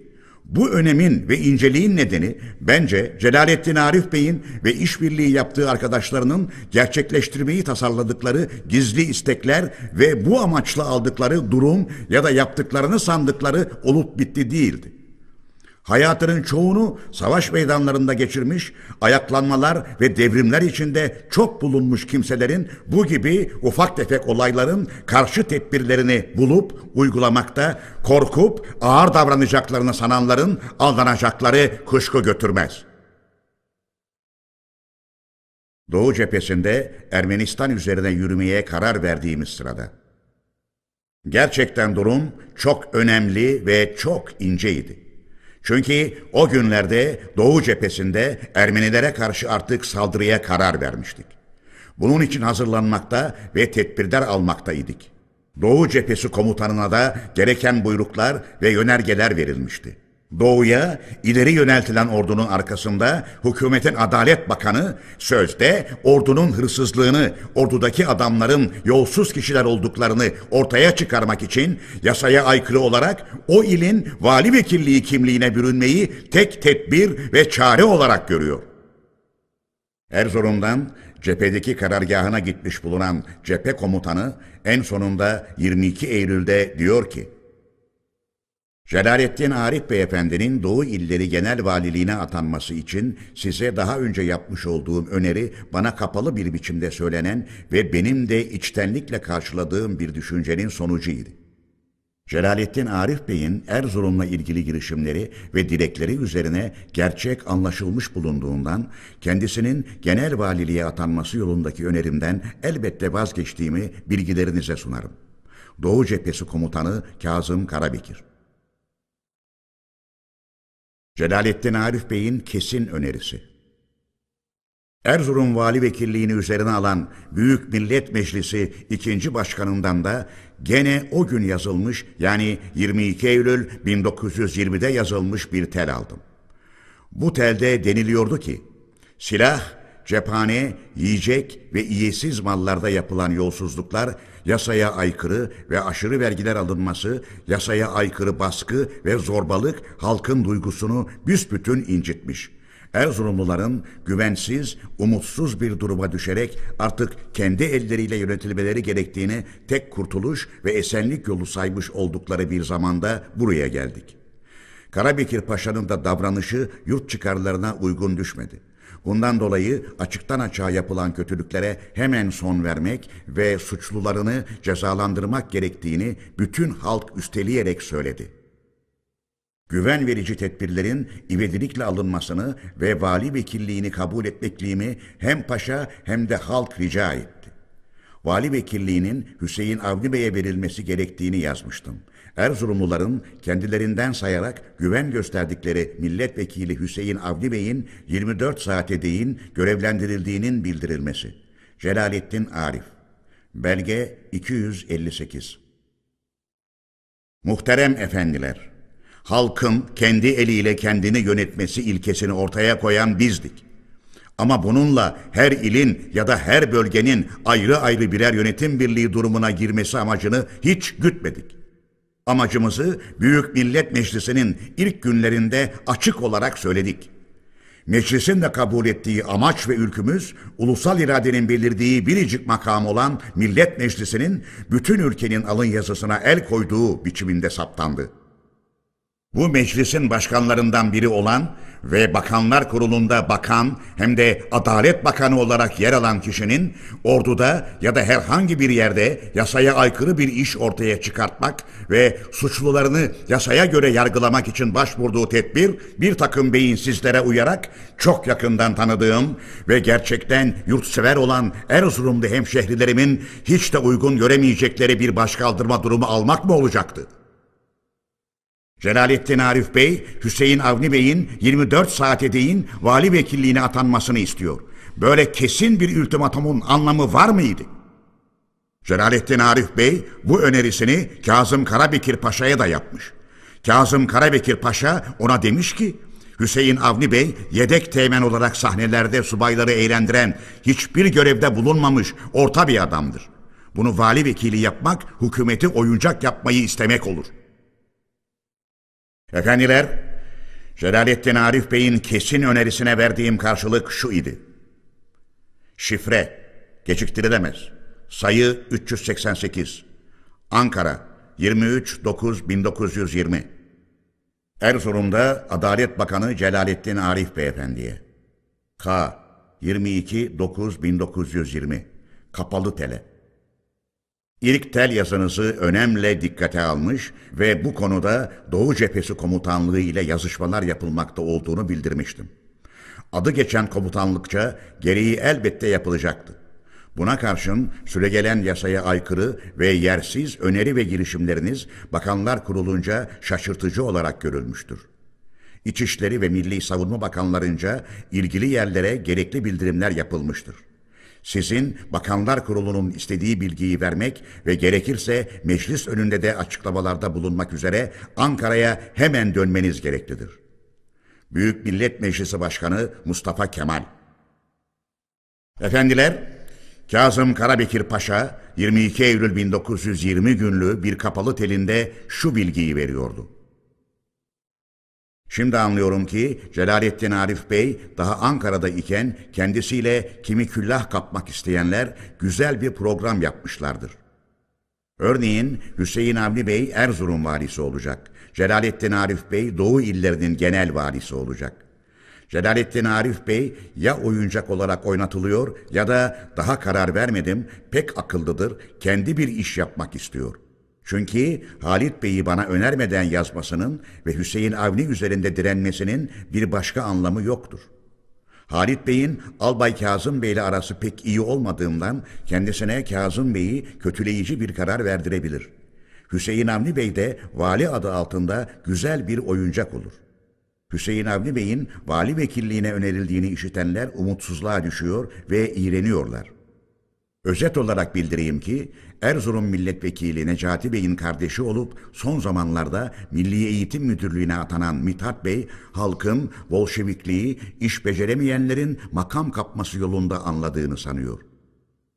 Bu önemin ve inceliğin nedeni bence Celalettin Arif Bey'in ve işbirliği yaptığı arkadaşlarının gerçekleştirmeyi tasarladıkları gizli istekler ve bu amaçla aldıkları durum ya da yaptıklarını sandıkları olup bitti değildi. Hayatının çoğunu savaş meydanlarında geçirmiş, ayaklanmalar ve devrimler içinde çok bulunmuş kimselerin bu gibi ufak tefek olayların karşı tedbirlerini bulup uygulamakta, korkup ağır davranacaklarını sananların aldanacakları kuşku götürmez. Doğu cephesinde Ermenistan üzerine yürümeye karar verdiğimiz sırada. Gerçekten durum çok önemli ve çok inceydi. Çünkü o günlerde Doğu cephesinde Ermenilere karşı artık saldırıya karar vermiştik. Bunun için hazırlanmakta ve tedbirler almaktaydık. Doğu cephesi komutanına da gereken buyruklar ve yönergeler verilmişti. Doğuya ileri yöneltilen ordunun arkasında hükümetin Adalet Bakanı sözde ordunun hırsızlığını, ordudaki adamların yolsuz kişiler olduklarını ortaya çıkarmak için yasaya aykırı olarak o ilin vali vekilliği kimliğine bürünmeyi tek tedbir ve çare olarak görüyor. Erzurum'dan cephedeki karargahına gitmiş bulunan cephe komutanı en sonunda yirmi iki Eylül'de diyor ki, Celalettin Arif Beyefendinin Doğu İlleri Genel Valiliğine atanması için size daha önce yapmış olduğum öneri bana kapalı bir biçimde söylenen ve benim de içtenlikle karşıladığım bir düşüncenin sonucuydu. Celalettin Arif Bey'in Erzurum'la ilgili girişimleri ve dilekleri üzerine gerçek anlaşılmış bulunduğundan kendisinin genel valiliğe atanması yolundaki önerimden elbette vazgeçtiğimi bilgilerinize sunarım. Doğu Cephesi Komutanı Kazım Karabekir. Celalettin Arif Bey'in kesin önerisi. Erzurum Vali Vekilliğini üzerine alan Büyük Millet Meclisi ikinci Başkanından da gene o gün yazılmış, yani yirmi iki Eylül bin dokuz yüz yirmi'de yazılmış bir tel aldım. Bu telde deniliyordu ki, silah, cephane, yiyecek ve iyesiz mallarda yapılan yolsuzluklar, yasaya aykırı ve aşırı vergiler alınması, yasaya aykırı baskı ve zorbalık halkın duygusunu büsbütün incitmiş. Erzurumluların güvensiz, umutsuz bir duruma düşerek artık kendi elleriyle yönetilmeleri gerektiğini tek kurtuluş ve esenlik yolu saymış oldukları bir zamanda buraya geldik. Karabekir Paşa'nın da davranışı yurt çıkarlarına uygun düşmedi. Bundan dolayı açıktan açığa yapılan kötülüklere hemen son vermek ve suçlularını cezalandırmak gerektiğini bütün halk üsteleyerek söyledi. Güven verici tedbirlerin ivedilikle alınmasını ve vali vekilliğini kabul etmekliğimi hem paşa hem de halk rica etti. Vali vekilliğinin Hüseyin Avni Bey'e verilmesi gerektiğini yazmıştım. Erzurumluların kendilerinden sayarak güven gösterdikleri milletvekili Hüseyin Avni Bey'in yirmi dört saate değin görevlendirildiğinin bildirilmesi. Celalettin Arif. Belge iki yüz elli sekiz. Muhterem efendiler, halkın kendi eliyle kendini yönetmesi ilkesini ortaya koyan bizdik. Ama bununla her ilin ya da her bölgenin ayrı ayrı birer yönetim birliği durumuna girmesi amacını hiç gütmedik. Amacımızı Büyük Millet Meclisi'nin ilk günlerinde açık olarak söyledik. Meclisin de kabul ettiği amaç ve ülkümüz, ulusal iradenin belirlediği biricik makam olan Millet Meclisi'nin bütün ülkenin alın yazısına el koyduğu biçiminde saptandı. Bu meclisin başkanlarından biri olan ve Bakanlar Kurulu'nda bakan hem de Adalet Bakanı olarak yer alan kişinin orduda ya da herhangi bir yerde yasaya aykırı bir iş ortaya çıkartmak ve suçlularını yasaya göre yargılamak için başvurduğu tedbir bir takım beyinsizlere uyarak çok yakından tanıdığım ve gerçekten yurtsever olan Erzurumlu hemşehrilerimin hiç de uygun göremeyecekleri bir başkaldırma durumu almak mı olacaktı? Celalettin Arif Bey, Hüseyin Avni Bey'in yirmi dört saate değin vali vekilliğine atanmasını istiyor. Böyle kesin bir ultimatomun anlamı var mıydı? Celalettin Arif Bey bu önerisini Kazım Karabekir Paşa'ya da yapmış. Kazım Karabekir Paşa ona demiş ki, Hüseyin Avni Bey yedek teğmen olarak sahnelerde subayları eğlendiren, hiçbir görevde bulunmamış orta bir adamdır. Bunu vali vekili yapmak, hükümeti oyuncak yapmayı istemek olur. Efendiler, Celalettin Arif Bey'in kesin önerisine verdiğim karşılık şu idi. Şifre, geciktirilemez. Sayı üç yüz seksen sekiz. Ankara, yirmi üç dokuz bin dokuz yüz yirmi. Erzurum'da Adalet Bakanı Celalettin Arif Beyefendi'ye. K. yirmi iki dokuz bin dokuz yüz yirmi Kapalı Tele. İlk tel yazınızı önemle dikkate almış ve bu konuda Doğu Cephesi Komutanlığı ile yazışmalar yapılmakta olduğunu bildirmiştim. Adı geçen komutanlıkça gereği elbette yapılacaktı. Buna karşın süregelen yasaya aykırı ve yersiz öneri ve girişimleriniz Bakanlar Kurulu'nca şaşırtıcı olarak görülmüştür. İçişleri ve Milli Savunma Bakanlarınca ilgili yerlere gerekli bildirimler yapılmıştır. Sizin Bakanlar Kurulu'nun istediği bilgiyi vermek ve gerekirse meclis önünde de açıklamalarda bulunmak üzere Ankara'ya hemen dönmeniz gereklidir. Büyük Millet Meclisi Başkanı Mustafa Kemal. Efendiler, Kazım Karabekir Paşa yirmi iki Eylül bin dokuz yüz yirmi günlü bir kapalı telinde şu bilgiyi veriyordu. Şimdi anlıyorum ki Celalettin Arif Bey daha Ankara'da iken kendisiyle kimi küllah kapmak isteyenler güzel bir program yapmışlardır. Örneğin Hüseyin Avni Bey Erzurum valisi olacak. Celalettin Arif Bey Doğu illerinin genel valisi olacak. Celalettin Arif Bey ya oyuncak olarak oynatılıyor ya da daha karar vermedim, pek akıllıdır, kendi bir iş yapmak istiyor. Çünkü Halit Bey'i bana önermeden yazmasının ve Hüseyin Avni üzerinde direnmesinin bir başka anlamı yoktur. Halit Bey'in Albay Kazım Bey'le arası pek iyi olmadığından kendisine Kazım Bey'i kötüleyici bir karar verdirebilir. Hüseyin Avni Bey de vali adı altında güzel bir oyuncak olur. Hüseyin Avni Bey'in vali vekilliğine önerildiğini işitenler umutsuzluğa düşüyor ve iğreniyorlar. Özet olarak bildireyim ki Erzurum Milletvekili Necati Bey'in kardeşi olup son zamanlarda Milli Eğitim Müdürlüğü'ne atanan Mithat Bey, halkın Bolşevikliği iş beceremeyenlerin makam kapması yolunda anladığını sanıyor.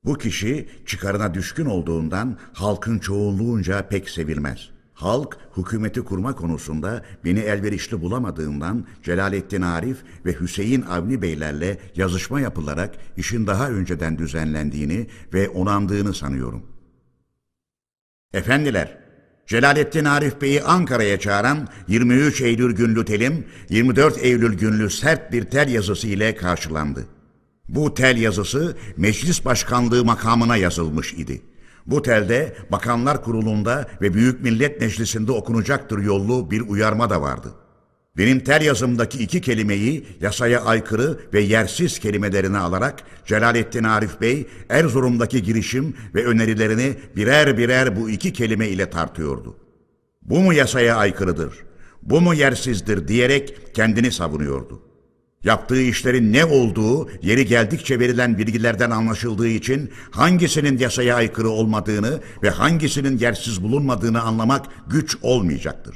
Bu kişi çıkarına düşkün olduğundan halkın çoğunluğunca pek sevilmez. Halk hükümeti kurma konusunda beni elverişli bulamadığından Celalettin Arif ve Hüseyin Avni Beylerle yazışma yapılarak işin daha önceden düzenlendiğini ve onandığını sanıyorum. Efendiler, Celalettin Arif Bey'i Ankara'ya çağıran yirmi üç Eylül günlü telim, yirmi dört Eylül günlü sert bir tel yazısı ile karşılandı. Bu tel yazısı Meclis Başkanlığı makamına yazılmış idi. Bu telde Bakanlar Kurulu'nda ve Büyük Millet Meclisi'nde okunacaktır yollu bir uyarma da vardı. Benim tel yazımdaki iki kelimeyi yasaya aykırı ve yersiz kelimelerine alarak Celalettin Arif Bey Erzurum'daki girişim ve önerilerini birer birer bu iki kelime ile tartıyordu. Bu mu yasaya aykırıdır, bu mu yersizdir diyerek kendini savunuyordu. Yaptığı işlerin ne olduğu, yeri geldikçe verilen bilgilerden anlaşıldığı için hangisinin yasaya aykırı olmadığını ve hangisinin yersiz bulunmadığını anlamak güç olmayacaktır.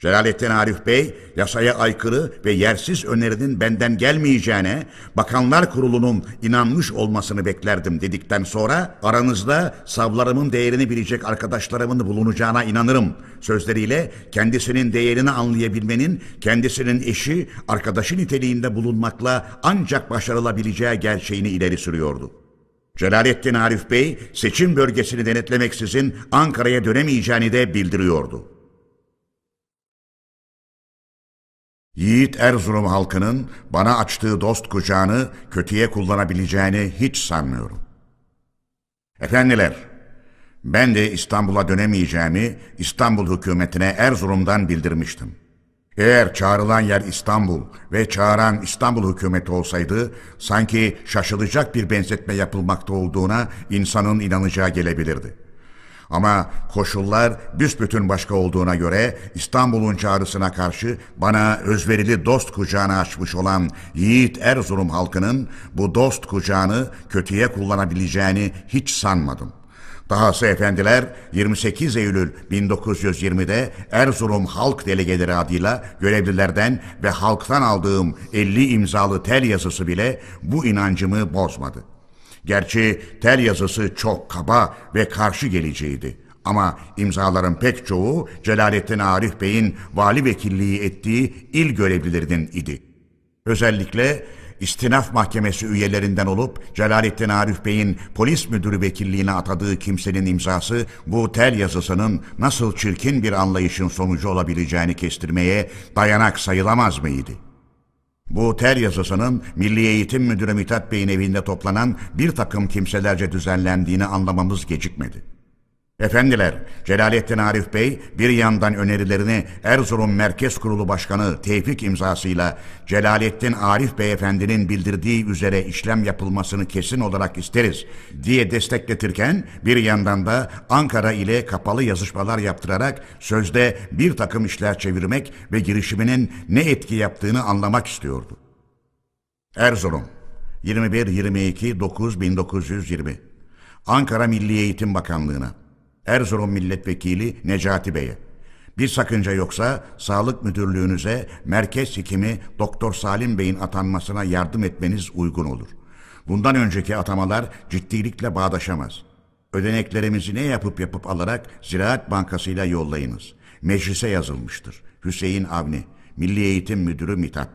Celalettin Arif Bey, yasaya aykırı ve yersiz önerinin benden gelmeyeceğine, Bakanlar Kurulu'nun inanmış olmasını beklerdim dedikten sonra, aranızda savlarımın değerini bilecek arkadaşlarımın bulunacağına inanırım sözleriyle kendisinin değerini anlayabilmenin, kendisinin eşi, arkadaşı niteliğinde bulunmakla ancak başarılabileceği gerçeğini ileri sürüyordu. Celalettin Arif Bey, seçim bölgesini denetlemeksizin Ankara'ya dönemeyeceğini de bildiriyordu. Yiğit Erzurum halkının bana açtığı dost kucağını kötüye kullanabileceğini hiç sanmıyorum. Efendiler, ben de İstanbul'a dönemeyeceğimi İstanbul hükümetine Erzurum'dan bildirmiştim. Eğer çağrılan yer İstanbul ve çağıran İstanbul hükümeti olsaydı, sanki şaşılacak bir benzetme yapılmakta olduğuna insanın inanacağı gelebilirdi. Ama koşullar büsbütün başka olduğuna göre İstanbul'un çağrısına karşı bana özverili dost kucağını açmış olan Yiğit Erzurum halkının bu dost kucağını kötüye kullanabileceğini hiç sanmadım. Dahası efendiler, yirmi sekiz Eylül bin dokuz yüz yirmi'de Erzurum halk delegeleri adıyla görevlilerden ve halktan aldığım elli imzalı tel yazısı bile bu inancımı bozmadı. Gerçi tel yazısı çok kaba ve karşı geleceğiydi. Ama imzaların pek çoğu Celalettin Arif Bey'in vali vekilliği ettiği il görevlilerinin idi. Özellikle İstinaf Mahkemesi üyelerinden olup Celalettin Arif Bey'in polis müdürü vekilliğine atadığı kimsenin imzası bu tel yazısının nasıl çirkin bir anlayışın sonucu olabileceğini kestirmeye dayanak sayılamaz mıydı? Bu ter yazısının Milli Eğitim Müdürü Mithat Bey'in evinde toplanan bir takım kimselerce düzenlendiğini anlamamız gecikmedi. Efendiler, Celalettin Arif Bey bir yandan önerilerini Erzurum Merkez Kurulu Başkanı Tevfik imzasıyla Celalettin Arif Beyefendinin bildirdiği üzere işlem yapılmasını kesin olarak isteriz diye destekletirken bir yandan da Ankara ile kapalı yazışmalar yaptırarak sözde bir takım işler çevirmek ve girişiminin ne etki yaptığını anlamak istiyordu. Erzurum, yirmi bir yirmi iki Ekim bin dokuz yüz yirmi, Ankara Milli Eğitim Bakanlığı'na, Erzurum Milletvekili Necati Bey'e, bir sakınca yoksa Sağlık Müdürlüğünüze merkez hekimi Doktor Salim Bey'in atanmasına yardım etmeniz uygun olur. Bundan önceki atamalar ciddilikle bağdaşamaz. Ödeneklerimizi ne yapıp yapıp alarak Ziraat Bankası'yla yollayınız. Meclise yazılmıştır. Hüseyin Avni, Milli Eğitim Müdürü Mithat.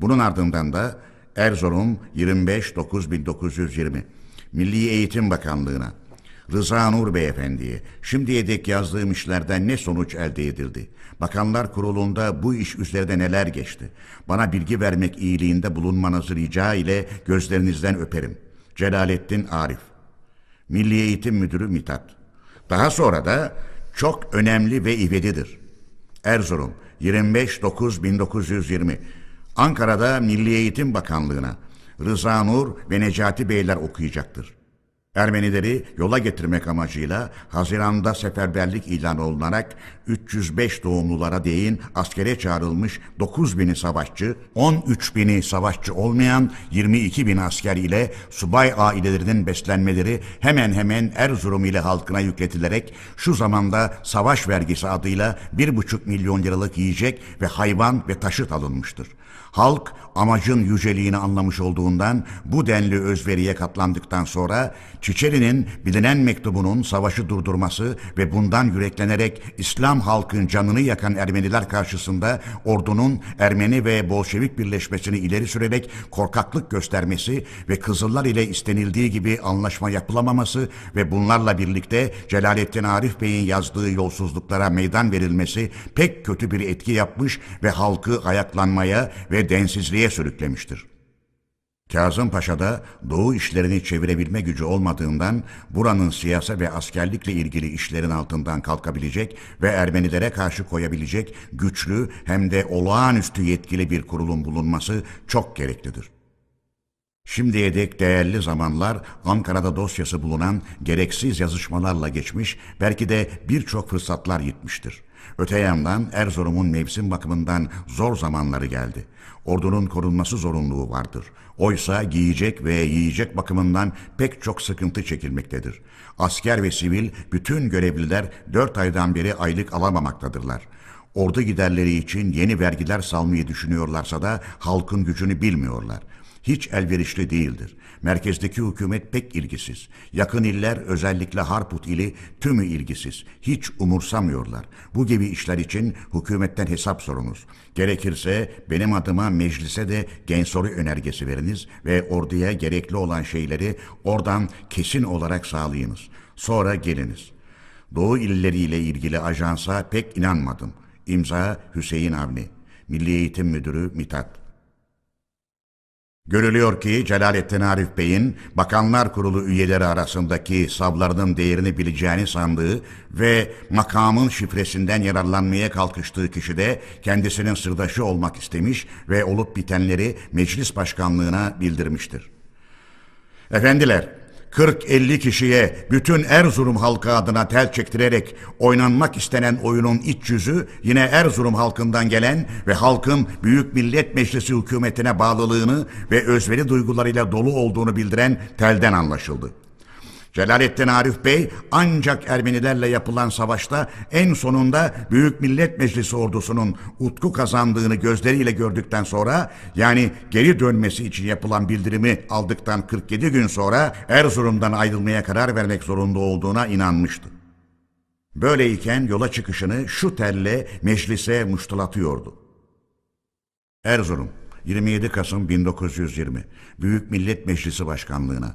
Bunun ardından da Erzurum yirmi beş Ekim bin dokuz yüz yirmi, Milli Eğitim Bakanlığı'na, Rıza Nur Beyefendi'ye, şimdiye dek yazdığım işlerden ne sonuç elde edildi? Bakanlar Kurulu'nda bu iş üzerinde neler geçti? Bana bilgi vermek iyiliğinde bulunmanızı rica ile gözlerinizden öperim. Celalettin Arif, Milli Eğitim Müdürü Mithat. Daha sonra da çok önemli ve ivedidir. Erzurum, yirmi beş Ekim bin dokuz yüz yirmi, Ankara'da Milli Eğitim Bakanlığı'na Rıza Nur ve Necati Beyler okuyacaktır. Ermenileri yola getirmek amacıyla Haziran'da seferberlik ilanı olunarak üç yüz beş doğumlulara değin askere çağrılmış dokuz bini savaşçı, on üç bini savaşçı olmayan yirmi iki bin asker ile subay ailelerinin beslenmeleri hemen hemen Erzurum ile halkına yükletilerek şu zamanda savaş vergisi adıyla bir buçuk milyon liralık yiyecek ve hayvan ve taşıt alınmıştır. Halk amacın yüceliğini anlamış olduğundan bu denli özveriye katlandıktan sonra Çiçeri'nin bilinen mektubunun savaşı durdurması ve bundan yüreklenerek İslam halkın canını yakan Ermeniler karşısında ordunun Ermeni ve Bolşevik birleşmesini ileri sürerek korkaklık göstermesi ve Kızıllar ile istenildiği gibi anlaşma yapılamaması ve bunlarla birlikte Celalettin Arif Bey'in yazdığı yolsuzluklara meydan verilmesi pek kötü bir etki yapmış ve halkı ayaklanmaya ve densizliğe sürüklemiştir. Kazım Paşa'da Doğu işlerini çevirebilme gücü olmadığından buranın siyasa ve askerlikle ilgili işlerin altından kalkabilecek ve Ermenilere karşı koyabilecek güçlü hem de olağanüstü yetkili bir kurulun bulunması çok gereklidir. Şimdiye dek değerli zamanlar Ankara'da dosyası bulunan gereksiz yazışmalarla geçmiş, belki de birçok fırsatlar yitmiştir. Öte yandan Erzurum'un mevsim bakımından zor zamanları geldi. Ordunun korunması zorunluluğu vardır. Oysa giyecek ve yiyecek bakımından pek çok sıkıntı çekilmektedir. Asker ve sivil bütün görevliler dört aydan beri aylık alamamaktadırlar. Ordu giderleri için yeni vergiler salmayı düşünüyorlarsa da halkın gücünü bilmiyorlar. Hiç elverişli değildir. Merkezdeki hükümet pek ilgisiz. Yakın iller, özellikle Harput ili tümü ilgisiz. Hiç umursamıyorlar. Bu gibi işler için hükümetten hesap sorunuz. Gerekirse benim adıma meclise de gensoru önergesi veriniz ve orduya gerekli olan şeyleri oradan kesin olarak sağlayınız. Sonra geliniz. Doğu illeriyle ilgili ajansa pek inanmadım. İmza Hüseyin Avni, Milli Eğitim Müdürü Mithat. Görülüyor ki Celalettin Arif Bey'in Bakanlar Kurulu üyeleri arasındaki savlarının değerini bileceğini sandığı ve makamın şifresinden yararlanmaya kalkıştığı kişi de kendisinin sırdaşı olmak istemiş ve olup bitenleri meclis başkanlığına bildirmiştir. Efendiler, kırk elli kişiye bütün Erzurum halkı adına tel çektirerek oynanmak istenen oyunun iç yüzü yine Erzurum halkından gelen ve halkın Büyük Millet Meclisi hükümetine bağlılığını ve özveri duygularıyla dolu olduğunu bildiren telden anlaşıldı. Celalettin Arif Bey ancak Ermenilerle yapılan savaşta en sonunda Büyük Millet Meclisi ordusunun utku kazandığını gözleriyle gördükten sonra, yani geri dönmesi için yapılan bildirimi aldıktan kırk yedi gün sonra Erzurum'dan ayrılmaya karar vermek zorunda olduğuna inanmıştı. Böyleyken yola çıkışını şu telle meclise muştulatıyordu. Erzurum, yirmi yedi Kasım bin dokuz yüz yirmi Büyük Millet Meclisi Başkanlığına.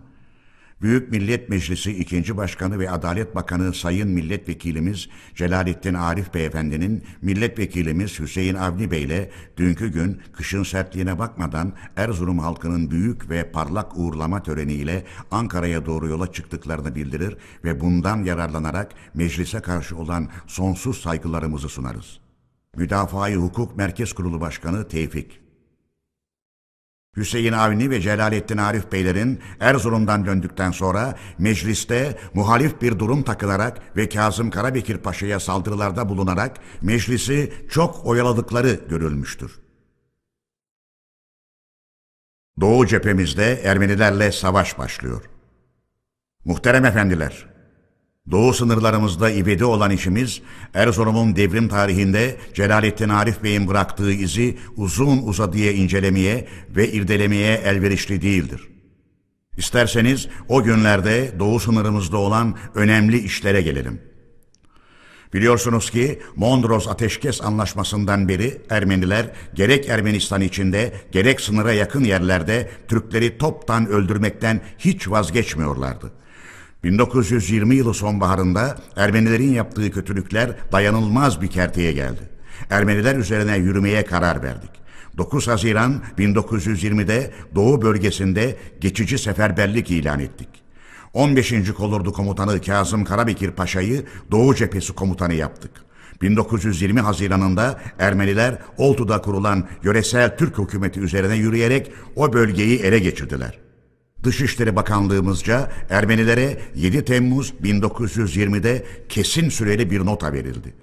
Büyük Millet Meclisi ikinci Başkanı ve Adalet Bakanı Sayın Milletvekilimiz Celalettin Arif Beyefendinin Milletvekilimiz Hüseyin Avni Bey ile dünkü gün kışın sertliğine bakmadan Erzurum halkının büyük ve parlak uğurlama töreniyle Ankara'ya doğru yola çıktıklarını bildirir ve bundan yararlanarak meclise karşı olan sonsuz saygılarımızı sunarız. Müdafaa-i Hukuk Merkez Kurulu Başkanı Tevfik. Hüseyin Avni ve Celalettin Arif Beylerin Erzurum'dan döndükten sonra mecliste muhalif bir durum takılarak ve Kazım Karabekir Paşa'ya saldırılarda bulunarak meclisi çok oyaladıkları görülmüştür. Doğu cephemizde Ermenilerle savaş başlıyor. Muhterem efendiler, Doğu sınırlarımızda ivedi olan işimiz, Erzurum'un devrim tarihinde Celalettin Arif Bey'in bıraktığı izi uzun uzadıya incelemeye ve irdelemeye elverişli değildir. İsterseniz o günlerde Doğu sınırımızda olan önemli işlere gelelim. Biliyorsunuz ki Mondros Ateşkes Anlaşması'ndan beri Ermeniler gerek Ermenistan içinde gerek sınıra yakın yerlerde Türkleri toptan öldürmekten hiç vazgeçmiyorlardı. bin dokuz yüz yirmi yılı sonbaharında Ermenilerin yaptığı kötülükler dayanılmaz bir kerteye geldi. Ermeniler üzerine yürümeye karar verdik. dokuz Haziran bin dokuz yüz yirmi'de Doğu bölgesinde geçici seferberlik ilan ettik. on beşinci Kolordu Komutanı Kazım Karabekir Paşa'yı Doğu Cephesi Komutanı yaptık. bin dokuz yüz yirmi Haziran'ında Ermeniler Oltu'da kurulan yöresel Türk hükümeti üzerine yürüyerek o bölgeyi ele geçirdiler. Dışişleri Bakanlığımızca Ermenilere yedi Temmuz bin dokuz yüz yirmi'de kesin süreli bir nota verildi.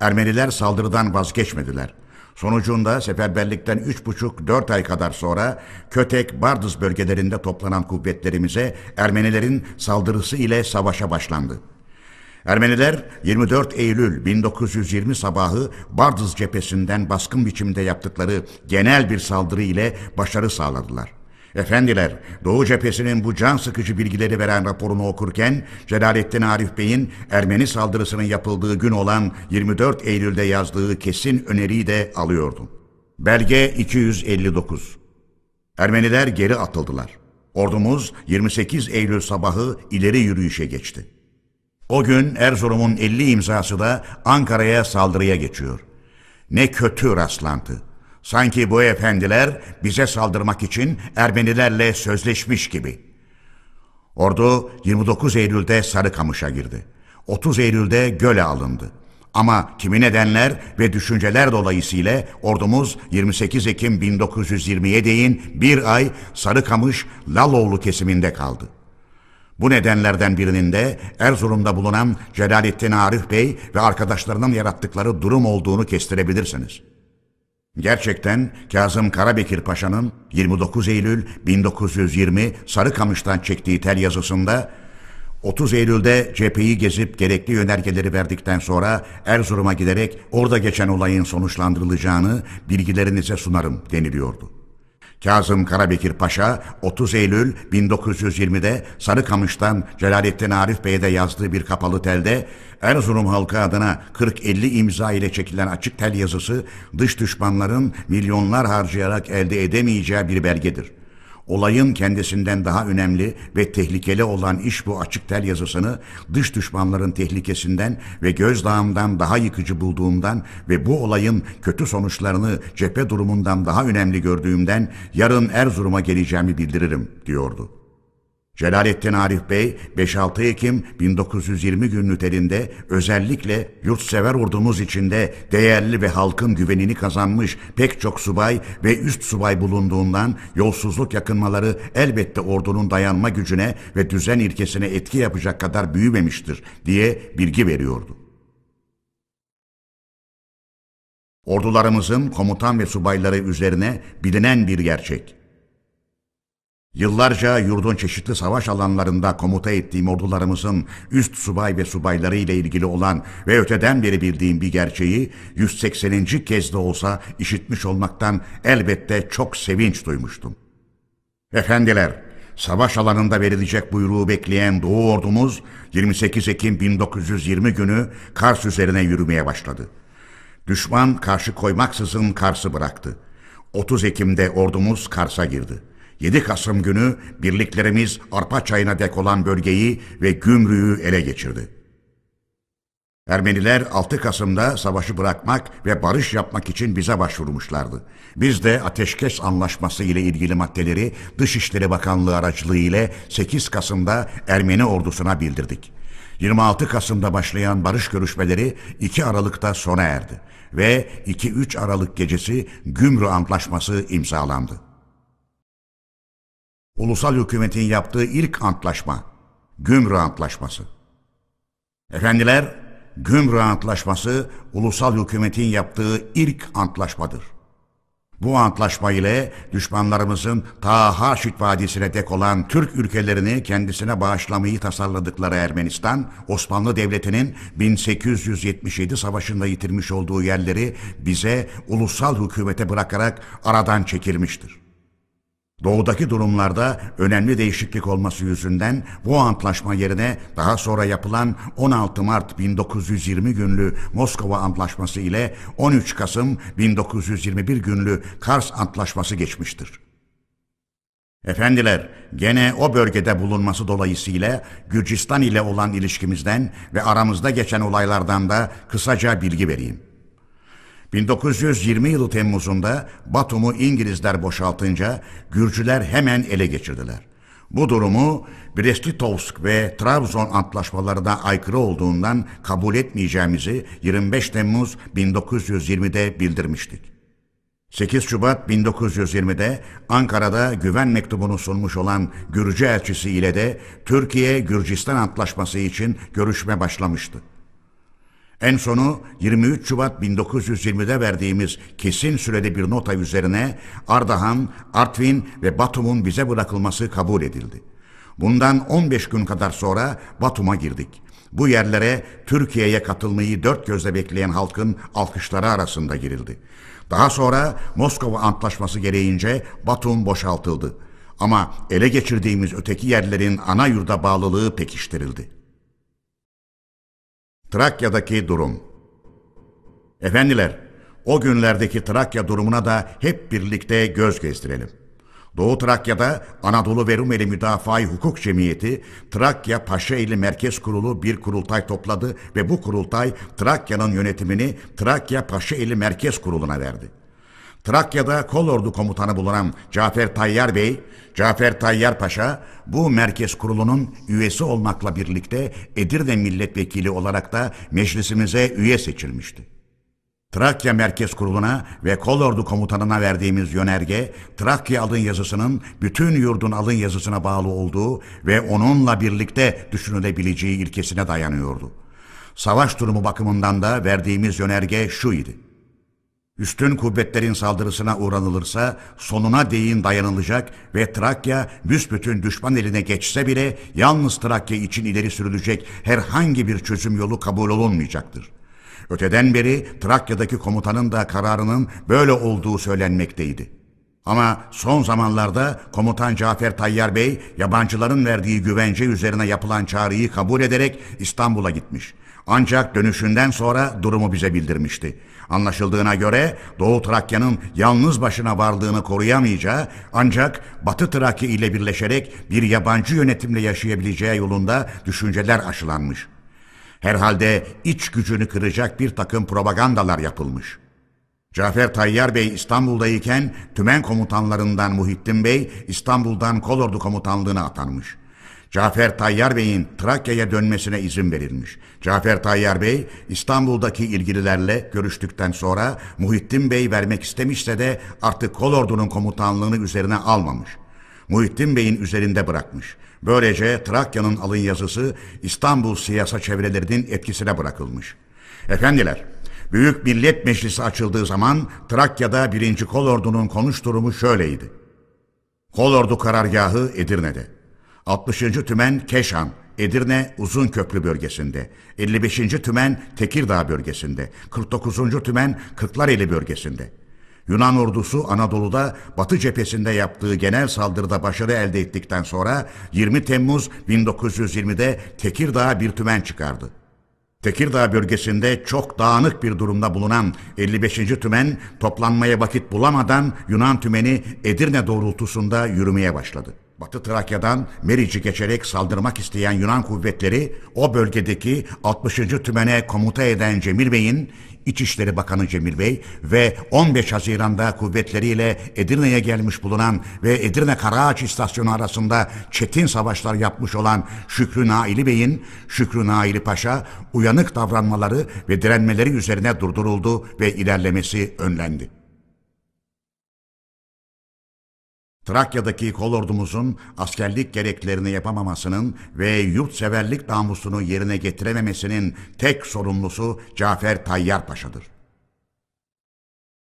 Ermeniler saldırıdan vazgeçmediler. Sonucunda seferberlikten üç buçuk dört ay kadar sonra Kötek, Bardız bölgelerinde toplanan kuvvetlerimize Ermenilerin saldırısı ile savaşa başlandı. Ermeniler yirmi dört Eylül bin dokuz yüz yirmi sabahı Bardız cephesinden baskın biçimde yaptıkları genel bir saldırı ile başarı sağladılar. Efendiler, Doğu Cephesi'nin bu can sıkıcı bilgileri veren raporunu okurken Celalettin Arif Bey'in Ermeni saldırısının yapıldığı gün olan yirmi dört Eylül'de yazdığı kesin öneriyi de alıyordum. Belge iki yüz elli dokuz. Ermeniler geri atıldılar. Ordumuz yirmi sekiz Eylül sabahı ileri yürüyüşe geçti. O gün Erzurum'un elli imzası da Ankara'ya saldırıya geçiyor. Ne kötü rastlantı. Sanki bu efendiler bize saldırmak için Ermenilerle sözleşmiş gibi. Ordu yirmi dokuz Eylül'de Sarıkamış'a girdi. otuz Eylül'de Göl'e alındı. Ama kimi nedenler ve düşünceler dolayısıyla ordumuz yirmi sekiz Ekim bin dokuz yüz yirmi'ye değin bir ay Sarıkamış Laloğlu kesiminde kaldı. Bu nedenlerden birinin de Erzurum'da bulunan Celalettin Arif Bey ve arkadaşlarının yarattıkları durum olduğunu kestirebilirsiniz. Gerçekten Kazım Karabekir Paşa'nın yirmi dokuz Eylül bin dokuz yüz yirmi Sarıkamış'tan çektiği tel yazısında otuz Eylül'de cepheyi gezip gerekli yönergeleri verdikten sonra Erzurum'a giderek orada geçen olayın sonuçlandırılacağını bilgilerinize sunarım deniliyordu. Kazım Karabekir Paşa otuz Eylül bin dokuz yüz yirmi'de Sarıkamış'tan Celalettin Arif Bey'e de yazdığı bir kapalı telde Erzurum halkı adına kırk elli imza ile çekilen açık tel yazısı dış düşmanların milyonlar harcayarak elde edemeyeceği bir belgedir. Olayın kendisinden daha önemli ve tehlikeli olan iş bu açık tel yazısını dış düşmanların tehlikesinden ve gözdağından daha yıkıcı bulduğumdan ve bu olayın kötü sonuçlarını cephe durumundan daha önemli gördüğümden yarın Erzurum'a geleceğimi bildiririm diyordu. Celalettin Arif Bey beş altı Ekim bin dokuz yüz yirmi günü nitelinde özellikle yurtsever ordumuz içinde değerli ve halkın güvenini kazanmış pek çok subay ve üst subay bulunduğundan yolsuzluk yakınmaları elbette ordunun dayanma gücüne ve düzen ilkesine etki yapacak kadar büyümemiştir diye bilgi veriyordu. Ordularımızın komutan ve subayları üzerine bilinen bir gerçek. Yıllarca yurdun çeşitli savaş alanlarında komuta ettiğim ordularımızın üst subay ve subayları ile ilgili olan ve öteden beri bildiğim bir gerçeği yüz sekseninci kez de olsa işitmiş olmaktan elbette çok sevinç duymuştum. Efendiler, savaş alanında verilecek buyruğu bekleyen Doğu ordumuz yirmi sekiz Ekim bin dokuz yüz yirmi günü Kars üzerine yürümeye başladı. Düşman karşı koymaksızın Kars'ı bıraktı. otuz Ekim'de ordumuz Kars'a girdi. yedi Kasım günü birliklerimiz Arpaçay'ına dek olan bölgeyi ve Gümrüğü ele geçirdi. Ermeniler altı Kasım'da savaşı bırakmak ve barış yapmak için bize başvurmuşlardı. Biz de ateşkes anlaşması ile ilgili maddeleri Dışişleri Bakanlığı aracılığı ile sekiz Kasım'da Ermeni ordusuna bildirdik. yirmi altı Kasım'da başlayan barış görüşmeleri iki Aralık'ta sona erdi ve iki üç Aralık gecesi Gümrü Antlaşması imzalandı. Ulusal hükümetin yaptığı ilk antlaşma, Gümrü Antlaşması. Efendiler, Gümrü Antlaşması ulusal hükümetin yaptığı ilk antlaşmadır. Bu antlaşma ile düşmanlarımızın ta Haşit Vadisi'ne dek olan Türk ülkelerini kendisine bağışlamayı tasarladıkları Ermenistan, Osmanlı Devleti'nin bin sekiz yüz yetmiş yedi savaşında yitirmiş olduğu yerleri bize ulusal hükümete bırakarak aradan çekilmiştir. Doğudaki durumlarda önemli değişiklik olması yüzünden bu antlaşma yerine daha sonra yapılan on altı Mart bin dokuz yüz yirmi günlü Moskova Antlaşması ile on üç Kasım bin dokuz yüz yirmi bir günlü Kars Antlaşması geçmiştir. Efendiler, gene o bölgede bulunması dolayısıyla Gürcistan ile olan ilişkimizden ve aramızda geçen olaylardan da kısaca bilgi vereyim. bin dokuz yüz yirmi yılı Temmuz'unda Batum'u İngilizler boşaltınca Gürcüler hemen ele geçirdiler. Bu durumu Brest-Litovsk ve Trabzon antlaşmalarına aykırı olduğundan kabul etmeyeceğimizi yirmi beş Temmuz bin dokuz yüz yirmi'de bildirmiştik. sekiz Şubat bin dokuz yüz yirmi'de Ankara'da güven mektubunu sunmuş olan Gürcü elçisi ile de Türkiye-Gürcistan antlaşması için görüşme başlamıştı. En sonu yirmi üç Şubat bin dokuz yüz yirmi'de verdiğimiz kesin süreli bir nota üzerine Ardahan, Artvin ve Batum'un bize bırakılması kabul edildi. Bundan on beş gün kadar sonra Batum'a girdik. Bu yerlere Türkiye'ye katılmayı dört gözle bekleyen halkın alkışları arasında girildi. Daha sonra Moskova Antlaşması gereğince Batum boşaltıldı. Ama ele geçirdiğimiz öteki yerlerin ana yurda bağlılığı pekiştirildi. Trakya'daki durum. Efendiler, o günlerdeki Trakya durumuna da hep birlikte göz gezdirelim. Doğu Trakya'da Anadolu ve Rumeli Müdafaa-i Hukuk Cemiyeti, Trakya Paşaeli Merkez Kurulu bir kurultay topladı ve bu kurultay Trakya'nın yönetimini Trakya Paşaeli Merkez Kurulu'na verdi. Trakya'da Kolordu komutanı bulunan Cafer Tayyar Bey, Cafer Tayyar Paşa bu merkez kurulunun üyesi olmakla birlikte Edirne milletvekili olarak da meclisimize üye seçilmişti. Trakya Merkez Kurulu'na ve Kolordu komutanına verdiğimiz yönerge, Trakya alın yazısının bütün yurdun alın yazısına bağlı olduğu ve onunla birlikte düşünülebileceği ilkesine dayanıyordu. Savaş durumu bakımından da verdiğimiz yönerge şu idi: üstün kuvvetlerin saldırısına uğranılırsa sonuna değin dayanılacak ve Trakya büsbütün düşman eline geçse bile yalnız Trakya için ileri sürülecek herhangi bir çözüm yolu kabul olunmayacaktır. Öteden beri Trakya'daki komutanın da kararının böyle olduğu söylenmekteydi. Ama son zamanlarda komutan Cafer Tayyar Bey yabancıların verdiği güvence üzerine yapılan çağrıyı kabul ederek İstanbul'a gitmiş. Ancak dönüşünden sonra durumu bize bildirmişti. Anlaşıldığına göre Doğu Trakya'nın yalnız başına varlığını koruyamayacağı, ancak Batı Trakya ile birleşerek bir yabancı yönetimle yaşayabileceği yolunda düşünceler aşılanmış. Herhalde iç gücünü kıracak bir takım propagandalar yapılmış. Cafer Tayyar Bey İstanbul'dayken tümen komutanlarından Muhittin Bey İstanbul'dan Kolordu komutanlığına atanmış. Cafer Tayyar Bey'in Trakya'ya dönmesine izin verilmiş. Cafer Tayyar Bey İstanbul'daki ilgililerle görüştükten sonra Muhittin Bey vermek istemişse de artık Kolordu'nun komutanlığını üzerine almamış. Muhittin Bey'in üzerinde bırakmış. Böylece Trakya'nın alın yazısı İstanbul siyasa çevrelerinin etkisine bırakılmış. Efendiler, Büyük Millet Meclisi açıldığı zaman Trakya'da birinci Kolordu'nun konuş durumu şöyleydi. Kolordu karargahı Edirne'de. altmışıncı Tümen Keşan, Edirne Uzunköprü bölgesinde, elli beşinci Tümen Tekirdağ bölgesinde, kırk dokuzuncu Tümen Kırklareli bölgesinde. Yunan ordusu Anadolu'da Batı cephesinde yaptığı genel saldırıda başarı elde ettikten sonra yirmi Temmuz bin dokuz yüz yirmi'de Tekirdağ'a bir tümen çıkardı. Tekirdağ bölgesinde çok dağınık bir durumda bulunan elli beşinci Tümen toplanmaya vakit bulamadan Yunan Tümeni Edirne doğrultusunda yürümeye başladı. Batı Trakya'dan Meriç'i geçerek saldırmak isteyen Yunan kuvvetleri o bölgedeki altmışıncı Tümen'e komuta eden Cemil Bey'in, İçişleri Bakanı Cemil Bey ve on beş Haziran'da kuvvetleriyle Edirne'ye gelmiş bulunan ve Edirne Karaağaç istasyonu arasında çetin savaşlar yapmış olan Şükrü Naili Bey'in, Şükrü Naili Paşa uyanık davranmaları ve direnmeleri üzerine durduruldu ve ilerlemesi önlendi. Trakya'daki kolordumuzun askerlik gereklerini yapamamasının ve yurtseverlik namusunu yerine getirememesinin tek sorumlusu Cafer Tayyar Paşa'dır.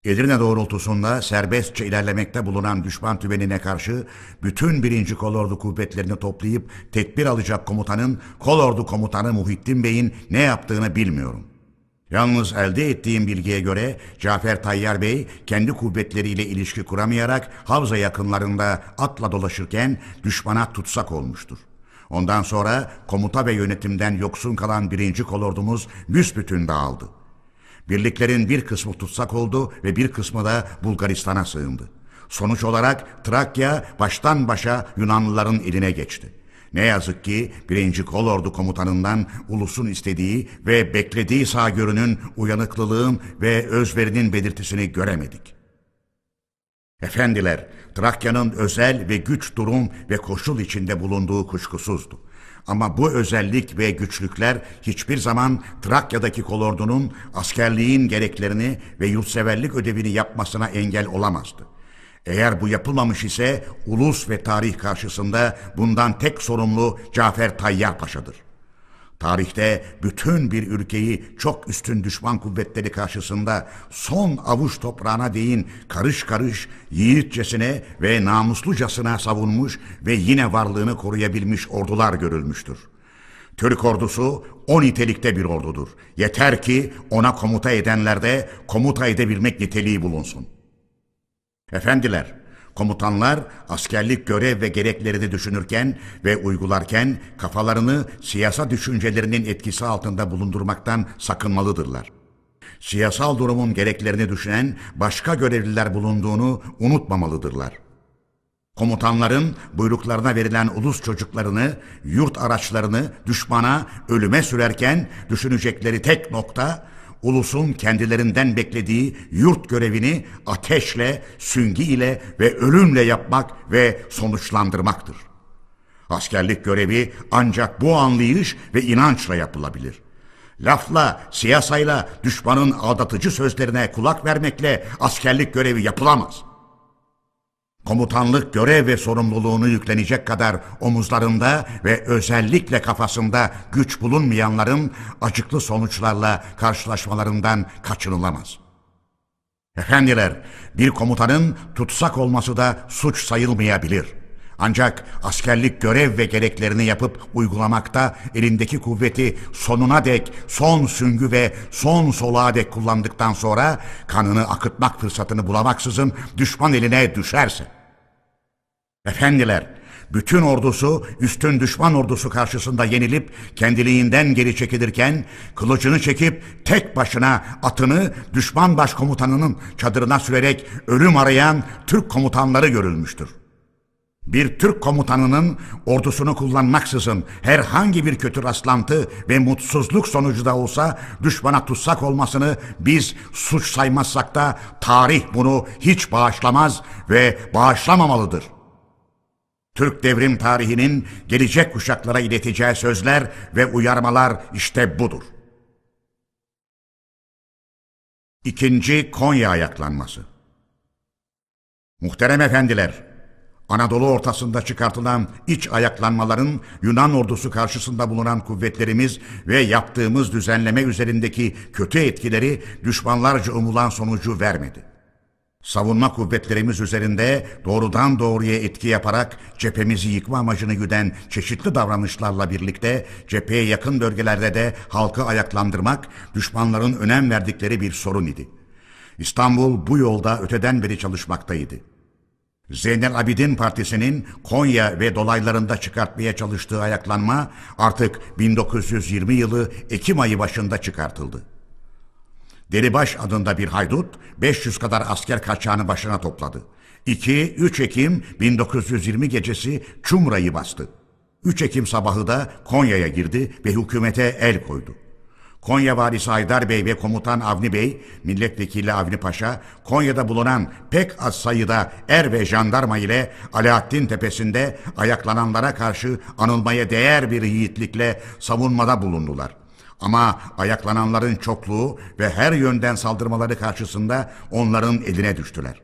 Edirne doğrultusunda serbestçe ilerlemekte bulunan düşman tümenine karşı bütün birinci Kolordu kuvvetlerini toplayıp tedbir alacak komutanın, Kolordu Komutanı Muhittin Bey'in ne yaptığını bilmiyorum. Yalnız elde ettiğim bilgiye göre Cafer Tayyar Bey kendi kuvvetleriyle ilişki kuramayarak Havza yakınlarında atla dolaşırken düşmana tutsak olmuştur. Ondan sonra komuta ve yönetimden yoksun kalan birinci kolordumuz büsbütün dağıldı. Birliklerin bir kısmı tutsak oldu ve bir kısmı da Bulgaristan'a sığındı. Sonuç olarak Trakya baştan başa Yunanlıların eline geçti. Ne yazık ki birinci Kolordu Komutanı'ndan ulusun istediği ve beklediği sağgörünün, uyanıklılığın ve özverinin belirtisini göremedik. Efendiler, Trakya'nın özel ve güç durum ve koşul içinde bulunduğu kuşkusuzdu. Ama bu özellik ve güçlükler hiçbir zaman Trakya'daki kolordunun askerliğin gereklerini ve yurtseverlik ödevini yapmasına engel olamazdı. Eğer bu yapılmamış ise ulus ve tarih karşısında bundan tek sorumlu Cafer Tayyar Paşa'dır. Tarihte bütün bir ülkeyi çok üstün düşman kuvvetleri karşısında son avuç toprağına değin karış karış, yiğitçesine ve namuslucasına savunmuş ve yine varlığını koruyabilmiş ordular görülmüştür. Türk ordusu o nitelikte bir ordudur. Yeter ki ona komuta edenlerde komuta edebilmek niteliği bulunsun. Efendiler, komutanlar askerlik görev ve gereklerini düşünürken ve uygularken kafalarını siyasa düşüncelerinin etkisi altında bulundurmaktan sakınmalıdırlar. Siyasal durumun gereklerini düşünen başka görevliler bulunduğunu unutmamalıdırlar. Komutanların buyruklarına verilen ulus çocuklarını, yurt araçlarını düşmana ölüme sürerken düşünecekleri tek nokta, ulusun kendilerinden beklediği yurt görevini ateşle, süngüyle ve ölümle yapmak ve sonuçlandırmaktır. Askerlik görevi ancak bu anlayış ve inançla yapılabilir. Lafla, siyasayla, düşmanın aldatıcı sözlerine kulak vermekle askerlik görevi yapılamaz. Komutanlık görev ve sorumluluğunu yüklenecek kadar omuzlarında ve özellikle kafasında güç bulunmayanların acıklı sonuçlarla karşılaşmalarından kaçınılamaz. Efendiler, bir komutanın tutsak olması da suç sayılmayabilir. Ancak askerlik görev ve gereklerini yapıp uygulamakta elindeki kuvveti sonuna dek, son süngü ve son soluğa dek kullandıktan sonra kanını akıtmak fırsatını bulamaksızın düşman eline düşerse. Efendiler, bütün ordusu üstün düşman ordusu karşısında yenilip kendiliğinden geri çekilirken kılıcını çekip tek başına atını düşman başkomutanının çadırına sürerek ölüm arayan Türk komutanları görülmüştür. Bir Türk komutanının ordusunu kullanmaksızın herhangi bir kötü rastlantı ve mutsuzluk sonucu da olsa düşmana tutsak olmasını biz suç saymazsak da tarih bunu hiç bağışlamaz ve bağışlamamalıdır. Türk devrim tarihinin gelecek kuşaklara ileteceği sözler ve uyarmalar işte budur. İkinci Konya Ayaklanması. Muhterem efendiler, Anadolu ortasında çıkartılan iç ayaklanmaların Yunan ordusu karşısında bulunan kuvvetlerimiz ve yaptığımız düzenleme üzerindeki kötü etkileri düşmanlarca umulan sonucu vermedi. Savunma kuvvetlerimiz üzerinde doğrudan doğruya etki yaparak cephemizi yıkma amacını güden çeşitli davranışlarla birlikte cepheye yakın bölgelerde de halkı ayaklandırmak düşmanların önem verdikleri bir sorun idi. İstanbul bu yolda öteden beri çalışmaktaydı. Zeynel Abidin Partisi'nin Konya ve dolaylarında çıkartmaya çalıştığı ayaklanma artık bin dokuz yüz yirmi yılı Ekim ayı başında çıkartıldı. Delibaş adında bir haydut beş yüz kadar asker kaçağını başına topladı. iki üç Ekim bin dokuz yüz yirmi gecesi Çumra'yı bastı. üç Ekim sabahı da Konya'ya girdi ve hükümete el koydu. Konya valisi Haydar Bey ve komutan Avni Bey, milletvekili Avni Paşa, Konya'da bulunan pek az sayıda er ve jandarma ile Alaaddin Tepesi'nde ayaklananlara karşı anılmaya değer bir yiğitlikle savunmada bulundular. Ama ayaklananların çokluğu ve her yönden saldırmaları karşısında onların eline düştüler.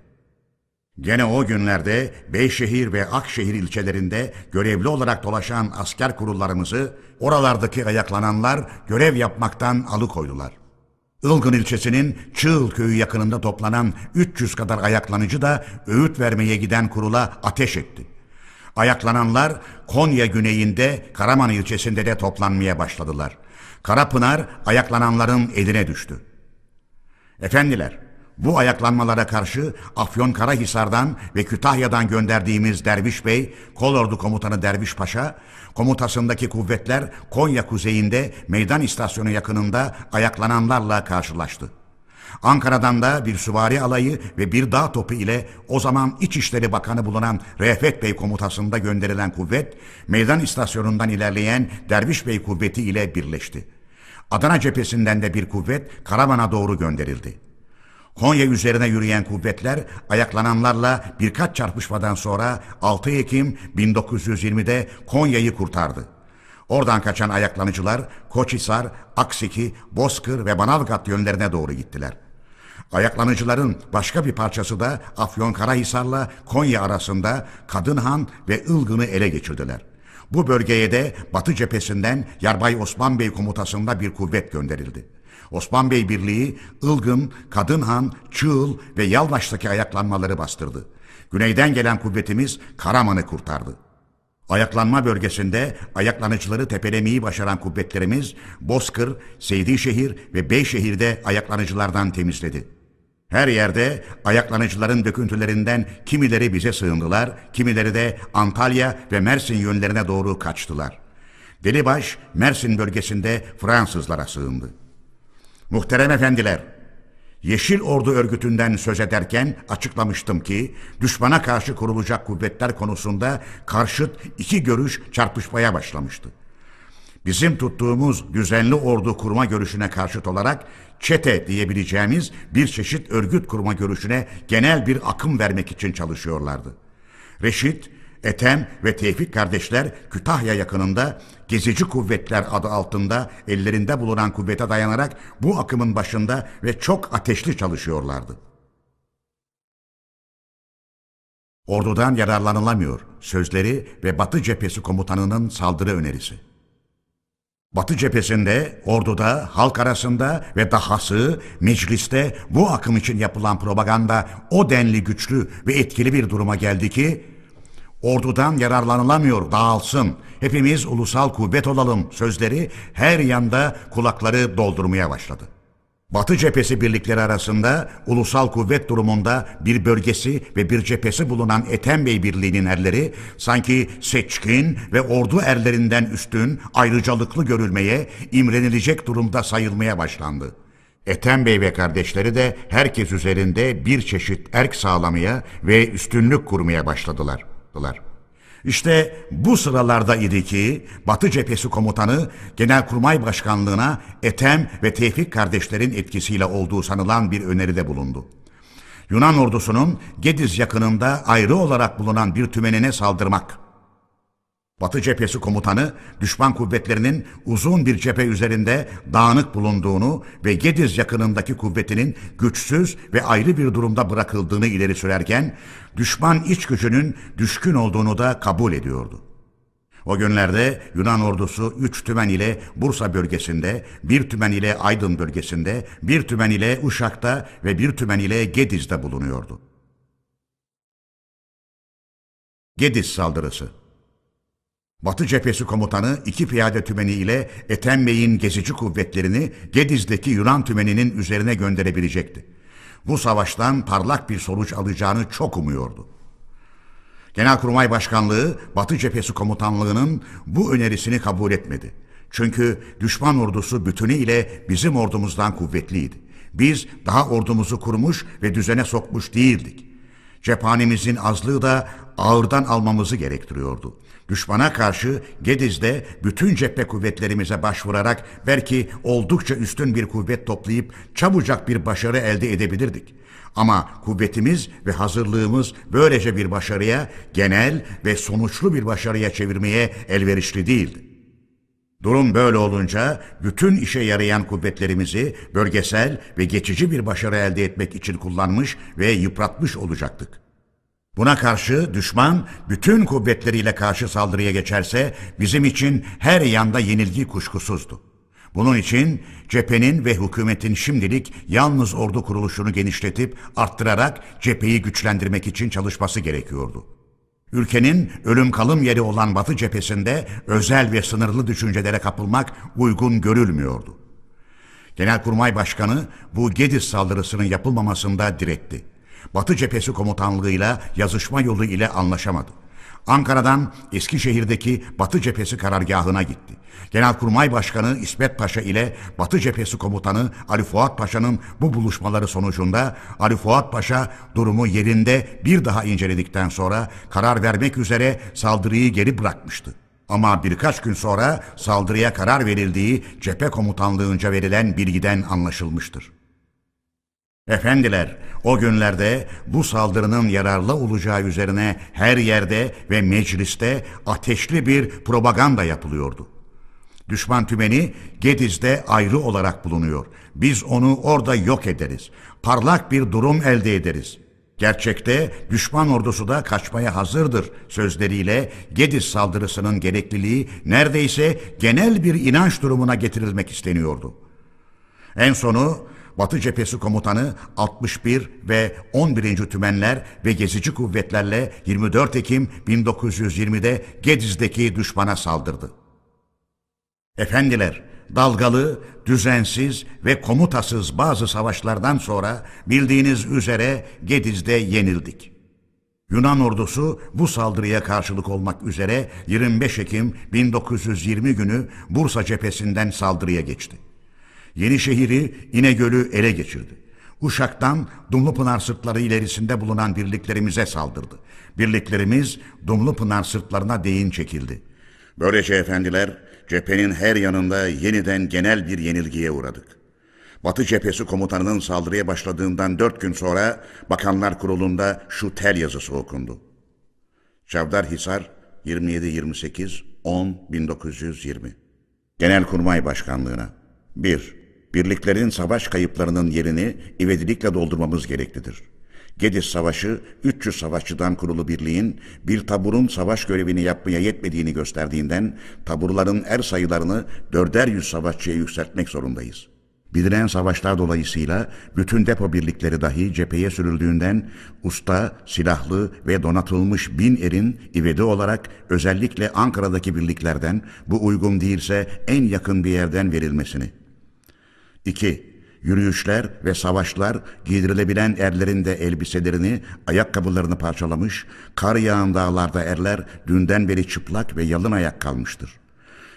Gene o günlerde Beyşehir ve Akşehir ilçelerinde görevli olarak dolaşan asker kurullarımızı oralardaki ayaklananlar görev yapmaktan alıkoydular. Ilgın ilçesinin Çığıl köyü yakınında toplanan üç yüz kadar ayaklanıcı da öğüt vermeye giden kurula ateş etti. Ayaklananlar Konya güneyinde Karaman ilçesinde de toplanmaya başladılar. Karapınar ayaklananların eline düştü. Efendiler, bu ayaklanmalara karşı Afyonkarahisar'dan ve Kütahya'dan gönderdiğimiz Derviş Bey, Kolordu Komutanı Derviş Paşa, komutasındaki kuvvetler Konya kuzeyinde meydan istasyonu yakınında ayaklananlarla karşılaştı. Ankara'dan da bir süvari alayı ve bir dağ topu ile o zaman İçişleri Bakanı bulunan Refet Bey komutasında gönderilen kuvvet, meydan istasyonundan ilerleyen Derviş Bey kuvveti ile birleşti. Adana cephesinden de bir kuvvet Karaman'a doğru gönderildi. Konya üzerine yürüyen kuvvetler ayaklananlarla birkaç çarpışmadan sonra altı Ekim bin dokuz yüz yirmi'de Konya'yı kurtardı. Oradan kaçan ayaklanıcılar Koçhisar, Aksiki, Bozkır ve Banavgat yönlerine doğru gittiler. Ayaklanıcıların başka bir parçası da Afyonkarahisar'la Konya arasında Kadınhan ve Ilgın'ı ele geçirdiler. Bu bölgeye de Batı cephesinden Yarbay Osman Bey komutasında bir kuvvet gönderildi. Osman Bey Birliği, Ilgın, Kadınhan, Çığıl ve Yalvaç'taki ayaklanmaları bastırdı. Güneyden gelen kuvvetimiz Karaman'ı kurtardı. Ayaklanma bölgesinde ayaklanıcıları tepelemeyi başaran kuvvetlerimiz Bozkır, Seydişehir ve Beyşehir'de ayaklanıcılardan temizledi. Her yerde ayaklanıcıların döküntülerinden kimileri bize sığındılar, kimileri de Antalya ve Mersin yönlerine doğru kaçtılar. Delibaş, Mersin bölgesinde Fransızlara sığındı. Muhterem efendiler, Yeşil Ordu örgütünden söz ederken açıklamıştım ki düşmana karşı kurulacak kuvvetler konusunda karşıt iki görüş çarpışmaya başlamıştı. Bizim tuttuğumuz düzenli ordu kurma görüşüne karşıt olarak çete diyebileceğimiz bir çeşit örgüt kurma görüşüne genel bir akım vermek için çalışıyorlardı. Reşit, Ethem ve Tevfik kardeşler Kütahya yakınında Gezici Kuvvetler adı altında ellerinde bulunan kuvvete dayanarak bu akımın başında ve çok ateşli çalışıyorlardı. Ordudan yararlanılamıyor sözleri ve Batı Cephesi Komutanı'nın saldırı önerisi. Batı cephesinde, orduda, halk arasında ve dahası mecliste bu akım için yapılan propaganda o denli güçlü ve etkili bir duruma geldi ki ordudan yararlanılamıyor, dağılsın, hepimiz ulusal kuvvet olalım sözleri her yanda kulakları doldurmaya başladı. Batı cephesi birlikleri arasında ulusal kuvvet durumunda bir bölgesi ve bir cephesi bulunan Ethem Bey Birliği'nin erleri sanki seçkin ve ordu erlerinden üstün, ayrıcalıklı görülmeye, imrenilecek durumda sayılmaya başlandı. Ethem Bey ve kardeşleri de herkes üzerinde bir çeşit erk sağlamaya ve üstünlük kurmaya başladılar. İşte bu sıralarda idi ki Batı Cephesi Komutanı Genelkurmay Başkanlığına Ethem ve Tevfik kardeşlerin etkisiyle olduğu sanılan bir öneride bulundu. Yunan ordusunun Gediz yakınında ayrı olarak bulunan bir tümenine saldırmak. Batı Cephesi Komutanı düşman kuvvetlerinin uzun bir cephe üzerinde dağınık bulunduğunu ve Gediz yakınındaki kuvvetinin güçsüz ve ayrı bir durumda bırakıldığını ileri sürerken düşman iç gücünün düşkün olduğunu da kabul ediyordu. O günlerde Yunan ordusu üç tümen ile Bursa bölgesinde, bir tümen ile Aydın bölgesinde, bir tümen ile Uşak'ta ve bir tümen ile Gediz'de bulunuyordu. Gediz saldırısı. Batı Cephesi Komutanı iki piyade tümeni ile Ethem Bey'in gezici kuvvetlerini Gediz'deki Yunan tümeninin üzerine gönderebilecekti. Bu savaştan parlak bir sonuç alacağını çok umuyordu. Genelkurmay Başkanlığı Batı Cephesi Komutanlığı'nın bu önerisini kabul etmedi. Çünkü düşman ordusu bütünüyle bizim ordumuzdan kuvvetliydi. Biz daha ordumuzu kurmuş ve düzene sokmuş değildik. Cephanemizin azlığı da ağırdan almamızı gerektiriyordu. Düşmana karşı Gediz'de bütün cephe kuvvetlerimize başvurarak belki oldukça üstün bir kuvvet toplayıp çabucak bir başarı elde edebilirdik. Ama kuvvetimiz ve hazırlığımız böylece bir başarıya, genel ve sonuçlu bir başarıya çevirmeye elverişli değildi. Durum böyle olunca bütün işe yarayan kuvvetlerimizi bölgesel ve geçici bir başarı elde etmek için kullanmış ve yıpratmış olacaktık. Buna karşı düşman bütün kuvvetleriyle karşı saldırıya geçerse bizim için her yanda yenilgi kuşkusuzdu. Bunun için cephenin ve hükümetin şimdilik yalnız ordu kuruluşunu genişletip arttırarak cepheyi güçlendirmek için çalışması gerekiyordu. Ülkenin ölüm kalım yeri olan Batı cephesinde özel ve sınırlı düşüncelere kapılmak uygun görülmüyordu. Genelkurmay Başkanı bu Gediz saldırısının yapılmamasında diretti. Batı Cephesi Komutanlığı'yla yazışma yolu ile anlaşamadı. Ankara'dan Eskişehir'deki Batı Cephesi karargahına gitti. Genelkurmay Başkanı İsmet Paşa ile Batı Cephesi Komutanı Ali Fuat Paşa'nın bu buluşmaları sonucunda Ali Fuat Paşa durumu yerinde bir daha inceledikten sonra karar vermek üzere saldırıyı geri bırakmıştı. Ama birkaç gün sonra saldırıya karar verildiği cephe komutanlığınca verilen bilgiden anlaşılmıştır. Efendiler, o günlerde bu saldırının yararlı olacağı üzerine her yerde ve mecliste ateşli bir propaganda yapılıyordu. Düşman tümeni Gediz'de ayrı olarak bulunuyor. Biz onu orada yok ederiz. Parlak bir durum elde ederiz. Gerçekte düşman ordusu da kaçmaya hazırdır sözleriyle Gediz saldırısının gerekliliği neredeyse genel bir inanç durumuna getirilmek isteniyordu. En sonu Batı Cephesi Komutanı altmış bir ve on birinci Tümenler ve Gezici Kuvvetlerle yirmi dört Ekim bin dokuz yüz yirmi'de Gediz'deki düşmana saldırdı. Efendiler, dalgalı, düzensiz ve komutasız bazı savaşlardan sonra bildiğiniz üzere Gediz'de yenildik. Yunan ordusu bu saldırıya karşılık olmak üzere yirmi beş Ekim bin dokuz yüz yirmi günü Bursa cephesinden saldırıya geçti. Yenişehir'i, İnegöl'ü ele geçirdi. Uşak'tan Dumlupınar sırtları ilerisinde bulunan birliklerimize saldırdı. Birliklerimiz Dumlupınar sırtlarına değin çekildi. Böylece efendiler, cephenin her yanında yeniden genel bir yenilgiye uğradık. Batı Cephesi Komutanı'nın saldırıya başladığından dört gün sonra Bakanlar Kurulu'nda şu tel yazısı okundu. Çavdarhisar yirmi yedi yirmi sekiz on bin dokuz yüz yirmi Genelkurmay Başkanlığı'na bir Birliklerin savaş kayıplarının yerini ivedilikle doldurmamız gereklidir. Gediz Savaşı, üç yüz savaşçıdan kurulu birliğin bir taburun savaş görevini yapmaya yetmediğini gösterdiğinden taburların er sayılarını dörder yüz savaşçıya yükseltmek zorundayız. Bilinen savaşlar dolayısıyla bütün depo birlikleri dahi cepheye sürüldüğünden usta, silahlı ve donatılmış bin erin ivedi olarak özellikle Ankara'daki birliklerden bu uygun değilse en yakın bir yerden verilmesini. iki Yürüyüşler ve savaşlar giydirilebilen erlerin de elbiselerini, ayakkabılarını parçalamış, kar yağan dağlarda erler dünden beri çıplak ve yalın ayak kalmıştır.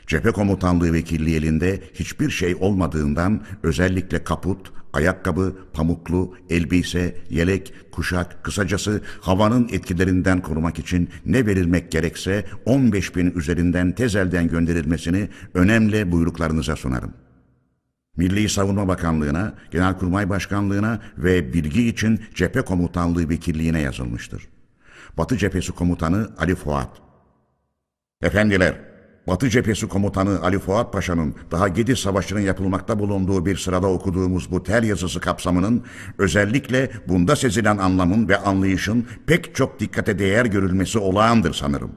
Cephe komutanlığı vekilliği elinde hiçbir şey olmadığından özellikle kaput, ayakkabı, pamuklu, elbise, yelek, kuşak, kısacası havanın etkilerinden korumak için ne verilmek gerekse on beş bin üzerinden tez elden gönderilmesini önemli buyruklarınıza sunarım. Milli Savunma Bakanlığı'na, Genelkurmay Başkanlığı'na ve bilgi için Cephe Komutanlığı Vekilliği'ne yazılmıştır. Batı Cephesi Komutanı Ali Fuat. Efendiler, Batı Cephesi Komutanı Ali Fuat Paşa'nın daha Gediz Savaşı'nın yapılmakta bulunduğu bir sırada okuduğumuz bu tel yazısı kapsamının özellikle bunda sezilen anlamın ve anlayışın pek çok dikkate değer görülmesi olağandır sanırım.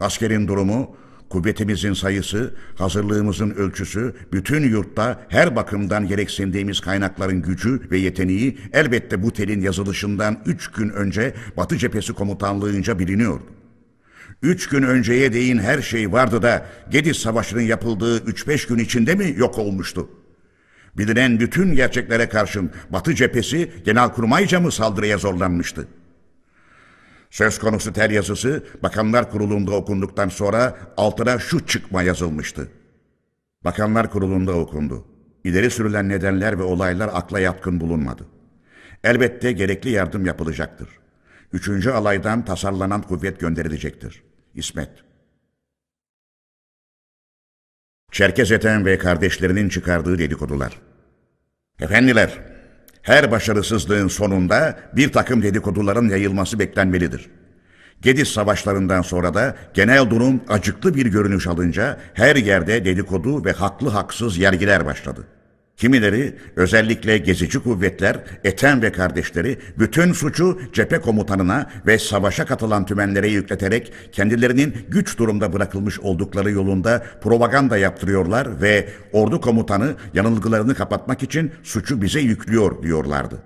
Askerin durumu, kuvvetimizin sayısı, hazırlığımızın ölçüsü, bütün yurtta her bakımdan gereksindiğimiz kaynakların gücü ve yeteneği elbette bu telin yazılışından üç gün önce Batı Cephesi Komutanlığı'nca biliniyordu. Üç gün önceye değin her şey vardı da Gediz Savaşı'nın yapıldığı üç beş gün içinde mi yok olmuştu? Bilinen bütün gerçeklere karşın Batı Cephesi Genelkurmayca mı saldırıya zorlanmıştı? Söz konusu tel yazısı Bakanlar Kurulu'nda okunduktan sonra altına şu çıkma yazılmıştı. Bakanlar Kurulu'nda okundu. İleri sürülen nedenler ve olaylar akla yatkın bulunmadı. Elbette gerekli yardım yapılacaktır. Üçüncü alaydan tasarlanan kuvvet gönderilecektir. İsmet. Çerkez Ethem ve kardeşlerinin çıkardığı dedikodular. Efendiler, her başarısızlığın sonunda bir takım dedikoduların yayılması beklenmelidir. Gediz savaşlarından sonra da genel durum acıklı bir görünüş alınca her yerde dedikodu ve haklı haksız yergiler başladı. Kimileri, özellikle gezici kuvvetler, Ethem ve kardeşleri bütün suçu cephe komutanına ve savaşa katılan tümenlere yükleterek kendilerinin güç durumda bırakılmış oldukları yolunda propaganda yaptırıyorlar ve ordu komutanı yanılgılarını kapatmak için suçu bize yüklüyor diyorlardı.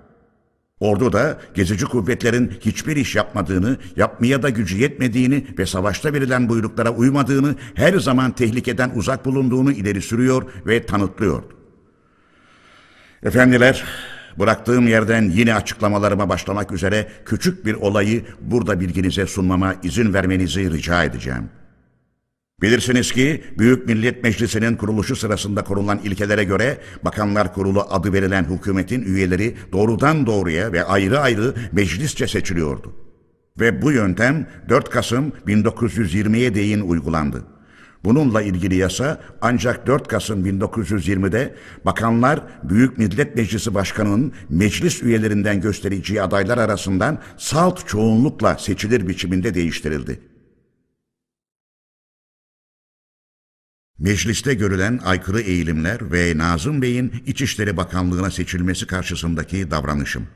Ordu da gezici kuvvetlerin hiçbir iş yapmadığını, yapmaya da gücü yetmediğini ve savaşta verilen buyruklara uymadığını, her zaman tehlikeden uzak bulunduğunu ileri sürüyor ve tanıtlıyordu. Efendiler, bıraktığım yerden yine açıklamalarıma başlamak üzere küçük bir olayı burada bilginize sunmama izin vermenizi rica edeceğim. Bilirsiniz ki Büyük Millet Meclisi'nin kuruluşu sırasında korulan ilkelere göre Bakanlar Kurulu adı verilen hükümetin üyeleri doğrudan doğruya ve ayrı ayrı meclisçe seçiliyordu. Ve bu yöntem dört Kasım bin dokuz yüz yirmiye değin uygulandı. Bununla ilgili yasa ancak dört Kasım bin dokuz yüz yirmide bakanlar Büyük Millet Meclisi Başkanı'nın meclis üyelerinden göstereceği adaylar arasından salt çoğunlukla seçilir biçiminde değiştirildi. Mecliste görülen aykırı eğilimler ve Nazım Bey'in İçişleri Bakanlığı'na seçilmesi karşısındaki davranışım.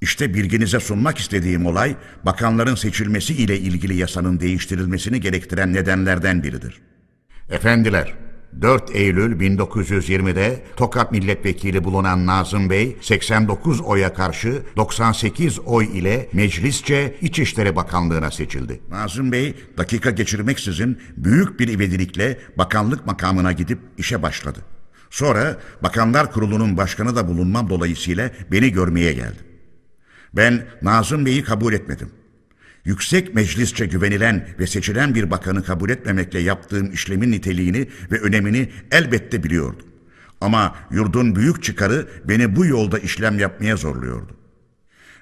İşte bilginize sunmak istediğim olay, bakanların seçilmesi ile ilgili yasanın değiştirilmesini gerektiren nedenlerden biridir. Efendiler, dört Eylül bin dokuz yüz yirmide Tokat Milletvekili bulunan Nazım Bey, seksen dokuz oya karşı doksan sekiz oy ile meclisçe İçişleri Bakanlığı'na seçildi. Nazım Bey, dakika geçirmeksizin büyük bir ivedilikle bakanlık makamına gidip işe başladı. Sonra Bakanlar Kurulu'nun başkanı da bulunmam dolayısıyla beni görmeye geldi. Ben Nazım Bey'i kabul etmedim. Yüksek meclisçe güvenilen ve seçilen bir bakanı kabul etmemekle yaptığım işlemin niteliğini ve önemini elbette biliyordum. Ama yurdun büyük çıkarı beni bu yolda işlem yapmaya zorluyordu.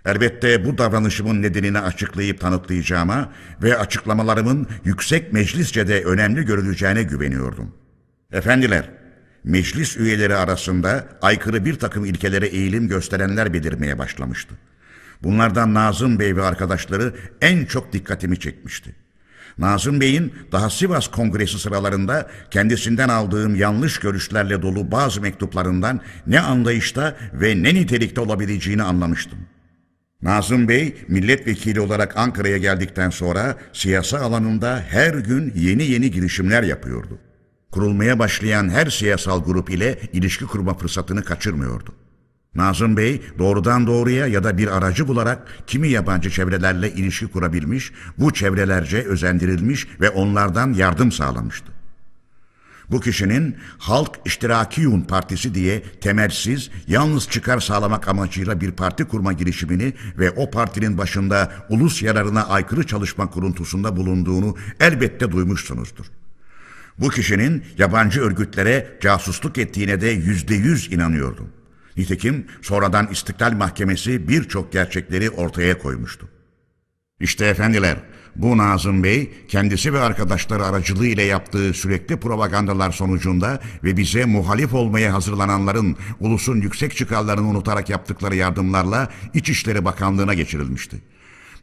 Elbette bu davranışımın nedenini açıklayıp tanıtlayacağıma ve açıklamalarımın yüksek meclisçe de önemli görüleceğine güveniyordum. Efendiler, meclis üyeleri arasında aykırı bir takım ilkelere eğilim gösterenler belirmeye başlamıştı. Bunlardan Nazım Bey ve arkadaşları en çok dikkatimi çekmişti. Nazım Bey'in daha Sivas Kongresi sıralarında kendisinden aldığım yanlış görüşlerle dolu bazı mektuplarından ne anlayışta ve ne nitelikte olabileceğini anlamıştım. Nazım Bey, milletvekili olarak Ankara'ya geldikten sonra siyasi alanında her gün yeni yeni girişimler yapıyordu. Kurulmaya başlayan her siyasal grup ile ilişki kurma fırsatını kaçırmıyordu. Nazım Bey doğrudan doğruya ya da bir aracı bularak kimi yabancı çevrelerle ilişki kurabilmiş, bu çevrelerce özendirilmiş ve onlardan yardım sağlamıştı. Bu kişinin Halk İştirakiyun Partisi diye temelsiz, yalnız çıkar sağlamak amacıyla bir parti kurma girişimini ve o partinin başında ulus yararına aykırı çalışma kuruntusunda bulunduğunu elbette duymuşsunuzdur. Bu kişinin yabancı örgütlere casusluk ettiğine de yüzde yüz inanıyordum. Nitekim sonradan İstiklal Mahkemesi birçok gerçekleri ortaya koymuştu. İşte efendiler, bu Nazım Bey kendisi ve arkadaşları aracılığı ile yaptığı sürekli propagandalar sonucunda ve bize muhalif olmaya hazırlananların ulusun yüksek çıkarlarını unutarak yaptıkları yardımlarla İçişleri Bakanlığı'na geçirilmişti.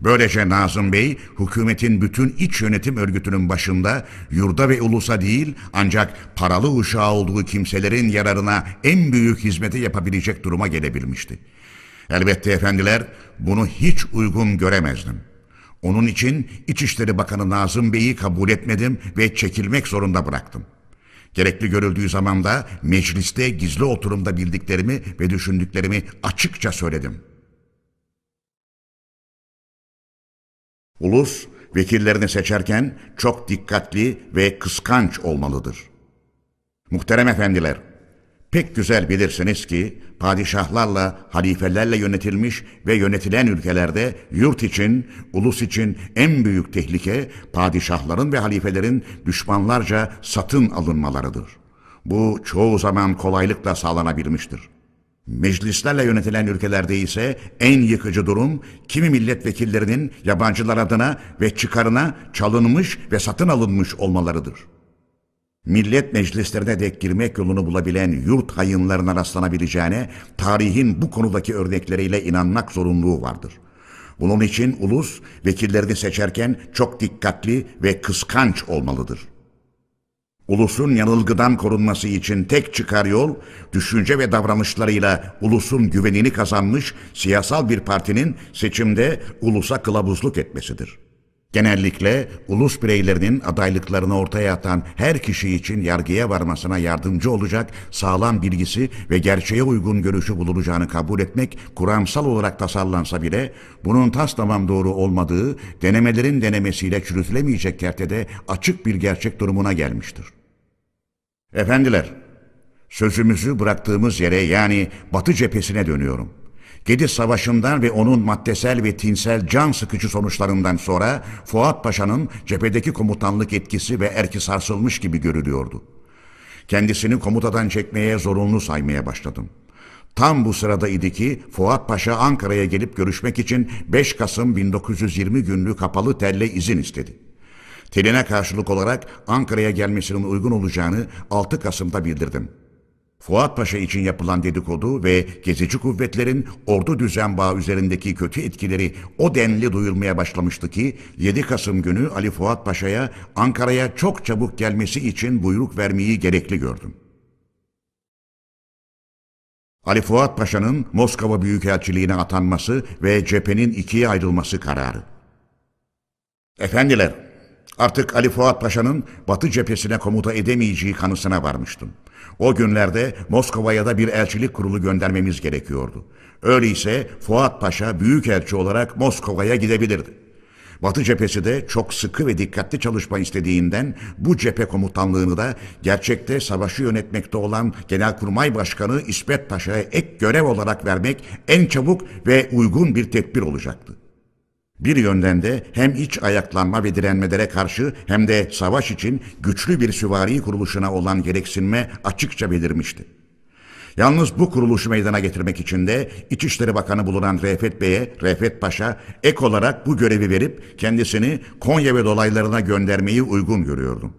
Böylece Nazım Bey, hükümetin bütün iç yönetim örgütünün başında yurda ve ulusa değil ancak paralı uşağı olduğu kimselerin yararına en büyük hizmeti yapabilecek duruma gelebilmişti. Elbette efendiler, bunu hiç uygun göremezdim. Onun için İçişleri Bakanı Nazım Bey'i kabul etmedim ve çekilmek zorunda bıraktım. Gerekli görüldüğü zaman da mecliste gizli oturumda bildiklerimi ve düşündüklerimi açıkça söyledim. Ulus, vekillerini seçerken çok dikkatli ve kıskanç olmalıdır. Muhterem efendiler, Pek güzel bilirsiniz ki padişahlarla, halifelerle yönetilmiş ve yönetilen ülkelerde yurt için, ulus için en büyük tehlike padişahların ve halifelerin düşmanlarca satın alınmalarıdır. Bu çoğu zaman kolaylıkla sağlanabilmiştir. Meclislerle yönetilen ülkelerde ise en yıkıcı durum kimi milletvekillerinin yabancılar adına ve çıkarına çalınmış ve satın alınmış olmalarıdır. Millet meclislerine dek girmek yolunu bulabilen yurt hayınlarına rastlanabileceğine tarihin bu konudaki örnekleriyle inanmak zorunluluğu vardır. Bunun için ulus vekillerini seçerken çok dikkatli ve kıskanç olmalıdır. Ulusun yanılgıdan korunması için tek çıkar yol, düşünce ve davranışlarıyla ulusun güvenini kazanmış siyasal bir partinin seçimde ulusa kılavuzluk etmesidir. Genellikle ulus bireylerinin adaylıklarını ortaya atan her kişi için yargıya varmasına yardımcı olacak sağlam bilgisi ve gerçeğe uygun görüşü bulunacağını kabul etmek kuramsal olarak tasarlansa bile bunun tasdamam doğru olmadığı denemelerin denemesiyle çürütülemeyecek kertede açık bir gerçek durumuna gelmiştir. Efendiler, sözümüzü bıraktığımız yere yani Batı cephesine dönüyorum. Gediz Savaşı'ndan ve onun maddesel ve tinsel can sıkıcı sonuçlarından sonra Fuat Paşa'nın cephedeki komutanlık etkisi ve erki sarsılmış gibi görülüyordu. Kendisini komutadan çekmeye zorunlu saymaya başladım. Tam bu sırada idi ki Fuat Paşa Ankara'ya gelip görüşmek için beş Kasım bin dokuz yüz yirmi günlü kapalı telle izin istedi. Teline karşılık olarak Ankara'ya gelmesinin uygun olacağını altı Kasım'da bildirdim. Fuat Paşa için yapılan dedikodu ve gezici kuvvetlerin ordu düzenbağı üzerindeki kötü etkileri o denli duyulmaya başlamıştı ki yedi Kasım günü Ali Fuat Paşa'ya Ankara'ya çok çabuk gelmesi için buyruk vermeyi gerekli gördüm. Ali Fuat Paşa'nın Moskova Büyükelçiliğine atanması ve cephenin ikiye ayrılması kararı. Efendiler, artık Ali Fuat Paşa'nın Batı cephesine komuta edemeyeceği kanısına varmıştım. O günlerde Moskova'ya da bir elçilik kurulu göndermemiz gerekiyordu. Öyleyse Fuat Paşa büyükelçi olarak Moskova'ya gidebilirdi. Batı cephesi de çok sıkı ve dikkatli çalışma istediğinden bu cephe komutanlığını da gerçekte savaşı yönetmekte olan Genelkurmay Başkanı İsmet Paşa'ya ek görev olarak vermek en çabuk ve uygun bir tedbir olacaktı. Bir yönden de hem iç ayaklanma ve direnmelere karşı hem de savaş için güçlü bir süvari kuruluşuna olan gereksinme açıkça belirmişti. Yalnız bu kuruluşu meydana getirmek için de İçişleri Bakanı bulunan Refet Bey'e, Refet Paşa ek olarak bu görevi verip kendisini Konya ve dolaylarına göndermeyi uygun görüyordum.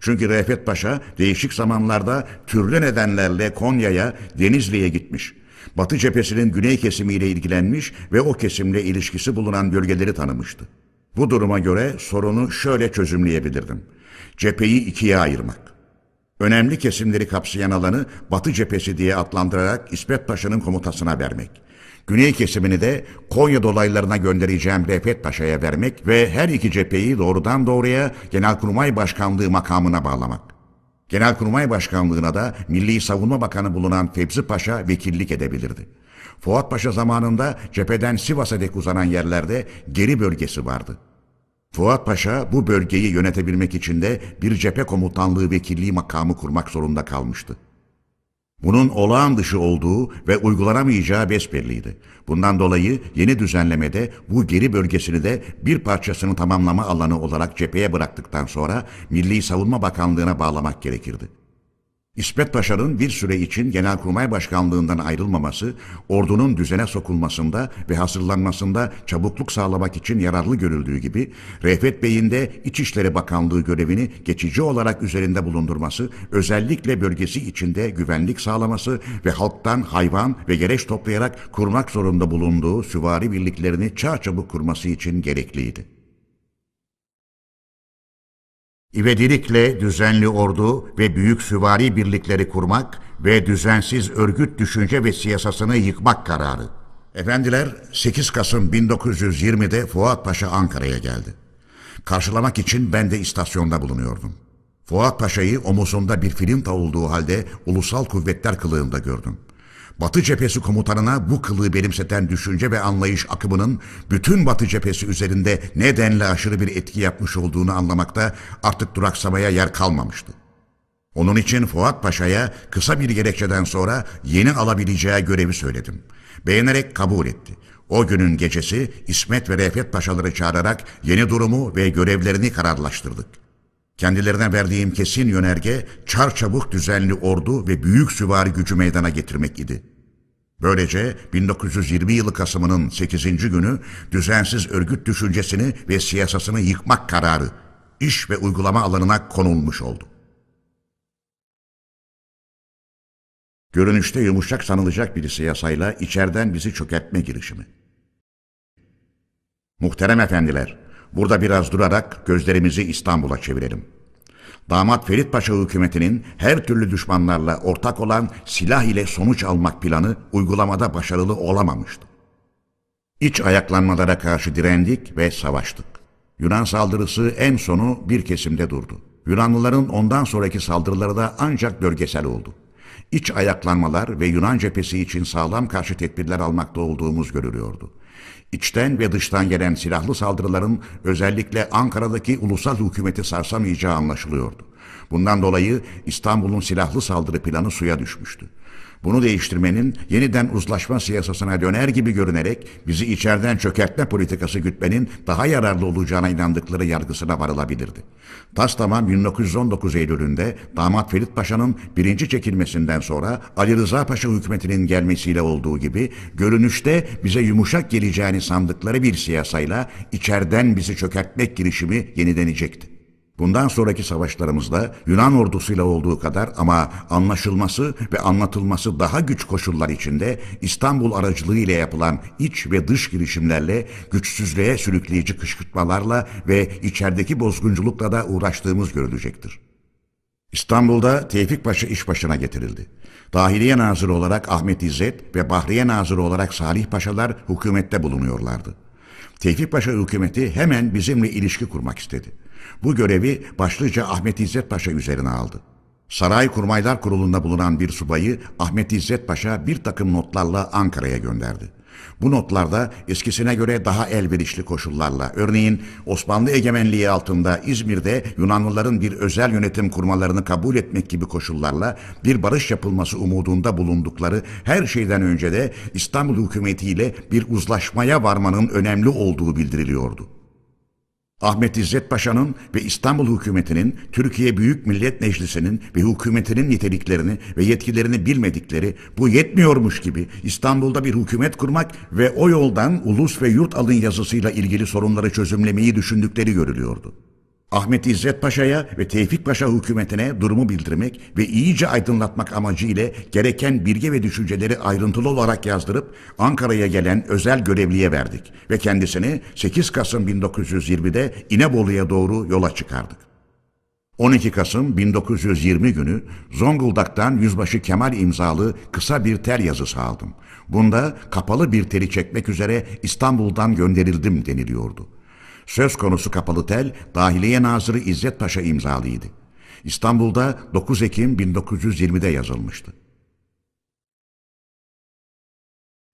Çünkü Refet Paşa değişik zamanlarda türlü nedenlerle Konya'ya, Denizli'ye gitmiş. Batı cephesinin güney kesimiyle ilgilenmiş ve o kesimle ilişkisi bulunan bölgeleri tanımıştı. Bu duruma göre sorunu şöyle çözümleyebilirdim. Cepheyi ikiye ayırmak. Önemli kesimleri kapsayan alanı Batı cephesi diye adlandırarak İsmet Paşa'nın komutasına vermek. Güney kesimini de Konya dolaylarına göndereceğim Refet Paşa'ya vermek ve her iki cepheyi doğrudan doğruya Genelkurmay Başkanlığı makamına bağlamak. Genelkurmay Başkanlığı'na da Milli Savunma Bakanı bulunan Fevzi Paşa vekillik edebilirdi. Fuat Paşa zamanında cepheden Sivas'a dek uzanan yerlerde geri bölgesi vardı. Fuat Paşa bu bölgeyi yönetebilmek için de bir cephe komutanlığı vekilliği makamı kurmak zorunda kalmıştı. Bunun olağan dışı olduğu ve uygulanamayacağı besbelliydi. Bundan dolayı yeni düzenlemede bu geri bölgesini de bir parçasını tamamlama alanı olarak cepheye bıraktıktan sonra Milli Savunma Bakanlığı'na bağlamak gerekirdi. İsmet Paşa'nın bir süre için Genelkurmay Başkanlığından ayrılmaması, ordunun düzene sokulmasında ve hazırlanmasında çabukluk sağlamak için yararlı görüldüğü gibi, Refet Bey'in de İçişleri Bakanlığı görevini geçici olarak üzerinde bulundurması, özellikle bölgesi içinde güvenlik sağlaması ve halktan hayvan ve gereç toplayarak kurmak zorunda bulunduğu süvari birliklerini çarçabuk kurması için gerekliydi. İvedilikle düzenli ordu ve büyük süvari birlikleri kurmak ve düzensiz örgüt düşünce ve siyasasını yıkmak kararı. Efendiler, sekiz Kasım bin dokuz yüz yirmi'de Fuat Paşa Ankara'ya geldi. Karşılamak için ben de istasyonda bulunuyordum. Fuat Paşa'yı omuzunda bir filinta olduğu halde ulusal kuvvetler kılığında gördüm. Batı cephesi komutanına bu kılığı benimseten düşünce ve anlayış akımının bütün Batı cephesi üzerinde nedenle aşırı bir etki yapmış olduğunu anlamakta artık duraksamaya yer kalmamıştı. Onun için Fuat Paşa'ya kısa bir gerekçeden sonra yeni alabileceği görevi söyledim. Beğenerek kabul etti. O günün gecesi İsmet ve Refet Paşaları çağırarak yeni durumu ve görevlerini kararlaştırdık. Kendilerine verdiğim kesin yönerge çarçabuk düzenli ordu ve büyük süvari gücü meydana getirmek idi. Böylece bin dokuz yüz yirmi yılı Kasım'ının sekizinci günü düzensiz örgüt düşüncesini ve siyasasını yıkmak kararı iş ve uygulama alanına konulmuş oldu. Görünüşte yumuşak sanılacak bir siyasayla içeriden bizi çökertme girişimi. Muhterem efendiler, burada biraz durarak gözlerimizi İstanbul'a çevirelim. Damat Ferit Paşa hükümetinin her türlü düşmanlarla ortak olan silah ile sonuç almak planı uygulamada başarılı olamamıştı. İç ayaklanmalara karşı direndik ve savaştık. Yunan saldırısı en sonu bir kesimde durdu. Yunanlıların ondan sonraki saldırıları da ancak bölgesel oldu. İç ayaklanmalar ve Yunan cephesi için sağlam karşı tedbirler almakta olduğumuz görülüyordu. İçten ve dıştan gelen silahlı saldırıların özellikle Ankara'daki ulusal hükümeti sarsamayacağı anlaşılıyordu. Bundan dolayı İstanbul'un silahlı saldırı planı suya düşmüştü. Bunu değiştirmenin yeniden uzlaşma siyasasına döner gibi görünerek bizi içeriden çökertme politikası gütmenin daha yararlı olacağına inandıkları yargısına varılabilirdi. Tasdamam bin dokuz yüz on dokuz Eylül'ünde Damat Ferit Paşa'nın birinci çekilmesinden sonra Ali Rıza Paşa hükümetinin gelmesiyle olduğu gibi görünüşte bize yumuşak geleceğini sandıkları bir siyasayla içeriden bizi çökertmek girişimi yenilenecekti. Bundan sonraki savaşlarımızda Yunan ordusuyla olduğu kadar ama anlaşılması ve anlatılması daha güç koşullar içinde İstanbul aracılığı ile yapılan iç ve dış girişimlerle, güçsüzlüğe sürükleyici kışkırtmalarla ve içerideki bozgunculukla da uğraştığımız görülecektir. İstanbul'da Tevfik Paşa iş başına getirildi. Dahiliye Nazırı olarak Ahmet İzzet ve Bahriye Nazırı olarak Salih Paşalar hükümette bulunuyorlardı. Tevfik Paşa hükümeti hemen bizimle ilişki kurmak istedi. Bu görevi başlıca Ahmet İzzet Paşa üzerine aldı. Saray Kurmaylar Kurulu'nda bulunan bir subayı Ahmet İzzet Paşa bir takım notlarla Ankara'ya gönderdi. Bu notlarda eskisine göre daha elverişli koşullarla, örneğin Osmanlı egemenliği altında İzmir'de Yunanlıların bir özel yönetim kurmalarını kabul etmek gibi koşullarla bir barış yapılması umudunda bulundukları, her şeyden önce de İstanbul hükümetiyle bir uzlaşmaya varmanın önemli olduğu bildiriliyordu. Ahmet İzzet Paşa'nın ve İstanbul hükümetinin, Türkiye Büyük Millet Meclisi'nin ve hükümetinin niteliklerini ve yetkilerini bilmedikleri, bu yetmiyormuş gibi İstanbul'da bir hükümet kurmak ve o yoldan ulus ve yurt alın yazısıyla ilgili sorunları çözümlemeyi düşündükleri görülüyordu. Ahmet İzzet Paşa'ya ve Tevfik Paşa hükümetine durumu bildirmek ve iyice aydınlatmak amacı ile gereken bilgi ve düşünceleri ayrıntılı olarak yazdırıp Ankara'ya gelen özel görevliye verdik ve kendisini sekiz Kasım bin dokuz yüz yirmi'de İnebolu'ya doğru yola çıkardık. on iki Kasım bin dokuz yüz yirmi günü Zonguldak'tan Yüzbaşı Kemal imzalı kısa bir tel yazısı aldım. Bunda kapalı bir teli çekmek üzere İstanbul'dan gönderildim deniliyordu. Söz konusu kapalı tel, Dahiliye Nazırı İzzet Paşa imzalıydı. İstanbul'da dokuz Ekim bin dokuz yüz yirmi'de yazılmıştı.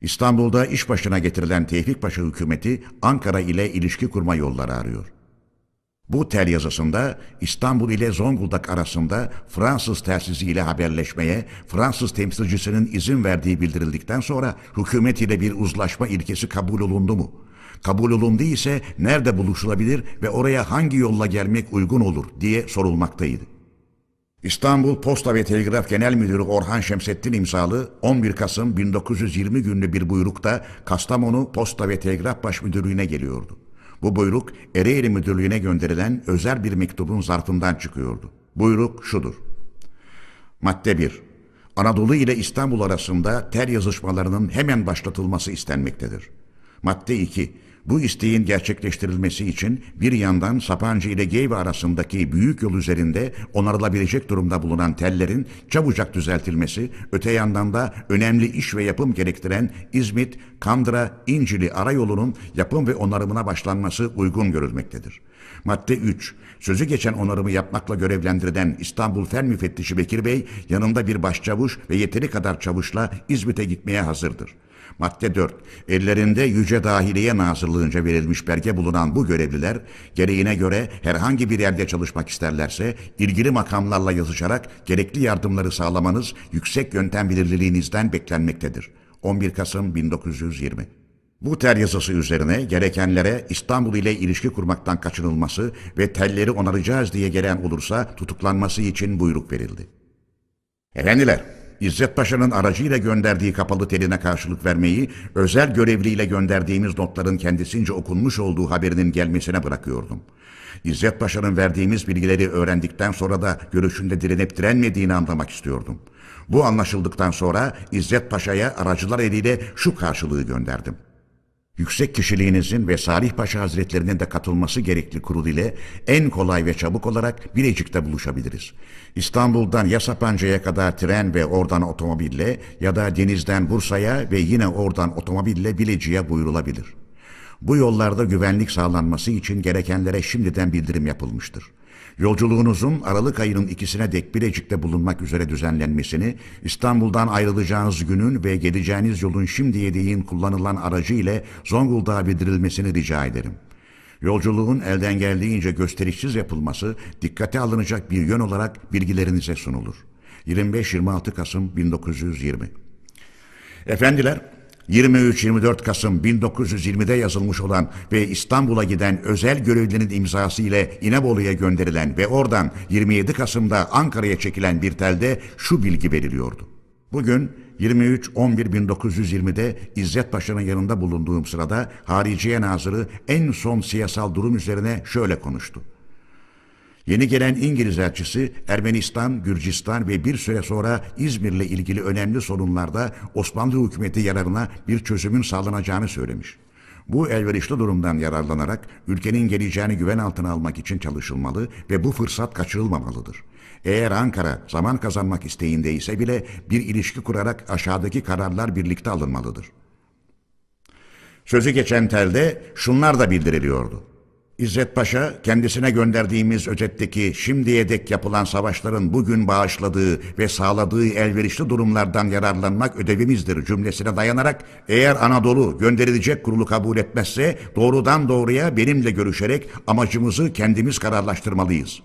İstanbul'da iş başına getirilen Tevfik Paşa hükümeti Ankara ile ilişki kurma yolları arıyor. Bu tel yazısında İstanbul ile Zonguldak arasında Fransız telsizi ile haberleşmeye Fransız temsilcisinin izin verdiği bildirildikten sonra hükümet ile bir uzlaşma ilkesi kabul olundu mu? Kabul olundu ise nerede buluşulabilir ve oraya hangi yolla gelmek uygun olur diye sorulmaktaydı. İstanbul Posta ve Telgraf Genel Müdürü Orhan Şemsettin imzalı on bir Kasım bin dokuz yüz yirmi günlü bir buyrukta Kastamonu Posta ve Telgraf Başmüdürlüğü'ne geliyordu. Bu buyruk Ereğli Müdürlüğü'ne gönderilen özel bir mektubun zarfından çıkıyordu. Buyruk şudur. Madde bir. Anadolu ile İstanbul arasında tel yazışmalarının hemen başlatılması istenmektedir. Madde iki. Bu isteğin gerçekleştirilmesi için bir yandan Sapancı ile Geyve arasındaki büyük yol üzerinde onarılabilecek durumda bulunan tellerin çabucak düzeltilmesi, öte yandan da önemli iş ve yapım gerektiren İzmit, Kandıra, İncili arayolunun yapım ve onarımına başlanması uygun görülmektedir. Madde üç. Sözü geçen onarımı yapmakla görevlendirilen İstanbul Fen Müfettişi Bekir Bey, yanında bir başçavuş ve yeteri kadar çavuşla İzmit'e gitmeye hazırdır. Madde dört. Ellerinde Yüce Dahiliye Nazırlığınca verilmiş belge bulunan bu görevliler gereğine göre herhangi bir yerde çalışmak isterlerse ilgili makamlarla yazışarak gerekli yardımları sağlamanız yüksek yöntem bilirliliğinizden beklenmektedir. on bir Kasım bin dokuz yüz yirmi. Bu tel yazısı üzerine gerekenlere İstanbul ile ilişki kurmaktan kaçınılması ve telleri onaracağız diye gelen olursa tutuklanması için buyruk verildi. Efendiler, İzzet Paşa'nın aracıyla gönderdiği kapalı teline karşılık vermeyi özel görevliyle gönderdiğimiz notların kendisince okunmuş olduğu haberinin gelmesine bırakıyordum. İzzet Paşa'nın verdiğimiz bilgileri öğrendikten sonra da görüşünde direnip direnmediğini anlamak istiyordum. Bu anlaşıldıktan sonra İzzet Paşa'ya aracılar eliyle şu karşılığı gönderdim. Yüksek kişiliğinizin ve Salih Paşa Hazretlerinin de katılması gerekli kurul ile en kolay ve çabuk olarak Bilecik'te buluşabiliriz. İstanbul'dan ya Sapanca'ya kadar tren ve oradan otomobille ya da denizden Bursa'ya ve yine oradan otomobille Bilecik'e buyurulabilir. Bu yollarda güvenlik sağlanması için gerekenlere şimdiden bildirim yapılmıştır. Yolculuğunuzun Aralık ayının ikisine dek Bilecik'te bulunmak üzere düzenlenmesini, İstanbul'dan ayrılacağınız günün ve geleceğiniz yolun şimdiye değin kullanılan aracı ile Zonguldak'a bildirilmesini rica ederim. Yolculuğun elden geldiğince gösterişsiz yapılması, dikkate alınacak bir yön olarak bilgilerinize sunulur. yirmi beş yirmi altı Kasım bin dokuz yüz yirmi. Efendiler, yirmi üç yirmi dört Kasım bin dokuz yüz yirmi'de yazılmış olan ve İstanbul'a giden özel görevlinin imzası ile İnebolu'ya gönderilen ve oradan yirmi yedi Kasım'da Ankara'ya çekilen bir telde şu bilgi veriliyordu. Bugün yirmi üç on bir bin dokuz yüz yirmi'de İzzet Paşa'nın yanında bulunduğum sırada Hariciye Nazırı en son siyasal durum üzerine şöyle konuştu. Yeni gelen İngiliz elçisi Ermenistan, Gürcistan ve bir süre sonra İzmir'le ilgili önemli sorunlarda Osmanlı hükümeti yararına bir çözümün sağlanacağını söylemiş. Bu elverişli durumdan yararlanarak ülkenin geleceğini güven altına almak için çalışılmalı ve bu fırsat kaçırılmamalıdır. Eğer Ankara zaman kazanmak isteğindeyse bile bir ilişki kurarak aşağıdaki kararlar birlikte alınmalıdır. Sözü geçen telde şunlar da bildiriliyordu. İzzet Paşa, kendisine gönderdiğimiz özetteki şimdiye dek yapılan savaşların bugün bağışladığı ve sağladığı elverişli durumlardan yararlanmak ödevimizdir cümlesine dayanarak, eğer Anadolu gönderilecek kurulu kabul etmezse doğrudan doğruya benimle görüşerek amacımızı kendimiz kararlaştırmalıyız.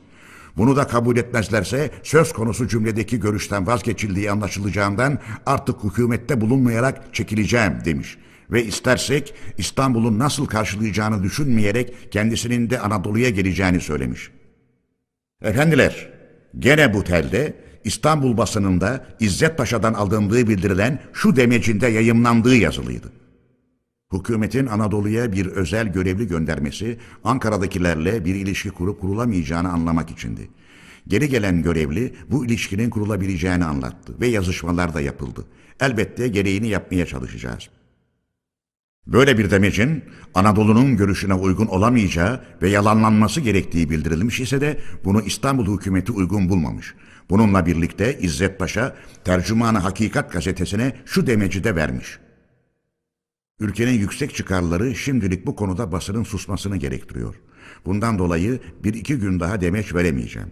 Bunu da kabul etmezlerse söz konusu cümledeki görüşten vazgeçildiği anlaşılacağından artık hükümette bulunmayarak çekileceğim demiş. Ve istersek İstanbul'un nasıl karşılayacağını düşünmeyerek kendisinin de Anadolu'ya geleceğini söylemiş. Efendiler, gene bu telde İstanbul basınında İzzet Paşa'dan alındığı bildirilen şu demecinde yayımlandığı yazılıydı. Hükümetin Anadolu'ya bir özel görevli göndermesi Ankara'dakilerle bir ilişki kurup kurulamayacağını anlamak içindi. Geri gelen görevli bu ilişkinin kurulabileceğini anlattı ve yazışmalar da yapıldı. Elbette gereğini yapmaya çalışacağız. Böyle bir demecin Anadolu'nun görüşüne uygun olamayacağı ve yalanlanması gerektiği bildirilmiş ise de bunu İstanbul hükümeti uygun bulmamış. Bununla birlikte İzzet Paşa Tercüman-ı Hakikat gazetesine şu demeci de vermiş. Ülkenin yüksek çıkarları şimdilik bu konuda basının susmasını gerektiriyor. Bundan dolayı bir iki gün daha demeç veremeyeceğim.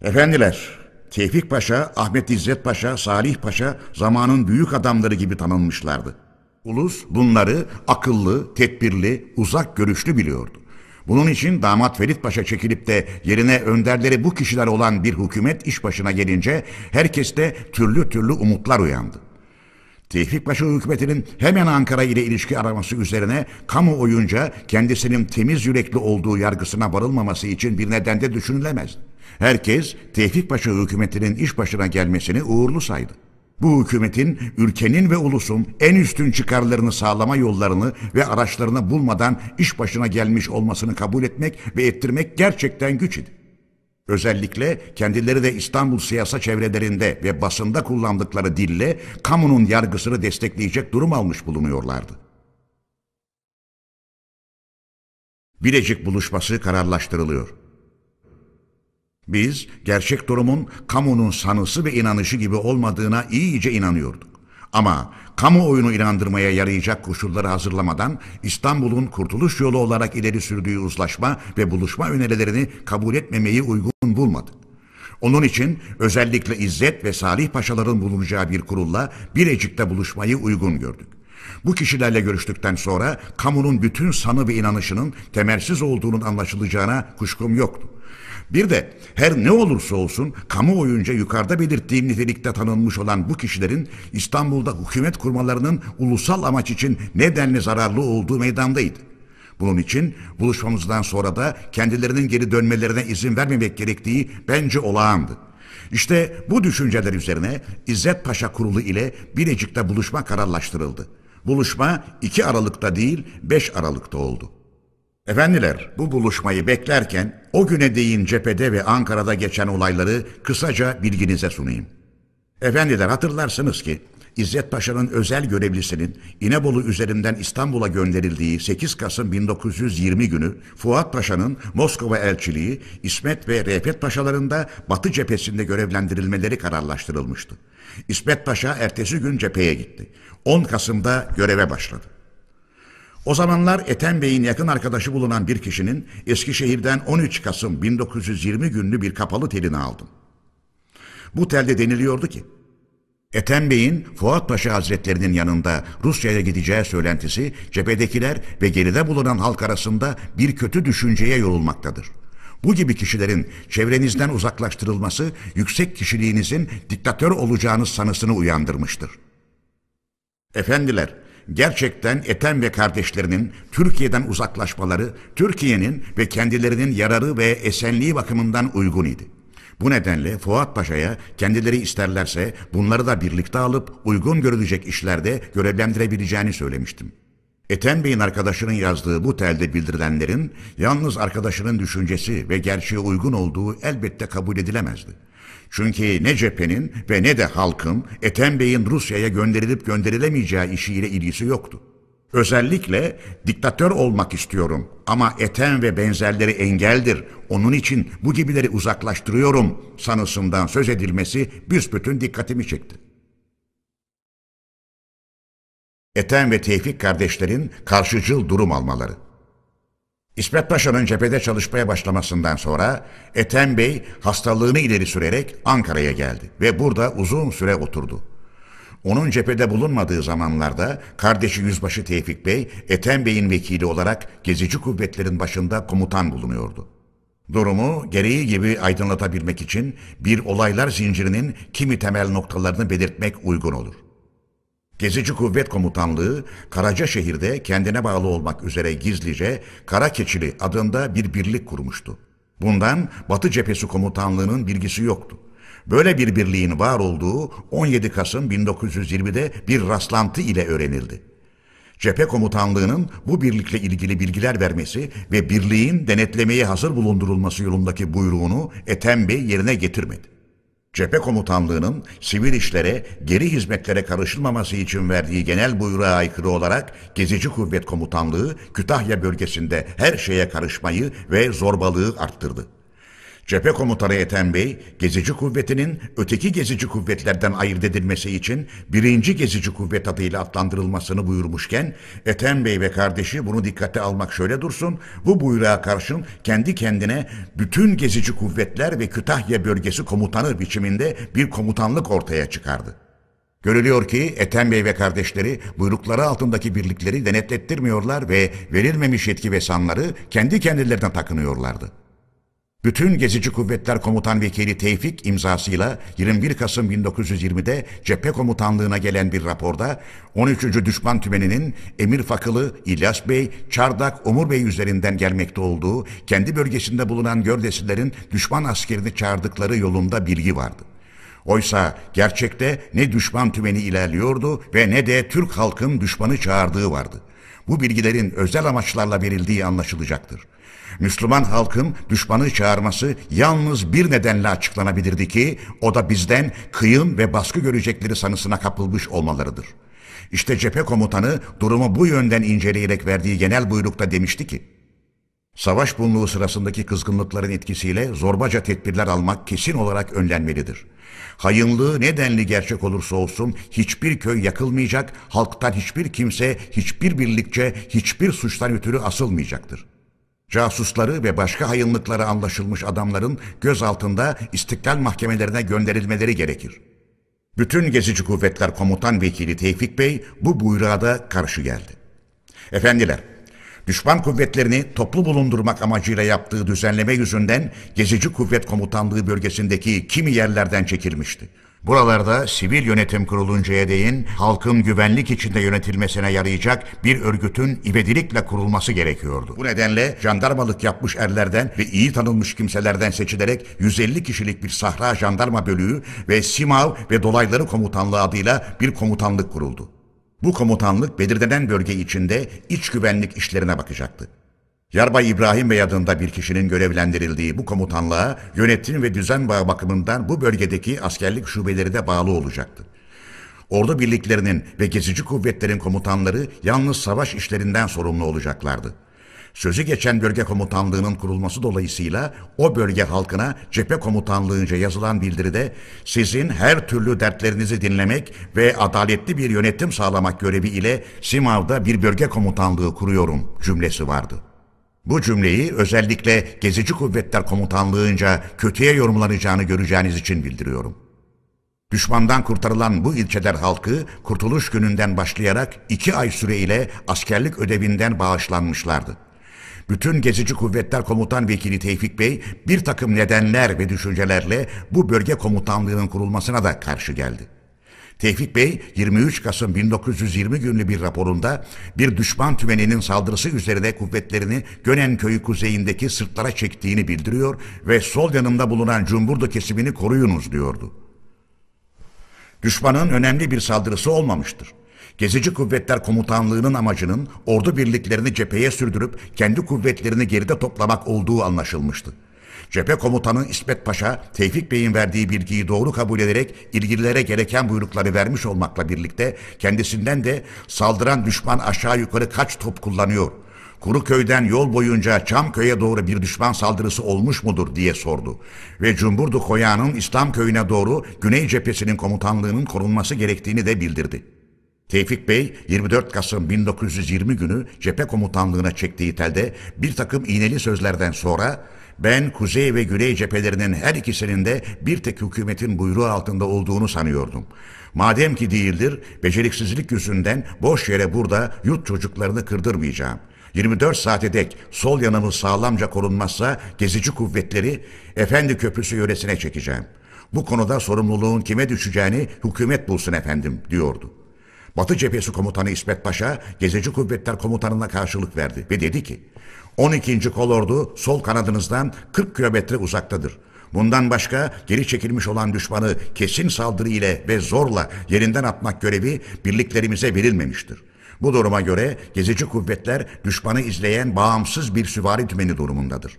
Efendiler, Tevfik Paşa, Ahmet İzzet Paşa, Salih Paşa zamanın büyük adamları gibi tanınmışlardı. Ulus bunları akıllı, tedbirli, uzak görüşlü biliyordu. Bunun için damat Ferit Paşa çekilip de yerine önderleri bu kişiler olan bir hükümet iş başına gelince herkeste türlü türlü umutlar uyandı. Tevfik Paşa hükümetinin hemen Ankara ile ilişki araması üzerine kamuoyunca kendisinin temiz yürekli olduğu yargısına varılmaması için bir neden de düşünülemezdi. Herkes Tevfik Paşa hükümetinin iş başına gelmesini uğurlu saydı. Bu hükümetin ülkenin ve ulusun en üstün çıkarlarını sağlama yollarını ve araçlarını bulmadan iş başına gelmiş olmasını kabul etmek ve ettirmek gerçekten güç idi. Özellikle kendileri de İstanbul siyasa çevrelerinde ve basında kullandıkları dille kamunun yargısını destekleyecek durum almış bulunuyorlardı. Bilecik buluşması kararlaştırılıyor. Biz gerçek durumun kamunun sanısı ve inanışı gibi olmadığına iyice inanıyorduk. Ama kamuoyunu inandırmaya yarayacak koşulları hazırlamadan İstanbul'un kurtuluş yolu olarak ileri sürdüğü uzlaşma ve buluşma önerilerini kabul etmemeyi uygun bulmadık. Onun için özellikle İzzet ve Salih Paşaların bulunacağı bir kurulla Birecik'te buluşmayı uygun gördük. Bu kişilerle görüştükten sonra kamunun bütün sanı ve inanışının temelsiz olduğunun anlaşılacağına kuşkum yoktu. Bir de her ne olursa olsun kamuoyunca yukarıda belirttiğim nitelikte tanınmış olan bu kişilerin İstanbul'da hükümet kurmalarının ulusal amaç için ne denli zararlı olduğu meydandaydı. Bunun için buluşmamızdan sonra da kendilerinin geri dönmelerine izin vermemek gerektiği bence olağandı. İşte bu düşünceler üzerine İzzet Paşa Kurulu ile Birecik'te buluşma kararlaştırıldı. Buluşma iki Aralık'ta değil beş Aralık'ta oldu. Efendiler, bu buluşmayı beklerken o güne değin cephede ve Ankara'da geçen olayları kısaca bilginize sunayım. Efendiler, hatırlarsınız ki İzzet Paşa'nın özel görevlisinin İnebolu üzerinden İstanbul'a gönderildiği sekiz Kasım bin dokuz yüz yirmi günü Fuat Paşa'nın Moskova elçiliği, İsmet ve Refet Paşaların da Batı cephesinde görevlendirilmeleri kararlaştırılmıştı. İsmet Paşa ertesi gün cepheye gitti. on Kasım'da göreve başladı. O zamanlar Ethem Bey'in yakın arkadaşı bulunan bir kişinin Eskişehir'den on üç Kasım bin dokuz yüz yirmi günlü bir kapalı telini aldım. Bu telde deniliyordu ki, Ethem Bey'in Fuat Paşa Hazretlerinin yanında Rusya'ya gideceği söylentisi cephedekiler ve geride bulunan halk arasında bir kötü düşünceye yorulmaktadır. Bu gibi kişilerin çevrenizden uzaklaştırılması yüksek kişiliğinizin diktatör olacağınız sanısını uyandırmıştır. Efendiler, gerçekten Ethem ve kardeşlerinin Türkiye'den uzaklaşmaları Türkiye'nin ve kendilerinin yararı ve esenliği bakımından uygun idi. Bu nedenle Fuat Paşa'ya kendileri isterlerse bunları da birlikte alıp uygun görülecek işlerde görevlendirebileceğini söylemiştim. Ethem Bey'in arkadaşının yazdığı bu telde bildirilenlerin yalnız arkadaşının düşüncesi ve gerçeğe uygun olduğu elbette kabul edilemezdi. Çünkü ne cephenin ve ne de halkın Ethem Bey'in Rusya'ya gönderilip gönderilemeyeceği işiyle ilgisi yoktu. Özellikle diktatör olmak istiyorum ama Ethem ve benzerleri engeldir, onun için bu gibileri uzaklaştırıyorum sanısından söz edilmesi büsbütün dikkatimi çekti. Ethem ve Tevfik kardeşlerin karşıcıl durum almaları. İsmet Paşa'nın cephede çalışmaya başlamasından sonra Ethem Bey hastalığını ileri sürerek Ankara'ya geldi ve burada uzun süre oturdu. Onun cephede bulunmadığı zamanlarda kardeşi Yüzbaşı Tevfik Bey, Ethem Bey'in vekili olarak gezici kuvvetlerin başında komutan bulunuyordu. Durumu gereği gibi aydınlatabilmek için bir olaylar zincirinin kimi temel noktalarını belirtmek uygun olur. Gezici Kuvvet Komutanlığı, Karacaşehir'de kendine bağlı olmak üzere gizlice Karakeçili adında bir birlik kurmuştu. Bundan Batı Cephesi Komutanlığı'nın bilgisi yoktu. Böyle bir birliğin var olduğu on yedi Kasım bin dokuz yüz yirmi'de bir rastlantı ile öğrenildi. Cephe komutanlığının bu birlikle ilgili bilgiler vermesi ve birliğin denetlemeye hazır bulundurulması yolundaki buyruğunu Ethem Bey yerine getirmedi. Cephe komutanlığının sivil işlere, geri hizmetlere karışılmaması için verdiği genel buyruğa aykırı olarak Gezici Kuvvet Komutanlığı Kütahya bölgesinde her şeye karışmayı ve zorbalığı arttırdı. Cephe komutanı Ethem Bey, Gezici Kuvveti'nin öteki Gezici Kuvvetlerden ayırt edilmesi için birinci Gezici Kuvvet adıyla adlandırılmasını buyurmuşken, Ethem Bey ve kardeşi bunu dikkate almak şöyle dursun, bu buyruğa karşın kendi kendine bütün Gezici Kuvvetler ve Kütahya Bölgesi Komutanı biçiminde bir komutanlık ortaya çıkardı. Görülüyor ki Ethem Bey ve kardeşleri buyrukları altındaki birlikleri denetlettirmiyorlar ve verilmemiş yetki ve sanları kendi kendilerine takınıyorlardı. Bütün Gezici Kuvvetler Komutan Vekili Tevfik imzasıyla yirmi bir Kasım bin dokuz yüz yirmi'de cephe komutanlığına gelen bir raporda on üçüncü Düşman Tümeni'nin Emir Fakılı, İlyas Bey, Çardak, Umur Bey üzerinden gelmekte olduğu, kendi bölgesinde bulunan Gördesilerin düşman askerini çağırdıkları yolunda bilgi vardı. Oysa gerçekte ne Düşman Tümeni ilerliyordu ve ne de Türk halkın düşmanı çağırdığı vardı. Bu bilgilerin özel amaçlarla verildiği anlaşılacaktır. Müslüman halkın düşmanı çağırması yalnız bir nedenle açıklanabilirdi ki o da bizden kıyım ve baskı görecekleri sanısına kapılmış olmalarıdır. İşte cephe komutanı durumu bu yönden inceleyerek verdiği genel buyrukta demişti ki, savaş bunluğu sırasındaki kızgınlıkların etkisiyle zorbaca tedbirler almak kesin olarak önlenmelidir. Hayınlığı nedenli gerçek olursa olsun hiçbir köy yakılmayacak, halktan hiçbir kimse, hiçbir birlikçe, hiçbir suçtan ötürü asılmayacaktır. Casusları ve başka hayınlıkları anlaşılmış adamların gözaltında istiklal mahkemelerine gönderilmeleri gerekir. Bütün Gezici Kuvvetler Komutan Vekili Tevfik Bey bu buyruğa da karşı geldi. Efendiler, düşman kuvvetlerini toplu bulundurmak amacıyla yaptığı düzenleme yüzünden Gezici Kuvvet Komutanlığı bölgesindeki kimi yerlerden çekilmişti. Buralarda sivil yönetim kuruluncaya değin halkın güvenlik içinde yönetilmesine yarayacak bir örgütün ivedilikle kurulması gerekiyordu. Bu nedenle jandarmalık yapmış erlerden ve iyi tanınmış kimselerden seçilerek yüz elli kişilik bir Sahra Jandarma Bölüğü ve Simav ve Dolayları Komutanlığı adıyla bir komutanlık kuruldu. Bu komutanlık belirlenen bölge içinde iç güvenlik işlerine bakacaktı. Yarbay İbrahim Bey adında bir kişinin görevlendirildiği bu komutanlığa yönetim ve düzen bağı bakımından bu bölgedeki askerlik şubeleri de bağlı olacaktı. Ordu birliklerinin ve gezici kuvvetlerin komutanları yalnız savaş işlerinden sorumlu olacaklardı. Sözü geçen bölge komutanlığının kurulması dolayısıyla o bölge halkına cephe komutanlığınca yazılan bildiride sizin her türlü dertlerinizi dinlemek ve adaletli bir yönetim sağlamak görevi ile Simav'da bir bölge komutanlığı kuruyorum cümlesi vardı. Bu cümleyi özellikle Gezici Kuvvetler Komutanlığı'nca kötüye yorumlanacağını göreceğiniz için bildiriyorum. Düşmandan kurtarılan bu ilçeler halkı Kurtuluş Günü'nden başlayarak iki ay süreyle askerlik ödevinden bağışlanmışlardı. Bütün Gezici Kuvvetler Komutan Vekili Tevfik Bey bir takım nedenler ve düşüncelerle bu bölge komutanlığının kurulmasına da karşı geldi. Tevfik Bey yirmi üç Kasım bin dokuz yüz yirmi günlü bir raporunda bir düşman tümeninin saldırısı üzerine kuvvetlerini Gönenköy'ü kuzeyindeki sırtlara çektiğini bildiriyor ve sol yanında bulunan Cumburdu kesimini koruyunuz diyordu. Düşmanın önemli bir saldırısı olmamıştır. Gezici Kuvvetler Komutanlığı'nın amacının ordu birliklerini cepheye sürdürüp kendi kuvvetlerini geride toplamak olduğu anlaşılmıştı. Cephe komutanı İsmet Paşa, Tevfik Bey'in verdiği bilgiyi doğru kabul ederek ilgililere gereken buyrukları vermiş olmakla birlikte kendisinden de saldıran düşman aşağı yukarı kaç top kullanıyor, Kuruköy'den yol boyunca Çamköy'e doğru bir düşman saldırısı olmuş mudur diye sordu ve Cumburdu Koya'nın İslamköy'üne doğru Güney Cephesi'nin komutanlığının korunması gerektiğini de bildirdi. Tevfik Bey yirmi dört Kasım bin dokuz yüz yirmi günü cephe komutanlığına çektiği telde bir takım iğneli sözlerden sonra ben kuzey ve güney cephelerinin her ikisinin de bir tek hükümetin buyruğu altında olduğunu sanıyordum. Madem ki değildir, beceriksizlik yüzünden boş yere burada yurt çocuklarını kırdırmayacağım. yirmi dört saate dek sol yanımız sağlamca korunmazsa gezici kuvvetleri Efendi Köprüsü yöresine çekeceğim. Bu konuda sorumluluğun kime düşeceğini hükümet bulsun efendim diyordu. Batı Cephesi Komutanı İsmet Paşa, Gezici Kuvvetler Komutanı'na karşılık verdi ve dedi ki, on ikinci Kolordu sol kanadınızdan kırk kilometre uzaktadır. Bundan başka geri çekilmiş olan düşmanı kesin saldırı ile ve zorla yerinden atmak görevi birliklerimize verilmemiştir. Bu duruma göre Gezici Kuvvetler düşmanı izleyen bağımsız bir süvari tümeni durumundadır.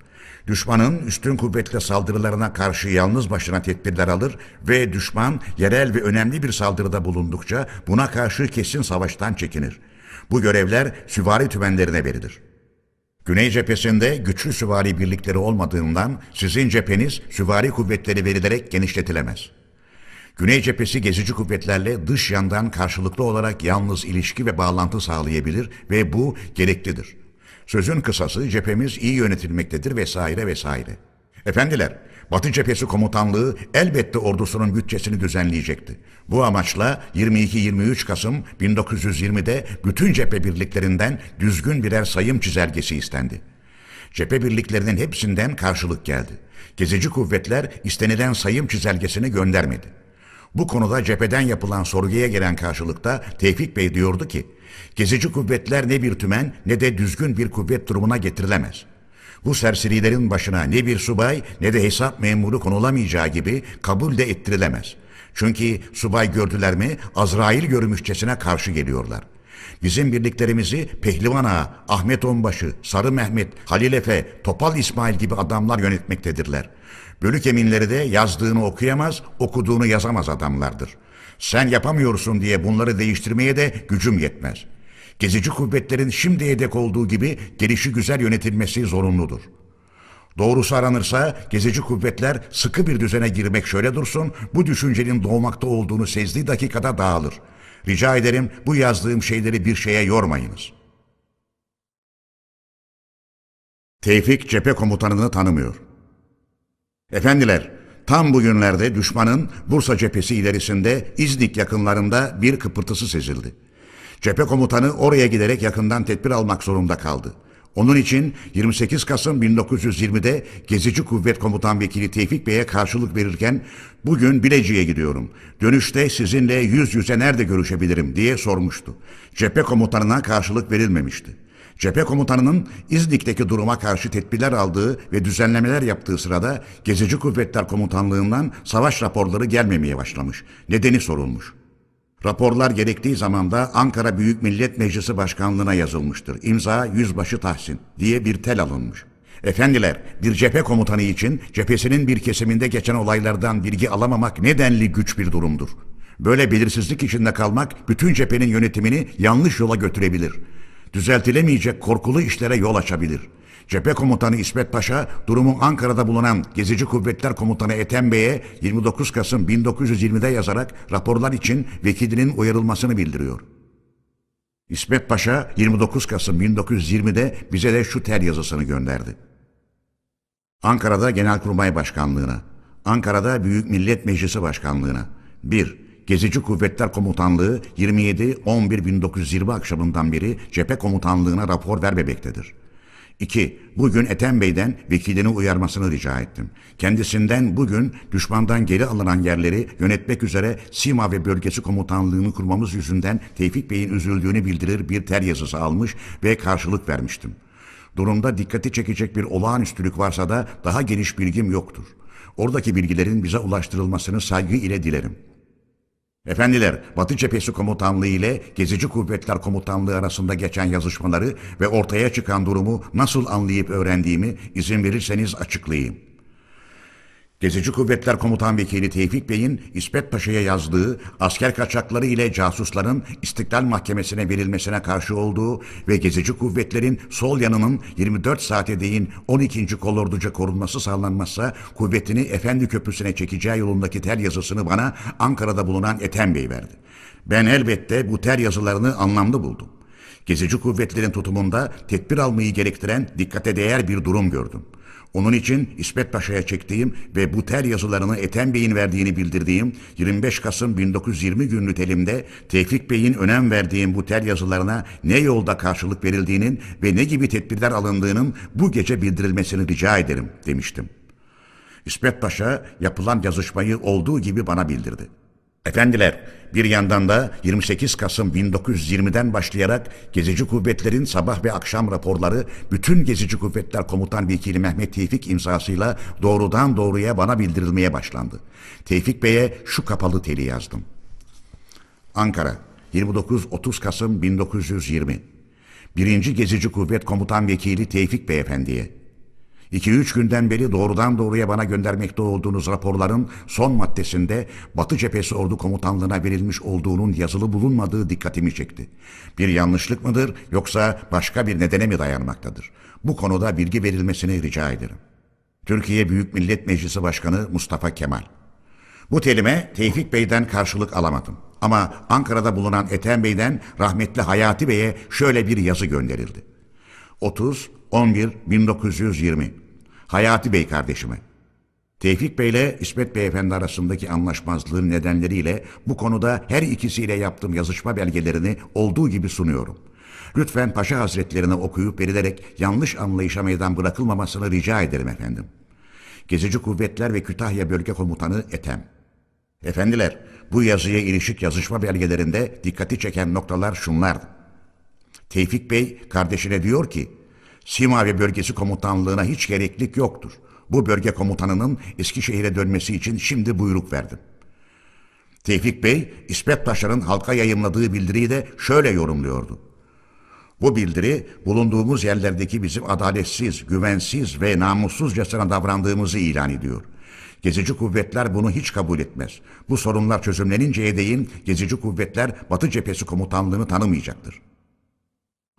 Düşmanın üstün kuvvetle saldırılarına karşı yalnız başına tedbirler alır ve düşman yerel ve önemli bir saldırıda bulundukça buna karşı kesin savaştan çekinir. Bu görevler süvari tümenlerine verilir. Güney cephesinde güçlü süvari birlikleri olmadığından sizin cepheniz süvari kuvvetleri verilerek genişletilemez. Güney cephesi gezici kuvvetlerle dış yandan karşılıklı olarak yalnız ilişki ve bağlantı sağlayabilir ve bu gereklidir. Sözün kısası cephemiz iyi yönetilmektedir vesaire vesaire. Efendiler, Batı Cephesi Komutanlığı elbette ordusunun bütçesini düzenleyecekti. Bu amaçla yirmi iki yirmi üç Kasım bin dokuz yüz yirmi'de bütün cephe birliklerinden düzgün birer sayım çizelgesi istendi. Cephe birliklerinin hepsinden karşılık geldi. Gezici kuvvetler istenilen sayım çizelgesini göndermedi. Bu konuda cepheden yapılan sorguya gelen karşılıkta Tevfik Bey diyordu ki, gezici kuvvetler ne bir tümen ne de düzgün bir kuvvet durumuna getirilemez. Bu serserilerin başına ne bir subay ne de hesap memuru konulamayacağı gibi kabul de ettirilemez. Çünkü subay gördüler mi Azrail görmüşçesine karşı geliyorlar. Bizim birliklerimizi Pehlivan Ağa, Ahmet Onbaşı, Sarı Mehmet, Halil Efe, Topal İsmail gibi adamlar yönetmektedirler. Bölük eminleri de yazdığını okuyamaz, okuduğunu yazamaz adamlardır. Sen yapamıyorsun diye bunları değiştirmeye de gücüm yetmez. Gezici kuvvetlerin şimdiye dek olduğu gibi gelişi güzel yönetilmesi zorunludur. Doğrusu aranırsa gezici kuvvetler sıkı bir düzene girmek şöyle dursun, bu düşüncenin doğmakta olduğunu sezdiği dakikada dağılır. Rica ederim bu yazdığım şeyleri bir şeye yormayınız. Tevfik cephe komutanını tanımıyor. Efendiler, tam bugünlerde düşmanın Bursa cephesi ilerisinde İznik yakınlarında bir kıpırtısı sezildi. Cephe komutanı oraya giderek yakından tedbir almak zorunda kaldı. Onun için yirmi sekiz Kasım bin dokuz yüz yirmi'de Gezici Kuvvet Komutan Vekili Tevfik Bey'e karşılık verirken "Bugün Bilecik'e gidiyorum. Dönüşte sizinle yüz yüze nerede görüşebilirim?" diye sormuştu. Cephe komutanına karşılık verilmemişti. Cephe komutanının İznik'teki duruma karşı tedbirler aldığı ve düzenlemeler yaptığı sırada Gezici Kuvvetler Komutanlığı'ndan savaş raporları gelmemeye başlamış. Nedeni sorulmuş. Raporlar gerektiği zamanda Ankara Büyük Millet Meclisi Başkanlığı'na yazılmıştır. İmza Yüzbaşı Tahsin diye bir tel alınmış. Efendiler, bir cephe komutanı için cephesinin bir kesiminde geçen olaylardan bilgi alamamak nedenli güç bir durumdur. Böyle belirsizlik içinde kalmak bütün cephenin yönetimini yanlış yola götürebilir. Düzeltilemeyecek korkulu işlere yol açabilir. Cephe komutanı İsmet Paşa, durumu Ankara'da bulunan Gezici Kuvvetler Komutanı Ethem Bey'e yirmi dokuz Kasım bin dokuz yüz yirmi'de yazarak raporlar için vekilinin uyarılmasını bildiriyor. İsmet Paşa yirmi dokuz Kasım bin dokuz yüz yirmi'de bize de şu tel yazısını gönderdi. Ankara'da Genelkurmay Başkanlığı'na, Ankara'da Büyük Millet Meclisi Başkanlığı'na bir Gezici Kuvvetler Komutanlığı yirmi yedi Eylül bin dokuz yüz yirmi akşamından beri cephe komutanlığına rapor vermemektedir. iki Bugün Ethem Bey'den vekilini uyarmasını rica ettim. Kendisinden bugün düşmandan geri alınan yerleri yönetmek üzere Sima ve Bölgesi Komutanlığı'nı kurmamız yüzünden Tevfik Bey'in üzüldüğünü bildirir bir tel yazısı almış ve karşılık vermiştim. Durumda dikkati çekecek bir olağanüstülük varsa da daha geniş bilgim yoktur. Oradaki bilgilerin bize ulaştırılmasını saygı ile dilerim. Efendiler, Batı Cephesi Komutanlığı ile Gezici Kuvvetler Komutanlığı arasında geçen yazışmaları ve ortaya çıkan durumu nasıl anlayıp öğrendiğimi izin verirseniz açıklayayım. Gezici Kuvvetler Komutan Vekili Tevfik Bey'in İsmet Paşa'ya yazdığı asker kaçakları ile casusların İstiklal Mahkemesi'ne verilmesine karşı olduğu ve Gezici Kuvvetlerin sol yanının yirmi dört saate değin on ikinci Kolordu'ca korunması sağlanmazsa kuvvetini Efendi Köprüsü'ne çekeceği yolundaki tel yazısını bana Ankara'da bulunan Ethem Bey verdi. Ben elbette bu tel yazılarını anlamlı buldum. Gezici Kuvvetlerin tutumunda tedbir almayı gerektiren dikkate değer bir durum gördüm. Onun için İsmet Paşa'ya çektiğim ve bu tel yazılarını Ethem Bey'in verdiğini bildirdiğim yirmi beş Kasım bin dokuz yüz yirmi günlü telimde Tevfik Bey'in önem verdiğim bu tel yazılarına ne yolda karşılık verildiğinin ve ne gibi tedbirler alındığının bu gece bildirilmesini rica ederim demiştim. İsmet Paşa yapılan yazışmayı olduğu gibi bana bildirdi. Efendiler, bir yandan da yirmi sekiz Kasım bin dokuz yüz yirmi'den başlayarak Gezici Kuvvetlerin sabah ve akşam raporları bütün Gezici Kuvvetler Komutan Vekili Mehmet Tevfik imzasıyla doğrudan doğruya bana bildirilmeye başlandı. Tevfik Bey'e şu kapalı teli yazdım. Ankara, yirmi dokuz otuz Kasım bin dokuz yüz yirmi. Birinci Gezici Kuvvet Komutan Vekili Tevfik Beyefendi'ye. iki üç günden beri doğrudan doğruya bana göndermekte olduğunuz raporların son maddesinde Batı Cephesi Ordu Komutanlığı'na verilmiş olduğunun yazılı bulunmadığı dikkatimi çekti. Bir yanlışlık mıdır yoksa başka bir nedene mi dayanmaktadır? Bu konuda bilgi verilmesini rica ederim. Türkiye Büyük Millet Meclisi Başkanı Mustafa Kemal. Bu telime Tevfik Bey'den karşılık alamadım. Ama Ankara'da bulunan Ethem Bey'den rahmetli Hayati Bey'e şöyle bir yazı gönderildi. otuz Eylül bin dokuz yüz yirmi Hayati Bey kardeşime, Tevfik Bey ile İsmet Beyefendi arasındaki anlaşmazlığın nedenleriyle bu konuda her ikisiyle yaptığım yazışma belgelerini olduğu gibi sunuyorum. Lütfen Paşa Hazretlerine okuyup verilerek yanlış anlayışa meydan bırakılmamasını rica ederim efendim. Gezici Kuvvetler ve Kütahya Bölge Komutanı Ethem. Efendiler, bu yazıya ilişik yazışma belgelerinde dikkati çeken noktalar şunlardı. Tevfik Bey kardeşine diyor ki, Sima ve Bölgesi Komutanlığı'na hiç gereklik yoktur. Bu bölge komutanının Eskişehir'e dönmesi için şimdi buyruk verdim. Tevfik Bey, İsmet Paşa'nın halka yayımladığı bildiriyi de şöyle yorumluyordu. Bu bildiri, bulunduğumuz yerlerdeki bizim adaletsiz, güvensiz ve namussuzcasına davrandığımızı ilan ediyor. Gezici kuvvetler bunu hiç kabul etmez. Bu sorunlar çözümleninceye değin Gezici Kuvvetler Batı Cephesi Komutanlığı'nı tanımayacaktır.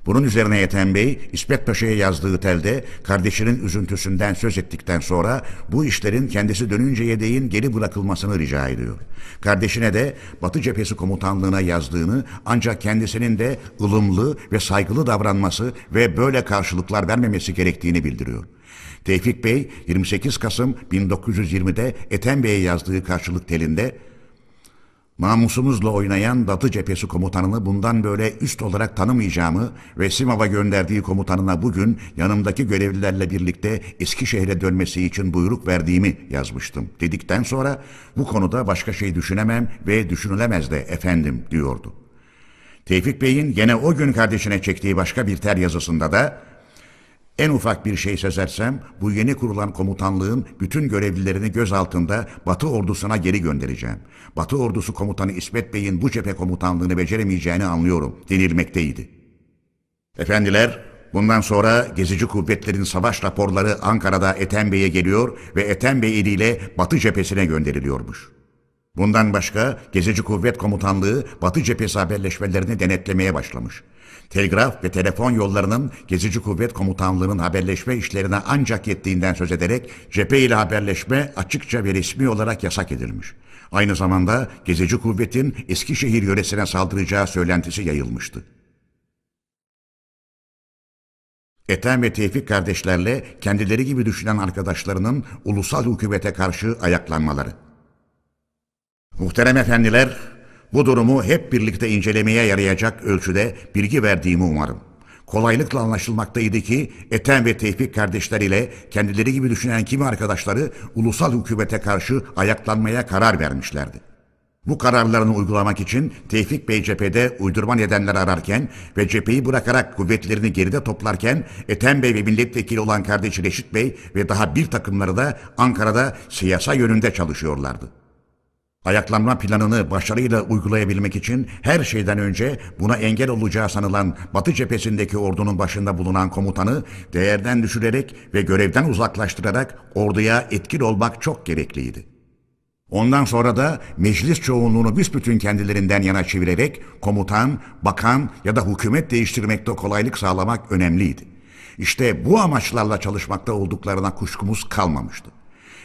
Bunun üzerine Ethem Bey, İsmet Paşa'ya yazdığı telde kardeşinin üzüntüsünden söz ettikten sonra bu işlerin kendisi dönünceye değin geri bırakılmasını rica ediyor. Kardeşine de Batı Cephesi Komutanlığı'na yazdığını, ancak kendisinin de ılımlı ve saygılı davranması ve böyle karşılıklar vermemesi gerektiğini bildiriyor. Tevfik Bey, yirmi sekiz Kasım bin dokuz yüz yirmi'de Ethem Bey'e yazdığı karşılık telinde, "Namusumuzla oynayan Batı Cephesi komutanını bundan böyle üst olarak tanımayacağımı ve Simav'a gönderdiği komutanına bugün yanımdaki görevlilerle birlikte Eskişehir'e dönmesi için buyruk verdiğimi yazmıştım" dedikten sonra, "Bu konuda başka şey düşünemem ve düşünülemez de efendim" diyordu. Tevfik Bey'in gene o gün kardeşine çektiği başka bir tel yazısında da, "En ufak bir şey sezersem bu yeni kurulan komutanlığın bütün görevlilerini göz altında Batı ordusuna geri göndereceğim. Batı ordusu komutanı İsmet Bey'in bu cephe komutanlığını beceremeyeceğini anlıyorum" denilmekteydi. Efendiler, bundan sonra gezici kuvvetlerin savaş raporları Ankara'da Ethem Bey'e geliyor ve Ethem Bey eliyle Batı cephesine gönderiliyormuş. Bundan başka Gezici Kuvvet Komutanlığı Batı Cephesi haberleşmelerini denetlemeye başlamış. Telgraf ve telefon yollarının Gezici Kuvvet Komutanlığı'nın haberleşme işlerine ancak yettiğinden söz ederek cephe ile haberleşme açıkça ve resmi olarak yasak edilmiş. Aynı zamanda Gezici Kuvvet'in Eskişehir yöresine saldıracağı söylentisi yayılmıştı. Ethem ve Tevfik kardeşlerle kendileri gibi düşünen arkadaşlarının ulusal hükümete karşı ayaklanmaları. Muhterem efendiler, bu durumu hep birlikte incelemeye yarayacak ölçüde bilgi verdiğimi umarım. Kolaylıkla anlaşılmaktaydı ki Ethem ve Tevfik kardeşler ile kendileri gibi düşünen kimi arkadaşları ulusal hükümete karşı ayaklanmaya karar vermişlerdi. Bu kararlarını uygulamak için Tevfik Bey cephede uydurma nedenler ararken ve cepheyi bırakarak kuvvetlerini geride toplarken Ethem Bey ve milletvekili olan kardeşi Reşit Bey ve daha bir takımları da Ankara'da siyasa yönünde çalışıyorlardı. Ayaklanma planını başarıyla uygulayabilmek için her şeyden önce buna engel olacağı sanılan Batı cephesindeki ordunun başında bulunan komutanı değerden düşürerek ve görevden uzaklaştırarak orduya etkin olmak çok gerekliydi. Ondan sonra da meclis çoğunluğunu büsbütün kendilerinden yana çevirerek komutan, bakan ya da hükümet değiştirmekte kolaylık sağlamak önemliydi. İşte bu amaçlarla çalışmakta olduklarına kuşkumuz kalmamıştı.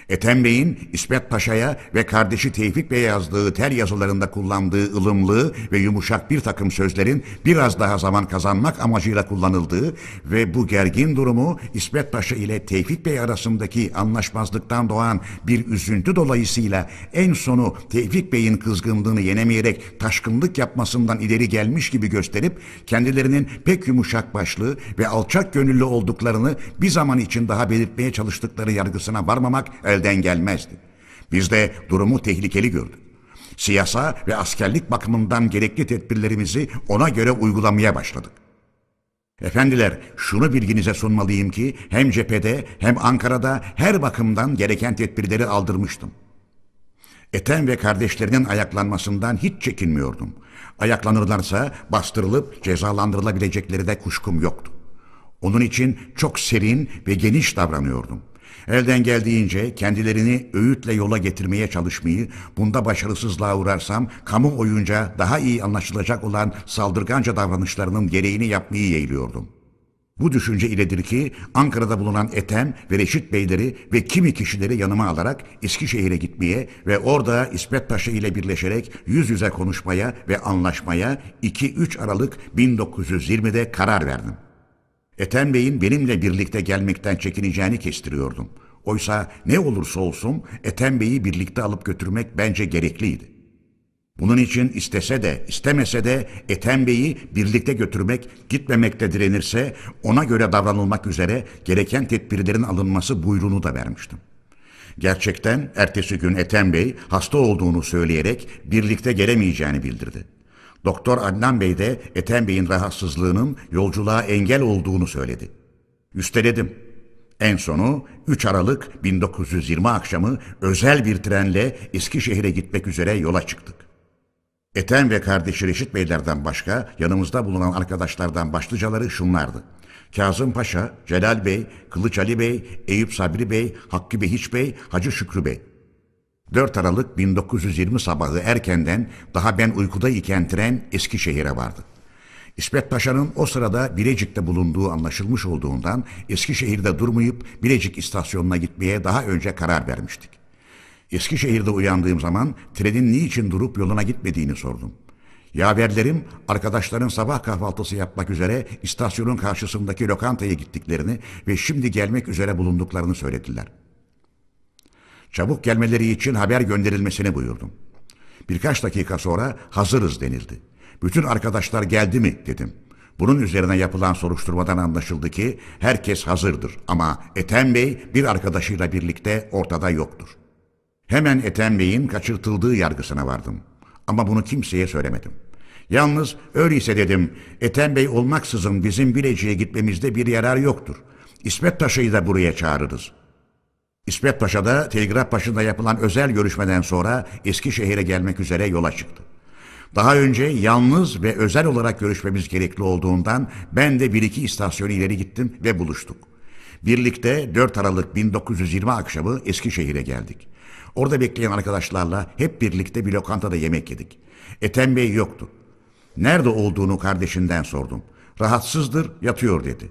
Ethem Bey'in İsmet Paşa'ya ve kardeşi Tevfik Bey'e yazdığı tel yazılarında kullandığı ılımlı ve yumuşak bir takım sözlerin biraz daha zaman kazanmak amacıyla kullanıldığı ve bu gergin durumu İsmet Paşa ile Tevfik Bey arasındaki anlaşmazlıktan doğan bir üzüntü dolayısıyla en sonu Tevfik Bey'in kızgınlığını yenemeyerek taşkınlık yapmasından ileri gelmiş gibi gösterip kendilerinin pek yumuşak başlı ve alçak gönüllü olduklarını bir zaman için daha belirtmeye çalıştıkları yargısına varmamak elde elden gelmezdi. Biz de durumu tehlikeli gördük. Siyasa ve askerlik bakımından gerekli tedbirlerimizi ona göre uygulamaya başladık. Efendiler, şunu bilginize sunmalıyım ki hem cephede hem Ankara'da her bakımdan gereken tedbirleri aldırmıştım. Ethem ve kardeşlerinin ayaklanmasından hiç çekinmiyordum. Ayaklanırlarsa bastırılıp cezalandırılabilecekleri de kuşkum yoktu. Onun için çok serin ve geniş davranıyordum. Elden geldiğince kendilerini öğütle yola getirmeye çalışmayı, bunda başarısızlığa uğrarsam kamuoyunca daha iyi anlaşılacak olan saldırganca davranışlarının gereğini yapmayı yeğliyordum. Bu düşünce iledir ki Ankara'da bulunan Ethem ve Reşit Beyleri ve kimi kişileri yanıma alarak Eskişehir'e gitmeye ve orada İsmet Paşa ile birleşerek yüz yüze konuşmaya ve anlaşmaya iki üç Aralık bin dokuz yüz yirmi'de karar verdim. Ethem Bey'in benimle birlikte gelmekten çekineceğini kestiriyordum. Oysa ne olursa olsun Ethem Bey'i birlikte alıp götürmek bence gerekliydi. Bunun için istese de istemese de Ethem Bey'i birlikte götürmek, gitmemekte direnirse ona göre davranılmak üzere gereken tedbirlerin alınması buyruğunu da vermiştim. Gerçekten ertesi gün Ethem Bey hasta olduğunu söyleyerek birlikte gelemeyeceğini bildirdi. Doktor Adnan Bey de Ethem Bey'in rahatsızlığının yolculuğa engel olduğunu söyledi. Üsteledim. En sonu üç Aralık bin dokuz yüz yirmi akşamı özel bir trenle Eskişehir'e gitmek üzere yola çıktık. Ethem ve kardeşi Reşit Beylerden başka yanımızda bulunan arkadaşlardan başlıcaları şunlardı: Kazım Paşa, Celal Bey, Kılıç Ali Bey, Eyüp Sabri Bey, Hakkı Behiç Bey, Hacı Şükrü Bey. dört Aralık bin dokuz yüz yirmi sabahı erkenden, daha ben uykuda iken tren Eskişehir'e vardı. İsmet Paşa'nın o sırada Bilecik'te bulunduğu anlaşılmış olduğundan Eskişehir'de durmayıp Bilecik istasyonuna gitmeye daha önce karar vermiştik. Eskişehir'de uyandığım zaman trenin niçin durup yoluna gitmediğini sordum. Yaverlerim arkadaşların sabah kahvaltısı yapmak üzere istasyonun karşısındaki lokantaya gittiklerini ve şimdi gelmek üzere bulunduklarını söylediler. Çabuk gelmeleri için haber gönderilmesini buyurdum. Birkaç dakika sonra hazırız denildi. Bütün arkadaşlar geldi mi dedim. Bunun üzerine yapılan soruşturmadan anlaşıldı ki herkes hazırdır ama Ethem Bey bir arkadaşıyla birlikte ortada yoktur. Hemen Ethem Bey'in kaçırtıldığı yargısına vardım. Ama bunu kimseye söylemedim. Yalnız öyleyse dedim, Ethem Bey olmaksızın bizim Bilecik'e gitmemizde bir yarar yoktur. İsmet Paşa'yı da buraya çağırırız. İsmet Paşa da Telgrafbaşı'nda yapılan özel görüşmeden sonra Eskişehir'e gelmek üzere yola çıktı. Daha önce yalnız ve özel olarak görüşmemiz gerekli olduğundan ben de bir iki istasyon ileri gittim ve buluştuk. Birlikte dört Aralık bin dokuz yüz yirmi akşamı Eskişehir'e geldik. Orada bekleyen arkadaşlarla hep birlikte bir lokantada yemek yedik. Ethem Bey yoktu. Nerede olduğunu kardeşinden sordum. Rahatsızdır, yatıyor dedi.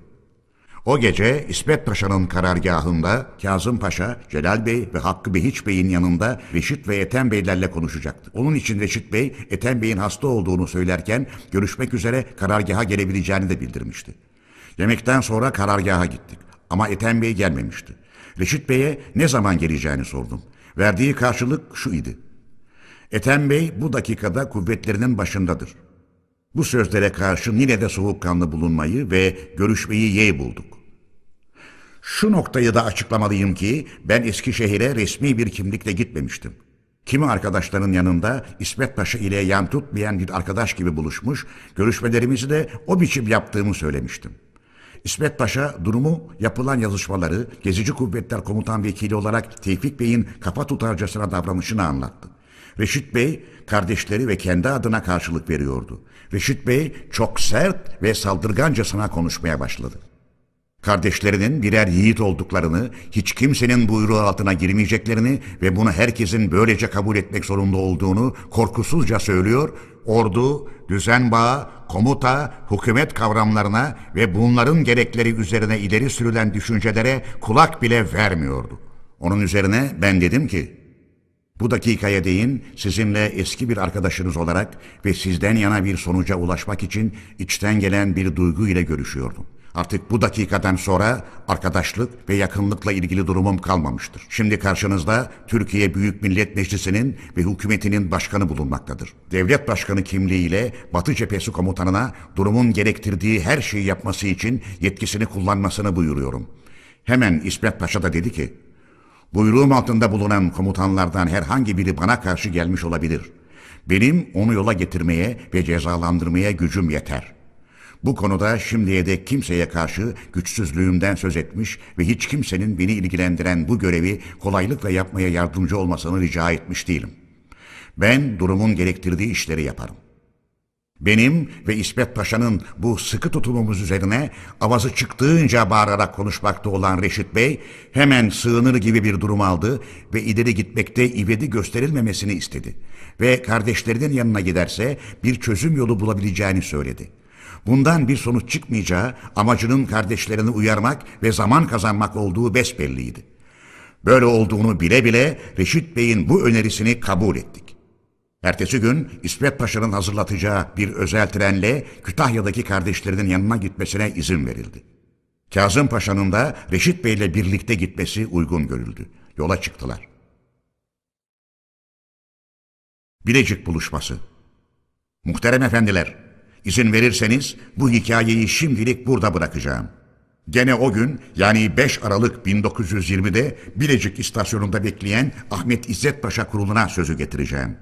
O gece İsmet Paşa'nın karargahında Kazım Paşa, Celal Bey ve Hakkı Behiç Bey'in yanında Reşit ve Ethem Beylerle konuşacaktı. Onun için Reşit Bey, Ethem Bey'in hasta olduğunu söylerken görüşmek üzere karargaha gelebileceğini de bildirmişti. Yemekten sonra karargaha gittik ama Ethem Bey gelmemişti. Reşit Bey'e ne zaman geleceğini sordum. Verdiği karşılık şu idi. Ethem Bey bu dakikada kuvvetlerinin başındadır. Bu sözlere karşı yine de soğukkanlı bulunmayı ve görüşmeyi yeğ bulduk. Şu noktayı da açıklamalıyım ki ben Eskişehir'e resmi bir kimlikle gitmemiştim. Kimi arkadaşların yanında İsmet Paşa ile yan tutmayan bir arkadaş gibi buluşmuş, görüşmelerimizi de o biçim yaptığımı söylemiştim. İsmet Paşa durumu, yapılan yazışmaları, Gezici Kuvvetler Komutan Vekili olarak Tevfik Bey'in kafa tutarcasına davranışını anlattı. Reşit Bey, kardeşleri ve kendi adına karşılık veriyordu. Reşit Bey çok sert ve saldırgancasına konuşmaya başladı. Kardeşlerinin birer yiğit olduklarını, hiç kimsenin buyruğu altına girmeyeceklerini ve bunu herkesin böylece kabul etmek zorunda olduğunu korkusuzca söylüyor, ordu, düzen bağı, komuta, hükümet kavramlarına ve bunların gerekleri üzerine ileri sürülen düşüncelere kulak bile vermiyordu. Onun üzerine ben dedim ki, bu dakikaya değin sizinle eski bir arkadaşınız olarak ve sizden yana bir sonuca ulaşmak için içten gelen bir duygu ile görüşüyordum. Artık bu dakikadan sonra arkadaşlık ve yakınlıkla ilgili durumum kalmamıştır. Şimdi karşınızda Türkiye Büyük Millet Meclisi'nin ve hükümetinin başkanı bulunmaktadır. Devlet başkanı kimliğiyle Batı Cephesi komutanına durumun gerektirdiği her şeyi yapması için yetkisini kullanmasını buyuruyorum. Hemen İsmet Paşa da dedi ki, buyruğum altında bulunan komutanlardan herhangi biri bana karşı gelmiş olabilir. Benim onu yola getirmeye ve cezalandırmaya gücüm yeter. Bu konuda şimdiye dek kimseye karşı güçsüzlüğümden söz etmiş ve hiç kimsenin beni ilgilendiren bu görevi kolaylıkla yapmaya yardımcı olmasını rica etmiş değilim. Ben durumun gerektirdiği işleri yaparım. Benim ve İsmet Paşa'nın bu sıkı tutumumuz üzerine avazı çıktığınca bağırarak konuşmakta olan Reşit Bey hemen sığınır gibi bir durum aldı ve ileri gitmekte ivedi gösterilmemesini istedi ve kardeşlerinin yanına giderse bir çözüm yolu bulabileceğini söyledi. Bundan bir sonuç çıkmayacağı, amacının kardeşlerini uyarmak ve zaman kazanmak olduğu besbelliydi. Böyle olduğunu bile bile Reşit Bey'in bu önerisini kabul ettik. Ertesi gün İsmet Paşa'nın hazırlatacağı bir özel trenle Kütahya'daki kardeşlerinin yanına gitmesine izin verildi. Kazım Paşa'nın da Reşit Bey'le birlikte gitmesi uygun görüldü. Yola çıktılar. Bilecik buluşması. Muhterem efendiler, izin verirseniz bu hikayeyi şimdilik burada bırakacağım. Gene o gün, yani beş Aralık bin dokuz yüz yirmi'de Bilecik istasyonunda bekleyen Ahmet İzzet Paşa kuruluna sözü getireceğim.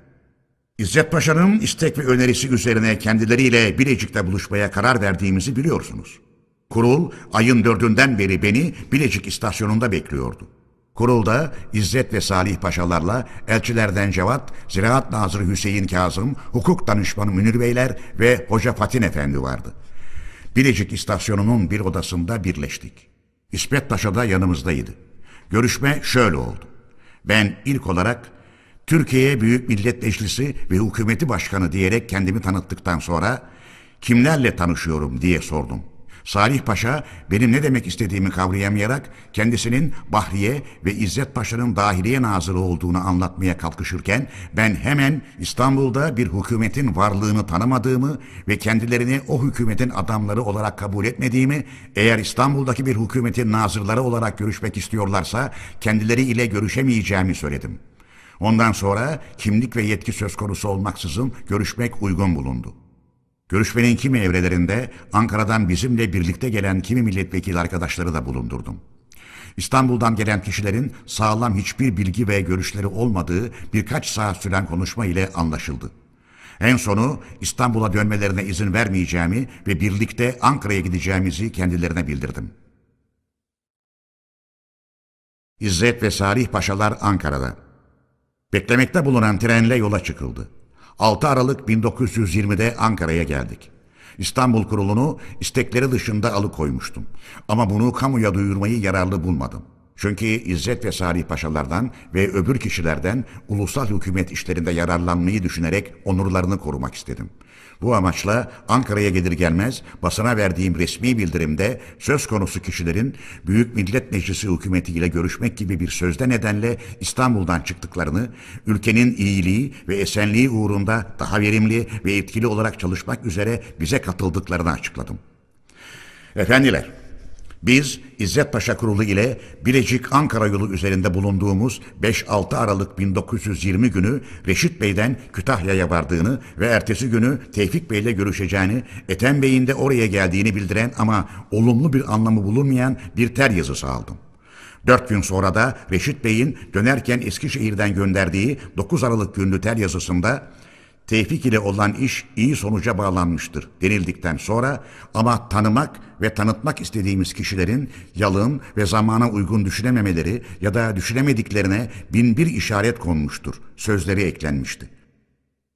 İzzet Paşa'nın istek ve önerisi üzerine kendileriyle Bilecik'te buluşmaya karar verdiğimizi biliyorsunuz. Kurul ayın dördünden beri beni Bilecik istasyonunda bekliyordu. Kurulda İzzet ve Salih Paşalarla elçilerden Cevat, Ziraat Nazırı Hüseyin Kazım, Hukuk Danışmanı Münir Beyler ve Hoca Fatin Efendi vardı. Bilecik istasyonunun bir odasında birleştik. İsmet Paşa da yanımızdaydı. Görüşme şöyle oldu. Ben ilk olarak Türkiye Büyük Millet Meclisi ve Hükümeti Başkanı diyerek kendimi tanıttıktan sonra kimlerle tanışıyorum diye sordum. Salih Paşa benim ne demek istediğimi kavrayamayarak kendisinin Bahriye ve İzzet Paşa'nın Dahiliye Nazırı olduğunu anlatmaya kalkışırken ben hemen İstanbul'da bir hükümetin varlığını tanımadığımı ve kendilerini o hükümetin adamları olarak kabul etmediğimi, eğer İstanbul'daki bir hükümetin nazırları olarak görüşmek istiyorlarsa kendileri ile görüşemeyeceğimi söyledim. Ondan sonra kimlik ve yetki söz konusu olmaksızın görüşmek uygun bulundu. Görüşmenin kimi evrelerinde Ankara'dan bizimle birlikte gelen kimi milletvekili arkadaşları da bulundurdum. İstanbul'dan gelen kişilerin sağlam hiçbir bilgi ve görüşleri olmadığı birkaç saat süren konuşma ile anlaşıldı. En sonu İstanbul'a dönmelerine izin vermeyeceğimi ve birlikte Ankara'ya gideceğimizi kendilerine bildirdim. İzzet ve Salih Paşalar Ankara'da. Beklemekte bulunan trenle yola çıkıldı. altı Aralık bin dokuz yüz yirmi'de Ankara'ya geldik. İstanbul Kurulu'nu istekleri dışında alıkoymuştum. Ama bunu kamuya duyurmayı yararlı bulmadım. Çünkü İzzet ve Salih Paşalardan ve öbür kişilerden ulusal hükümet işlerinde yararlanmayı düşünerek onurlarını korumak istedim. Bu amaçla Ankara'ya gelir gelmez basına verdiğim resmi bildirimde söz konusu kişilerin Büyük Millet Meclisi hükümetiyle görüşmek gibi bir sözde nedenle İstanbul'dan çıktıklarını, ülkenin iyiliği ve esenliği uğrunda daha verimli ve etkili olarak çalışmak üzere bize katıldıklarını açıkladım. Efendiler, biz İzzet Paşa Kurulu ile Bilecik-Ankara yolu üzerinde bulunduğumuz beş altı Aralık bin dokuz yüz yirmi günü Reşit Bey'den Kütahya'ya vardığını ve ertesi günü Tevfik Bey'le görüşeceğini, Ethem Bey'in de oraya geldiğini bildiren ama olumlu bir anlamı bulunmayan bir ter yazısı aldım. Dört gün sonra da Reşit Bey'in dönerken Eskişehir'den gönderdiği dokuz Aralık günlü ter yazısında Tevfik ile olan iş iyi sonuca bağlanmıştır denildikten sonra ama tanımak ve tanıtmak istediğimiz kişilerin yalın ve zamana uygun düşünememeleri ya da düşünemediklerine bin bir işaret konmuştur sözleri eklenmişti.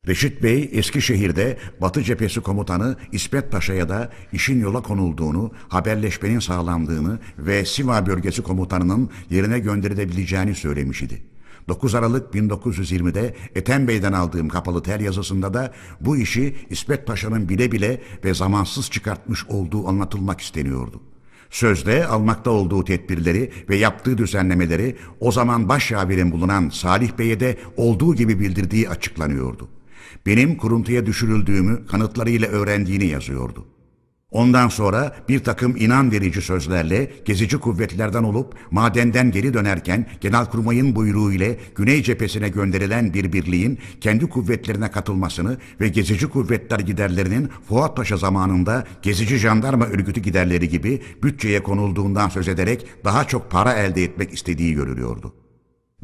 Reşit Bey Eskişehir'de Batı Cephesi Komutanı İsmet Paşa'ya da işin yola konulduğunu, haberleşmenin sağlandığını ve Siva Bölgesi Komutanı'nın yerine gönderilebileceğini söylemiş idi. dokuz Aralık bin dokuz yüz yirmi'de Ethem Bey'den aldığım kapalı tel yazısında da bu işi İsmet Paşa'nın bile bile ve zamansız çıkartmış olduğu anlatılmak isteniyordu. Sözde almakta olduğu tedbirleri ve yaptığı düzenlemeleri o zaman başyaverim bulunan Salih Bey'e de olduğu gibi bildirdiği açıklanıyordu. Benim kuruntuya düşürüldüğümü kanıtlarıyla öğrendiğini yazıyordu. Ondan sonra bir takım inan verici sözlerle gezici kuvvetlerden olup madenden geri dönerken Genelkurmay'ın buyruğu ile Güney Cephesi'ne gönderilen bir birliğin kendi kuvvetlerine katılmasını ve gezici kuvvetler giderlerinin Fuat Paşa zamanında gezici jandarma örgütü giderleri gibi bütçeye konulduğundan söz ederek daha çok para elde etmek istediği görülüyordu.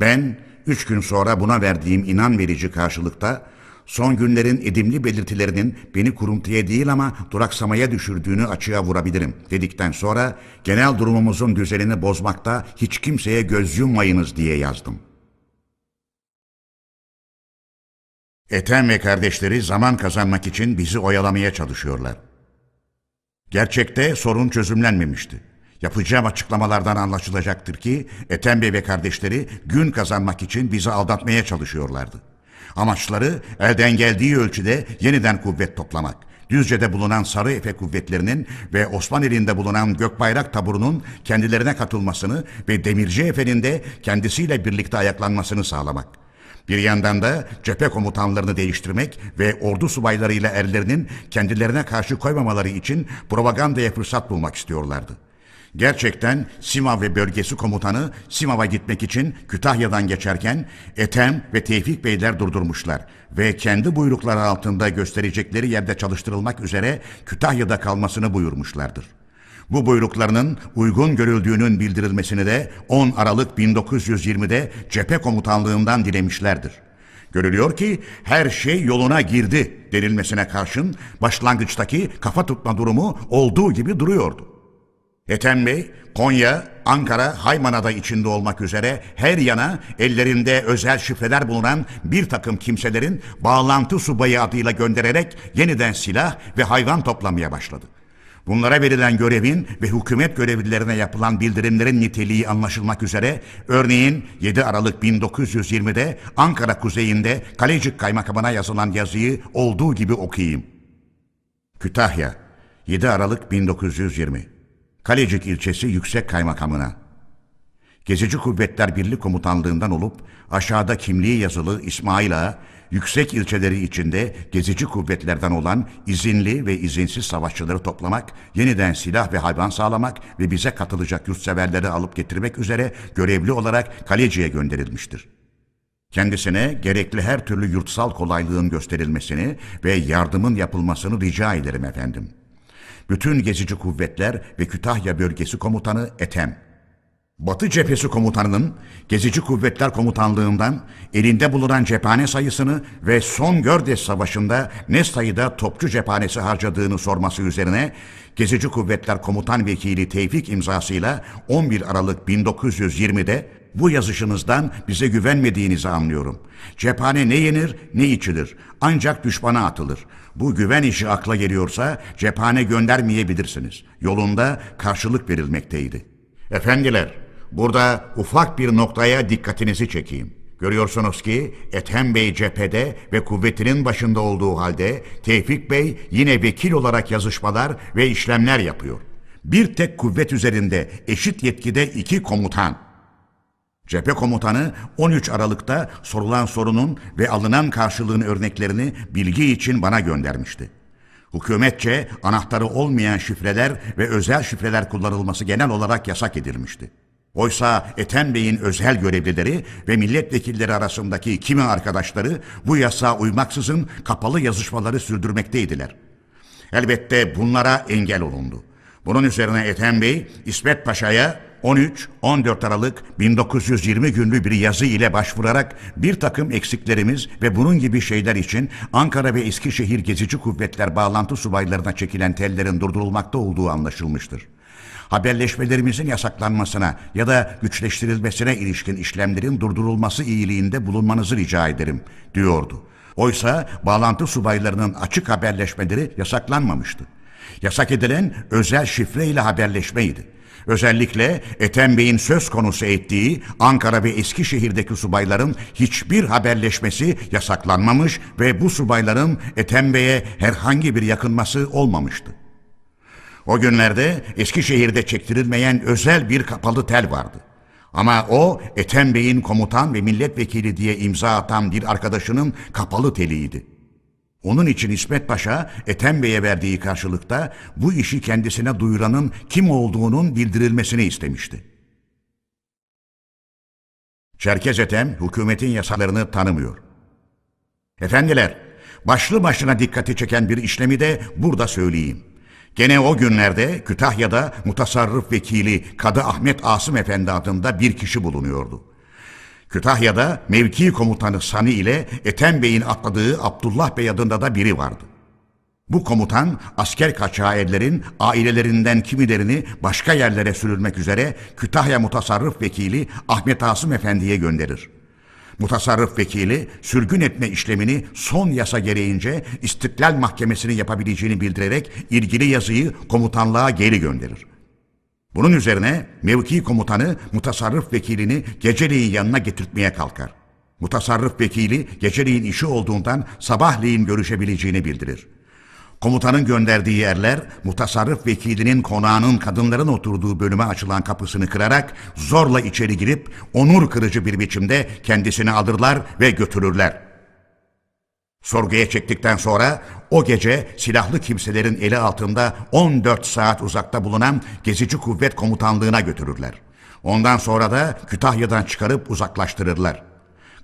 Ben üç gün sonra buna verdiğim inan verici karşılıkta son günlerin edimli belirtilerinin beni kuruntuya değil ama duraksamaya düşürdüğünü açığa vurabilirim dedikten sonra genel durumumuzun düzenini bozmakta hiç kimseye göz yummayınız diye yazdım. Ethem ve kardeşleri zaman kazanmak için bizi oyalamaya çalışıyorlar. Gerçekte sorun çözümlenmemişti. Yapacağım açıklamalardan anlaşılacaktır ki Ethem Bey ve kardeşleri gün kazanmak için bizi aldatmaya çalışıyorlardı. Amaçları elden geldiği ölçüde yeniden kuvvet toplamak, Düzce'de bulunan Sarıefe kuvvetlerinin ve Osmaneli'nde bulunan Gökbayrak taburunun kendilerine katılmasını ve Demirci Efe'nin de kendisiyle birlikte ayaklanmasını sağlamak. Bir yandan da cephe komutanlarını değiştirmek ve ordu subaylarıyla erlerinin kendilerine karşı koymamaları için propagandaya fırsat bulmak istiyorlardı. Gerçekten Simav ve bölgesi komutanı Simav'a gitmek için Kütahya'dan geçerken Ethem ve Tevfik Beyler durdurmuşlar ve kendi buyrukları altında gösterecekleri yerde çalıştırılmak üzere Kütahya'da kalmasını buyurmuşlardır. Bu buyruklarının uygun görüldüğünün bildirilmesini de on Aralık bin dokuz yüz yirmi'de cephe komutanlığından dilemişlerdir. Görülüyor ki her şey yoluna girdi denilmesine karşın başlangıçtaki kafa tutma durumu olduğu gibi duruyordu. Ethem Bey, Konya, Ankara, Haymana'da içinde olmak üzere her yana ellerinde özel şifreler bulunan bir takım kimselerin bağlantı subayı adıyla göndererek yeniden silah ve hayvan toplamaya başladı. Bunlara verilen görevin ve hükümet görevlilerine yapılan bildirimlerin niteliği anlaşılmak üzere örneğin yedi Aralık bin dokuz yüz yirmi'de Ankara kuzeyinde Kalecik Kaymakamı'na yazılan yazıyı olduğu gibi okuyayım. Kütahya, yedi Aralık bin dokuz yüz yirmi. Kalecik ilçesi Yüksek Kaymakamına. Gezici Kuvvetler Birlik Komutanlığından olup aşağıda kimliği yazılı İsmail Ağa, yüksek ilçeleri içinde gezici kuvvetlerden olan izinli ve izinsiz savaşçıları toplamak, yeniden silah ve hayvan sağlamak ve bize katılacak yurtseverleri alıp getirmek üzere görevli olarak Kaleci'ye gönderilmiştir. Kendisine gerekli her türlü yurtsal kolaylığın gösterilmesini ve yardımın yapılmasını rica ederim efendim. Bütün gezici kuvvetler ve Kütahya Bölgesi Komutanı Ethem. Batı Cephesi Komutanı'nın Gezici Kuvvetler Komutanlığından elinde bulunan cephane sayısını ve son Gördes Savaşı'nda ne sayıda topçu cephanesi harcadığını sorması üzerine Gezici Kuvvetler Komutan Vekili Tevfik imzasıyla on bir Aralık bin dokuz yüz yirmi'de bu yazışınızdan bize güvenmediğinizi anlıyorum. Cephane ne yenir ne içilir, ancak düşmana atılır. Bu güven işi akla geliyorsa cephane göndermeyebilirsiniz. Yolunda karşılık verilmekteydi. Efendiler, burada ufak bir noktaya dikkatinizi çekeyim. Görüyorsunuz ki Ethem Bey cephede ve kuvvetinin başında olduğu halde Tevfik Bey yine vekil olarak yazışmalar ve işlemler yapıyor. Bir tek kuvvet üzerinde eşit yetkide iki komutan. Cephe komutanı on üç Aralık'ta sorulan sorunun ve alınan karşılığın örneklerini bilgi için bana göndermişti. Hükümetçe anahtarı olmayan şifreler ve özel şifreler kullanılması genel olarak yasak edilmişti. Oysa Ethem Bey'in özel görevlileri ve milletvekilleri arasındaki kimi arkadaşları bu yasağa uymaksızın kapalı yazışmaları sürdürmekteydiler. Elbette bunlara engel olundu. Bunun üzerine Ethem Bey, İsmet Paşa'ya on üç on dört Aralık bin dokuz yüz yirmi günlü bir yazı ile başvurarak bir takım eksiklerimiz ve bunun gibi şeyler için Ankara ve Eskişehir Gezici Kuvvetler Bağlantı Subaylarına çekilen tellerin durdurulmakta olduğu anlaşılmıştır. Haberleşmelerimizin yasaklanmasına ya da güçleştirilmesine ilişkin işlemlerin durdurulması iyiliğinde bulunmanızı rica ederim, diyordu. Oysa bağlantı subaylarının açık haberleşmeleri yasaklanmamıştı. Yasak edilen özel şifre ile haberleşmeydi. Özellikle Ethem Bey'in söz konusu ettiği Ankara ve Eskişehir'deki subayların hiçbir haberleşmesi yasaklanmamış ve bu subayların Ethem Bey'e herhangi bir yakınması olmamıştı. O günlerde Eskişehir'de çektirilmeyen özel bir kapalı tel vardı. Ama o Ethem Bey'in komutan ve milletvekili diye imza atan bir arkadaşının kapalı teliydi. Onun için İsmet Paşa, Ethem Bey'e verdiği karşılıkta bu işi kendisine duyuranın kim olduğunun bildirilmesini istemişti. Çerkez Ethem, hükümetin yasalarını tanımıyor. Efendiler, başlı başına dikkati çeken bir işlemi de burada söyleyeyim. Gene o günlerde Kütahya'da mutasarrıf vekili Kadı Ahmet Asım Efendi adında bir kişi bulunuyordu. Kütahya'da mevki komutanı Sani ile Ethem Bey'in atladığı Abdullah Bey adında da biri vardı. Bu komutan asker kaçağı erlerin ailelerinden kimilerini başka yerlere sürülmek üzere Kütahya Mutasarrıf Vekili Ahmet Asım Efendi'ye gönderir. Mutasarrıf vekili sürgün etme işlemini son yasa gereğince İstiklal Mahkemesi'ni yapabileceğini bildirerek ilgili yazıyı komutanlığa geri gönderir. Bunun üzerine mevki komutanı mutasarrıf vekilini geceleyin yanına getirtmeye kalkar. Mutasarrıf vekili geceleyin işi olduğundan sabahleyin görüşebileceğini bildirir. Komutanın gönderdiği erler mutasarrıf vekilinin konağının kadınların oturduğu bölüme açılan kapısını kırarak zorla içeri girip onur kırıcı bir biçimde kendisini alırlar ve götürürler. Sorguya çektikten sonra o gece silahlı kimselerin eli altında on dört saat uzakta bulunan Gezici Kuvvet Komutanlığına götürürler. Ondan sonra da Kütahya'dan çıkarıp uzaklaştırırlar.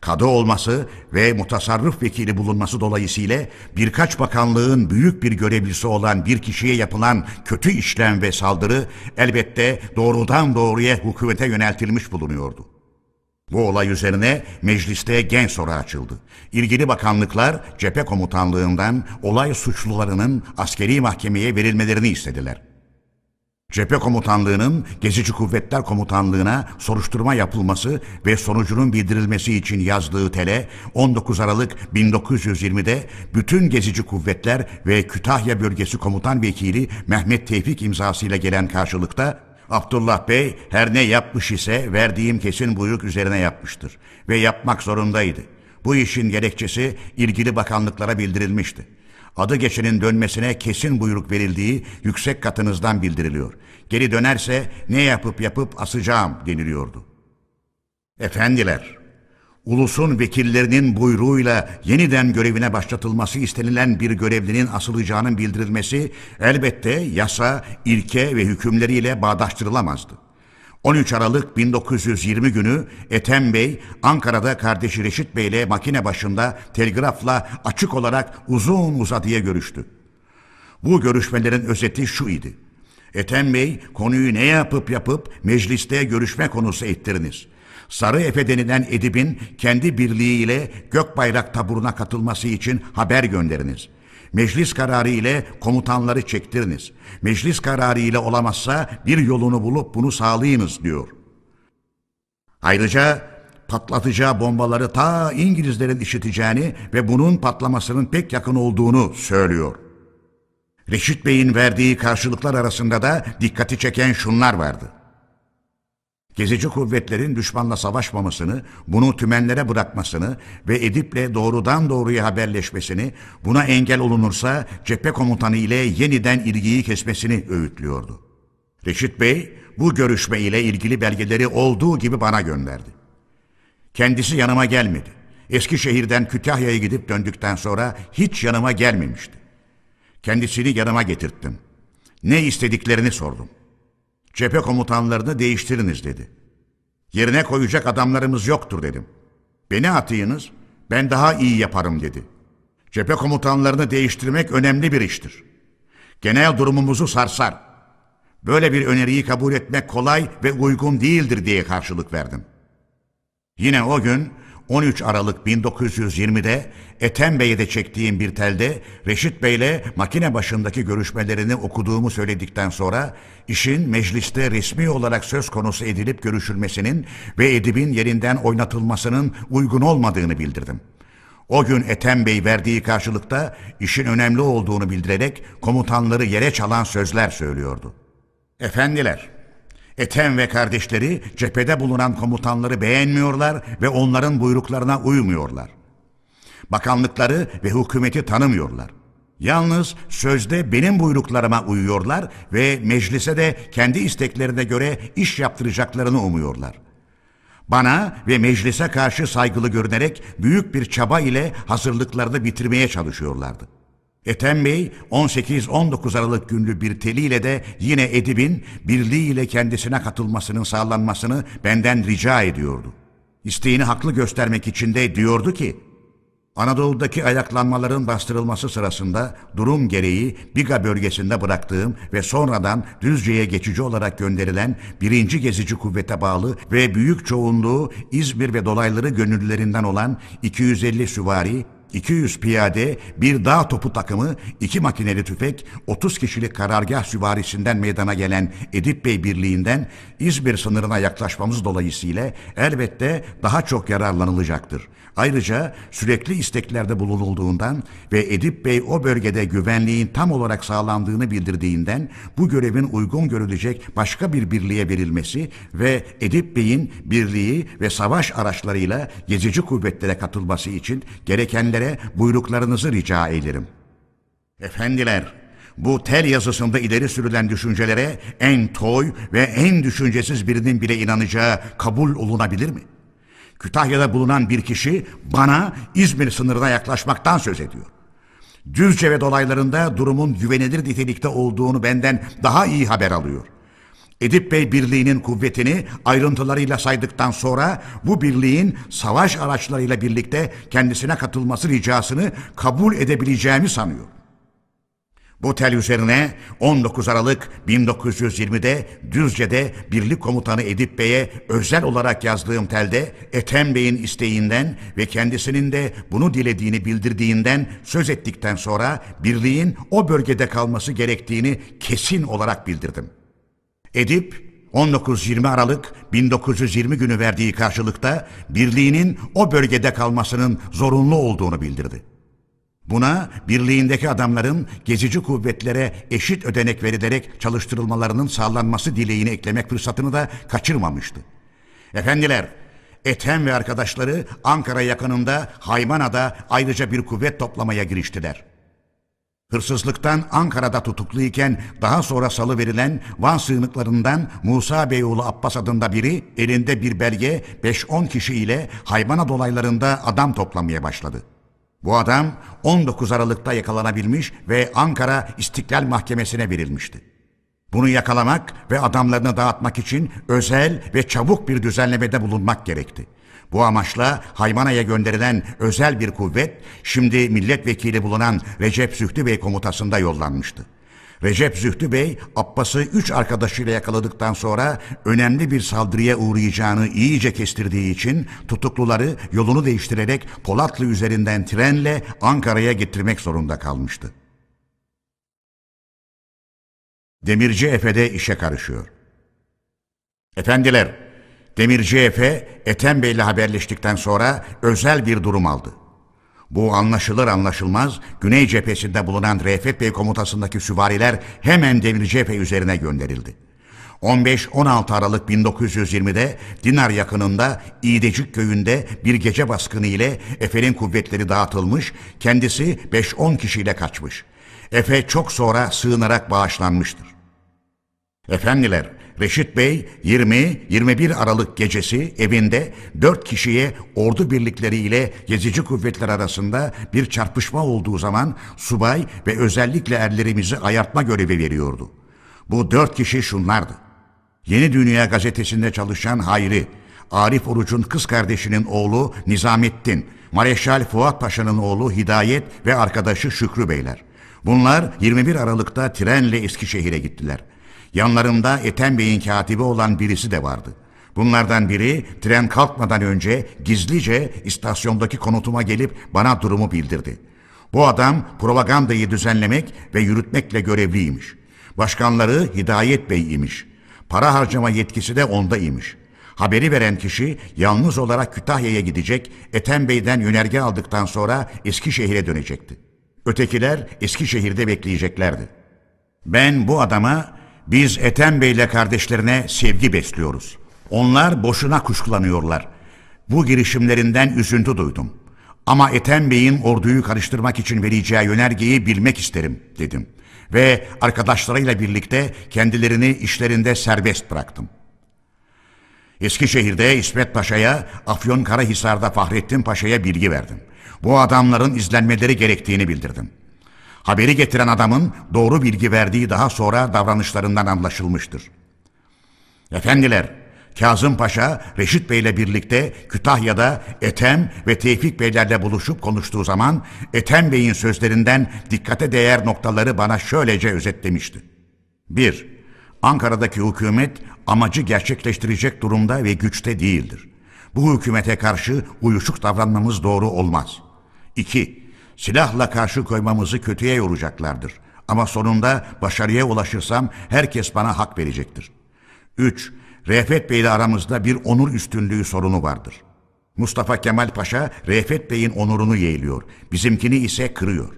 Kadı olması ve mutasarrıf vekili bulunması dolayısıyla birkaç bakanlığın büyük bir görevlisi olan bir kişiye yapılan kötü işlem ve saldırı elbette doğrudan doğruya hükümete yöneltilmiş bulunuyordu. Bu olay üzerine mecliste genç soru açıldı. İlgili bakanlıklar cephe komutanlığından olay suçlularının askeri mahkemeye verilmelerini istediler. Cephe komutanlığının Gezici Kuvvetler Komutanlığına soruşturma yapılması ve sonucunun bildirilmesi için yazdığı tele on dokuz Aralık bin dokuz yüz yirmi'de bütün Gezici Kuvvetler ve Kütahya Bölgesi Komutan Vekili Mehmet Tevfik imzasıyla gelen karşılıkta Abdullah Bey her ne yapmış ise verdiğim kesin buyruk üzerine yapmıştır ve yapmak zorundaydı. Bu işin gerekçesi ilgili bakanlıklara bildirilmişti. Adı geçenin dönmesine kesin buyruk verildiği yüksek katınızdan bildiriliyor. Geri dönerse ne yapıp yapıp asacağım deniliyordu. Efendiler, ulusun vekillerinin buyruğuyla yeniden görevine başlatılması istenilen bir görevlinin asılacağının bildirilmesi elbette yasa, ilke ve hükümleriyle bağdaştırılamazdı. on üç Aralık bin dokuz yüz yirmi günü Ethem Bey, Ankara'da kardeşi Reşit Bey ile makine başında telgrafla açık olarak uzun uzadıya görüştü. Bu görüşmelerin özeti şu idi. Ethem Bey, konuyu ne yapıp yapıp mecliste görüşme konusu ettiriniz. Sarı Efe denilen edibin kendi birliğiyle Gökbayrak taburuna katılması için haber gönderiniz. Meclis kararı ile komutanları çektiriniz. Meclis kararı ile olamazsa bir yolunu bulup bunu sağlayınız diyor. Ayrıca patlatacağı bombaları ta İngilizlerin işiteceğini ve bunun patlamasının pek yakın olduğunu söylüyor. Reşit Bey'in verdiği karşılıklar arasında da dikkati çeken şunlar vardı. Gezici kuvvetlerin düşmanla savaşmamasını, bunu tümenlere bırakmasını ve Edip'le doğrudan doğruya haberleşmesini, buna engel olunursa cephe komutanı ile yeniden ilgiyi kesmesini öğütlüyordu. Reşit Bey bu görüşme ile ilgili belgeleri olduğu gibi bana gönderdi. Kendisi yanıma gelmedi. Eskişehir'den Kütahya'ya gidip döndükten sonra hiç yanıma gelmemişti. Kendisini yanıma getirttim. Ne istediklerini sordum. Cephe komutanlarını değiştiriniz dedi. Yerine koyacak adamlarımız yoktur dedim. Beni atayınız, ben daha iyi yaparım dedi. Cephe komutanlarını değiştirmek önemli bir iştir. Genel durumumuzu sarsar. Böyle bir öneriyi kabul etmek kolay ve uygun değildir diye karşılık verdim. Yine o gün on üç Aralık bin dokuz yüz yirmi'de Ethem Bey'e de çektiğim bir telde Reşit Bey'le makine başındaki görüşmelerini okuduğumu söyledikten sonra işin mecliste resmi olarak söz konusu edilip görüşülmesinin ve edibin yerinden oynatılmasının uygun olmadığını bildirdim. O gün Ethem Bey verdiği karşılıkta işin önemli olduğunu bildirerek komutanları yere çalan sözler söylüyordu. Efendiler, Ethem ve kardeşleri cephede bulunan komutanları beğenmiyorlar ve onların buyruklarına uymuyorlar. Bakanlıkları ve hükümeti tanımıyorlar. Yalnız sözde benim buyruklarıma uyuyorlar ve meclise de kendi isteklerine göre iş yaptıracaklarını umuyorlar. Bana ve meclise karşı saygılı görünerek büyük bir çaba ile hazırlıklarını bitirmeye çalışıyorlardı. Ethem Bey on sekiz on dokuz Aralık günlü bir teliyle de yine edibin birliğiyle kendisine katılmasının sağlanmasını benden rica ediyordu. İsteğini haklı göstermek için de diyordu ki, Anadolu'daki ayaklanmaların bastırılması sırasında durum gereği Biga bölgesinde bıraktığım ve sonradan Düzce'ye geçici olarak gönderilen birinci Gezici Kuvvete bağlı ve büyük çoğunluğu İzmir ve dolayları gönüllülerinden olan iki yüz elli süvari, iki yüz piyade, bir dağ topu takımı, iki makineli tüfek, otuz kişilik karargah süvarisinden meydana gelen Edip Bey Birliği'nden İzmir sınırına yaklaşmamız dolayısıyla elbette daha çok yararlanılacaktır. Ayrıca sürekli isteklerde bulunulduğundan ve Edip Bey o bölgede güvenliğin tam olarak sağlandığını bildirdiğinden bu görevin uygun görülecek başka bir birliğe verilmesi ve Edip Bey'in birliği ve savaş araçlarıyla gezici kuvvetlere katılması için gerekenlere buyruklarınızı rica ederim. Efendiler, bu tel yazısında ileri sürülen düşüncelere en toy ve en düşüncesiz birinin bile inanacağı kabul olunabilir mi? Kütahya'da bulunan bir kişi bana İzmir sınırına yaklaşmaktan söz ediyor. Düzce ve dolaylarında durumun güvenilir nitelikte olduğunu benden daha iyi haber alıyor. Edip Bey Birliği'nin kuvvetini ayrıntılarıyla saydıktan sonra bu birliğin savaş araçlarıyla birlikte kendisine katılması ricasını kabul edebileceğimi sanıyor. Bu tel üzerine on dokuz Aralık bin dokuz yüz yirmi'de Düzce'de birlik komutanı Edip Bey'e özel olarak yazdığım telde Ethem Bey'in isteğinden ve kendisinin de bunu dilediğini bildirdiğinden söz ettikten sonra birliğin o bölgede kalması gerektiğini kesin olarak bildirdim. Edip, on dokuz yirmi Aralık bin dokuz yüz yirmi günü verdiği karşılıkta birliğinin o bölgede kalmasının zorunlu olduğunu bildirdi. Buna birliğindeki adamların gezici kuvvetlere eşit ödenek verilerek çalıştırılmalarının sağlanması dileğini eklemek fırsatını da kaçırmamıştı. Efendiler, Ethem ve arkadaşları Ankara yakınında Haymana'da ayrıca bir kuvvet toplamaya giriştiler. Hırsızlıktan Ankara'da tutukluyken daha sonra salıverilen Van sığınaklarından Musa Beyoğlu Abbas adında biri elinde bir belge beş on kişiyle Hayvana dolaylarında adam toplamaya başladı. Bu adam on dokuz Aralık'ta yakalanabilmiş ve Ankara İstiklal Mahkemesi'ne verilmişti. Bunu yakalamak ve adamlarını dağıtmak için özel ve çabuk bir düzenlemede bulunmak gerekti. Bu amaçla Haymana'ya gönderilen özel bir kuvvet, şimdi milletvekili bulunan Recep Zühtü Bey komutasında yollanmıştı. Recep Zühtü Bey, Abbas'ı üç arkadaşıyla yakaladıktan sonra önemli bir saldırıya uğrayacağını iyice kestirdiği için tutukluları yolunu değiştirerek Polatlı üzerinden trenle Ankara'ya getirmek zorunda kalmıştı. Demirci Efe'de işe karışıyor. Efendiler, Demirci Efe, Ethem Bey'le haberleştikten sonra özel bir durum aldı. Bu anlaşılır anlaşılmaz Güney cephesinde bulunan Refet Bey komutasındaki süvariler hemen Demirci Efe üzerine gönderildi. on beş on altı Aralık bin dokuz yüz yirmi'de Dinar yakınında İdecik köyünde bir gece baskını ile Efe'nin kuvvetleri dağıtılmış, kendisi beş on kişiyle kaçmış. Efe çok sonra sığınarak bağışlanmıştır. Efendiler, Reşit Bey yirmi yirmi bir Aralık gecesi evinde dört kişiye ordu birlikleri ile gezici kuvvetler arasında bir çarpışma olduğu zaman subay ve özellikle erlerimizi ayartma görevi veriyordu. Bu dört kişi şunlardı: Yeni Dünya gazetesinde çalışan Hayri, Arif Oruç'un kız kardeşinin oğlu Nizamettin, Mareşal Fuat Paşa'nın oğlu Hidayet ve arkadaşı Şükrü Beyler. Bunlar yirmi bir Aralık'ta trenle Eskişehir'e gittiler. Yanlarında Ethem Bey'in katibi olan birisi de vardı. Bunlardan biri tren kalkmadan önce gizlice istasyondaki konutuma gelip bana durumu bildirdi. Bu adam propagandayı düzenlemek ve yürütmekle görevliymiş. Başkanları Hidayet Bey imiş. Para harcama yetkisi de onda imiş. Haberi veren kişi yalnız olarak Kütahya'ya gidecek, Ethem Bey'den yönerge aldıktan sonra Eskişehir'e dönecekti. Ötekiler Eskişehir'de bekleyeceklerdi. Ben bu adama, biz Ethem Bey'le kardeşlerine sevgi besliyoruz, onlar boşuna kuşkulanıyorlar, bu girişimlerinden üzüntü duydum, ama Ethem Bey'in orduyu karıştırmak için vereceği yönergeyi bilmek isterim dedim. Ve arkadaşlarıyla birlikte kendilerini işlerinde serbest bıraktım. Eskişehir'de İsmet Paşa'ya, Afyonkarahisar'da Fahrettin Paşa'ya bilgi verdim. Bu adamların izlenmeleri gerektiğini bildirdim. Haberi getiren adamın doğru bilgi verdiği daha sonra davranışlarından anlaşılmıştır. Efendiler, Kazım Paşa, Reşit Bey'le birlikte Kütahya'da Ethem ve Tevfik Beylerle buluşup konuştuğu zaman Ethem Bey'in sözlerinden dikkate değer noktaları bana şöylece özetlemişti. bir Ankara'daki hükümet amacı gerçekleştirecek durumda ve güçte değildir. Bu hükümete karşı uyuşuk davranmamız doğru olmaz. iki Silahla karşı koymamızı kötüye yoracaklardır. Ama sonunda başarıya ulaşırsam herkes bana hak verecektir. üç Refet Bey ile aramızda bir onur üstünlüğü sorunu vardır. Mustafa Kemal Paşa Refet Bey'in onurunu yeğliyor, bizimkini ise kırıyor.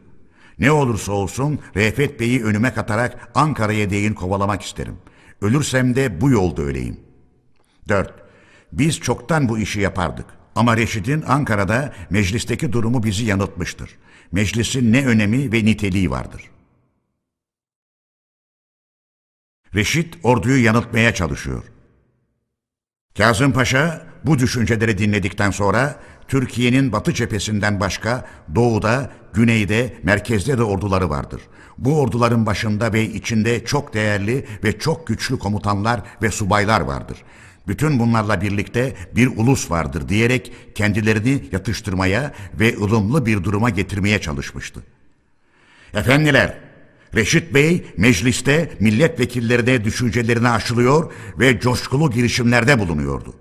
Ne olursa olsun Refet Bey'i önüme katarak Ankara'ya değin kovalamak isterim. Ölürsem de bu yolda öleyim. dört Biz çoktan bu işi yapardık ama Reşit'in Ankara'da meclisteki durumu bizi yanıltmıştır. Meclisin ne önemi ve niteliği vardır? Reşit orduyu yanıltmaya çalışıyor. Kazım Paşa bu düşünceleri dinledikten sonra Türkiye'nin batı cephesinden başka doğuda, güneyde, merkezde de orduları vardır. Bu orduların başında ve içinde çok değerli ve çok güçlü komutanlar ve subaylar vardır. Bütün bunlarla birlikte bir ulus vardır diyerek kendilerini yatıştırmaya ve ılımlı bir duruma getirmeye çalışmıştı. Efendiler, Reşit Bey mecliste milletvekillerine düşüncelerini aşılıyor ve coşkulu girişimlerde bulunuyordu.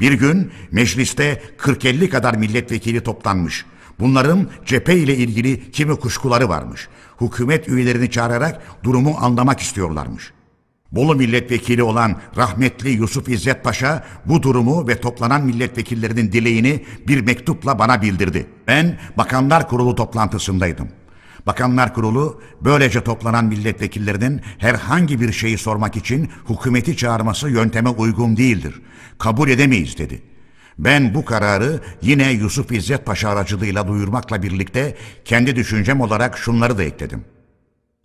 Bir gün mecliste kırk elli kadar milletvekili toplanmış. Bunların cephe ile ilgili kimi kuşkuları varmış. Hükümet üyelerini çağırarak durumu anlamak istiyorlarmış. Bolu milletvekili olan rahmetli Yusuf İzzet Paşa bu durumu ve toplanan milletvekillerinin dileğini bir mektupla bana bildirdi. Ben Bakanlar Kurulu toplantısındaydım. Bakanlar Kurulu böylece toplanan milletvekillerinin herhangi bir şeyi sormak için hükümeti çağırması yönteme uygun değildir, kabul edemeyiz dedi. Ben bu kararı yine Yusuf İzzet Paşa aracılığıyla duyurmakla birlikte kendi düşüncem olarak şunları da ekledim.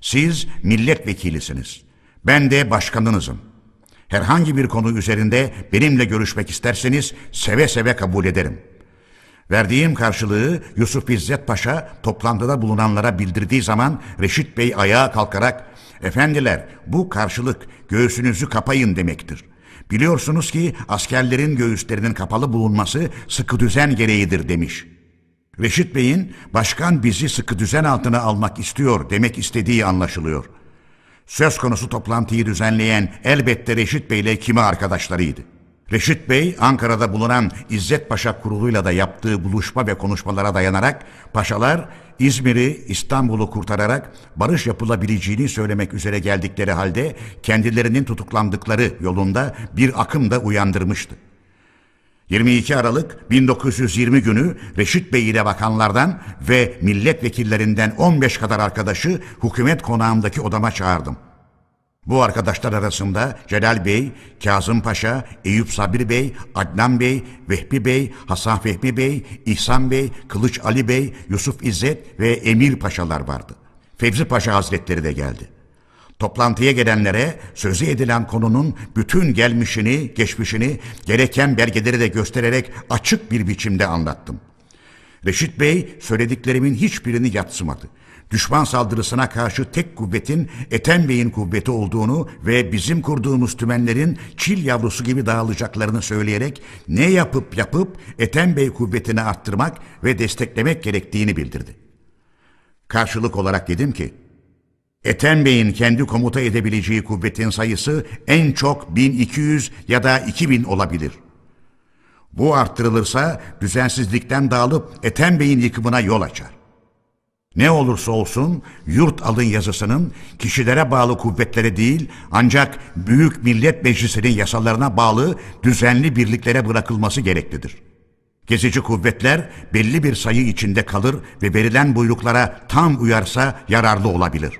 Siz milletvekilisiniz. Ben de başkanınızım. Herhangi bir konu üzerinde benimle görüşmek isterseniz seve seve kabul ederim. Verdiğim karşılığı Yusuf İzzet Paşa toplantıda bulunanlara bildirdiği zaman Reşit Bey ayağa kalkarak "Efendiler, bu karşılık, göğsünüzü kapayın" demektir. Biliyorsunuz ki askerlerin göğüslerinin kapalı bulunması sıkı düzen gereğidir demiş. Reşit Bey'in başkan bizi sıkı düzen altına almak istiyor demek istediği anlaşılıyor. Söz konusu toplantıyı düzenleyen elbette Reşit Bey ile kimi arkadaşlarıydı. Reşit Bey, Ankara'da bulunan İzzet Paşa kuruluyla da yaptığı buluşma ve konuşmalara dayanarak paşalar İzmir'i, İstanbul'u kurtararak barış yapılabileceğini söylemek üzere geldikleri halde kendilerinin tutuklandıkları yolunda bir akım da uyandırmıştı. yirmi iki Aralık bin dokuz yüz yirmi günü Reşit Bey ile bakanlardan ve milletvekillerinden on beş kadar arkadaşı hükümet konağımdaki odama çağırdım. Bu arkadaşlar arasında Celal Bey, Kazım Paşa, Eyüp Sabri Bey, Adnan Bey, Vehbi Bey, Hasan Fehmi Bey, İhsan Bey, Kılıç Ali Bey, Yusuf İzzet ve Emir Paşalar vardı. Fevzi Paşa Hazretleri de geldi. Toplantıya gelenlere sözü edilen konunun bütün gelmişini, geçmişini, gereken belgeleri de göstererek açık bir biçimde anlattım. Reşit Bey söylediklerimin hiçbirini yadsımadı. Düşman saldırısına karşı tek kuvvetin Ethem Bey'in kuvveti olduğunu ve bizim kurduğumuz tümenlerin çil yavrusu gibi dağılacaklarını söyleyerek ne yapıp yapıp Ethem Bey kuvvetini arttırmak ve desteklemek gerektiğini bildirdi. Karşılık olarak dedim ki, Ethem Bey'in kendi komuta edebileceği kuvvetin sayısı en çok bin iki yüz ya da iki bin olabilir. Bu arttırılırsa düzensizlikten dağılıp Ethem Bey'in yıkımına yol açar. Ne olursa olsun yurt alın yazısının kişilere bağlı kuvvetlere değil ancak Büyük Millet Meclisi'nin yasalarına bağlı düzenli birliklere bırakılması gereklidir. Gezici kuvvetler belli bir sayı içinde kalır ve verilen buyruklara tam uyarsa yararlı olabilir.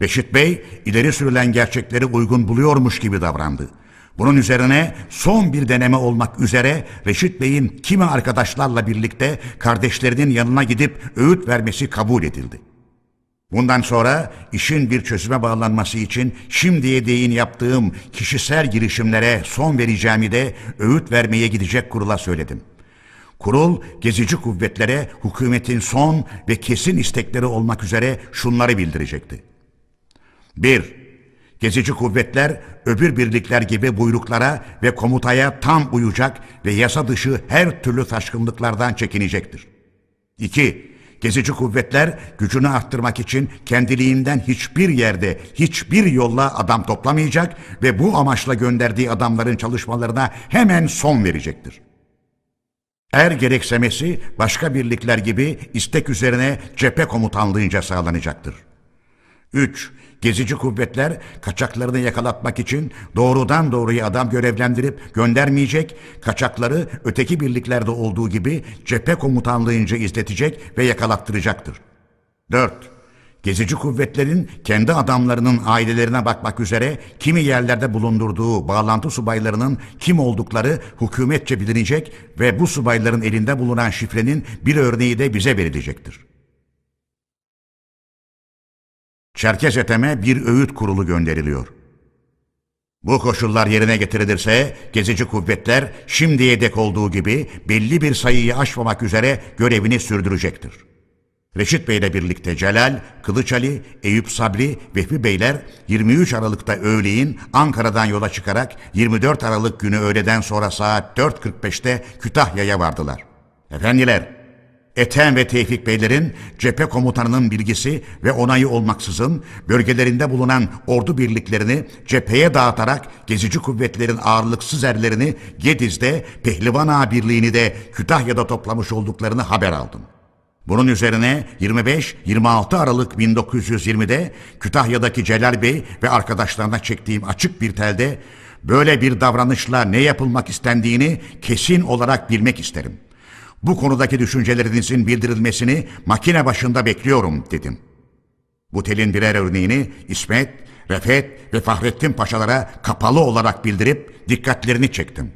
Reşit Bey ileri sürülen gerçekleri uygun buluyormuş gibi davrandı. Bunun üzerine son bir deneme olmak üzere Reşit Bey'in kimi arkadaşlarla birlikte kardeşlerinin yanına gidip öğüt vermesi kabul edildi. Bundan sonra işin bir çözüme bağlanması için şimdiye değin yaptığım kişisel girişimlere son vereceğimi de öğüt vermeye gidecek kurula söyledim. Kurul gezici kuvvetlere hükümetin son ve kesin istekleri olmak üzere şunları bildirecekti. bir Gezici kuvvetler öbür birlikler gibi buyruklara ve komutaya tam uyacak ve yasa dışı her türlü taşkınlıklardan çekinecektir. iki Gezici kuvvetler gücünü arttırmak için kendiliğinden hiçbir yerde, hiçbir yolla adam toplamayacak ve bu amaçla gönderdiği adamların çalışmalarına hemen son verecektir. Er gereksemesi başka birlikler gibi istek üzerine cephe komutanlığınca sağlanacaktır. üç Gezici kuvvetler kaçaklarını yakalatmak için doğrudan doğruya adam görevlendirip göndermeyecek, kaçakları öteki birliklerde olduğu gibi cephe komutanlığınca izletecek ve yakalattıracaktır. dört Gezici kuvvetlerin kendi adamlarının ailelerine bakmak üzere kimi yerlerde bulundurduğu bağlantı subaylarının kim oldukları hükümetçe bilinecek ve bu subayların elinde bulunan şifrenin bir örneği de bize verilecektir. Çerkez Ethem'e bir öğüt kurulu gönderiliyor. Bu koşullar yerine getirilirse gezici kuvvetler şimdiye dek olduğu gibi belli bir sayıyı aşmamak üzere görevini sürdürecektir. Reşit Bey ile birlikte Celal, Kılıç Ali, Eyüp Sabri, Vehbi Beyler yirmi üç Aralık'ta öğleyin Ankara'dan yola çıkarak yirmi dört Aralık günü öğleden sonra saat dört kırk beş'te Kütahya'ya vardılar. Efendiler, Ethem ve Tevfik Beylerin cephe komutanının bilgisi ve onayı olmaksızın bölgelerinde bulunan ordu birliklerini cepheye dağıtarak gezici kuvvetlerin ağırlıksız erlerini Gediz'de, Pehlivan Ağa Birliği'ni de Kütahya'da toplamış olduklarını haber aldım. Bunun üzerine yirmi beş yirmi altı Aralık bin dokuz yüz yirmi'de Kütahya'daki Celal Bey ve arkadaşlarına çektiğim açık bir telde böyle bir davranışla ne yapılmak istendiğini kesin olarak bilmek isterim. Bu konudaki düşüncelerinizin bildirilmesini makine başında bekliyorum dedim. Bu telin birer örneğini İsmet, Refet ve Fahrettin Paşalara kapalı olarak bildirip dikkatlerini çektim.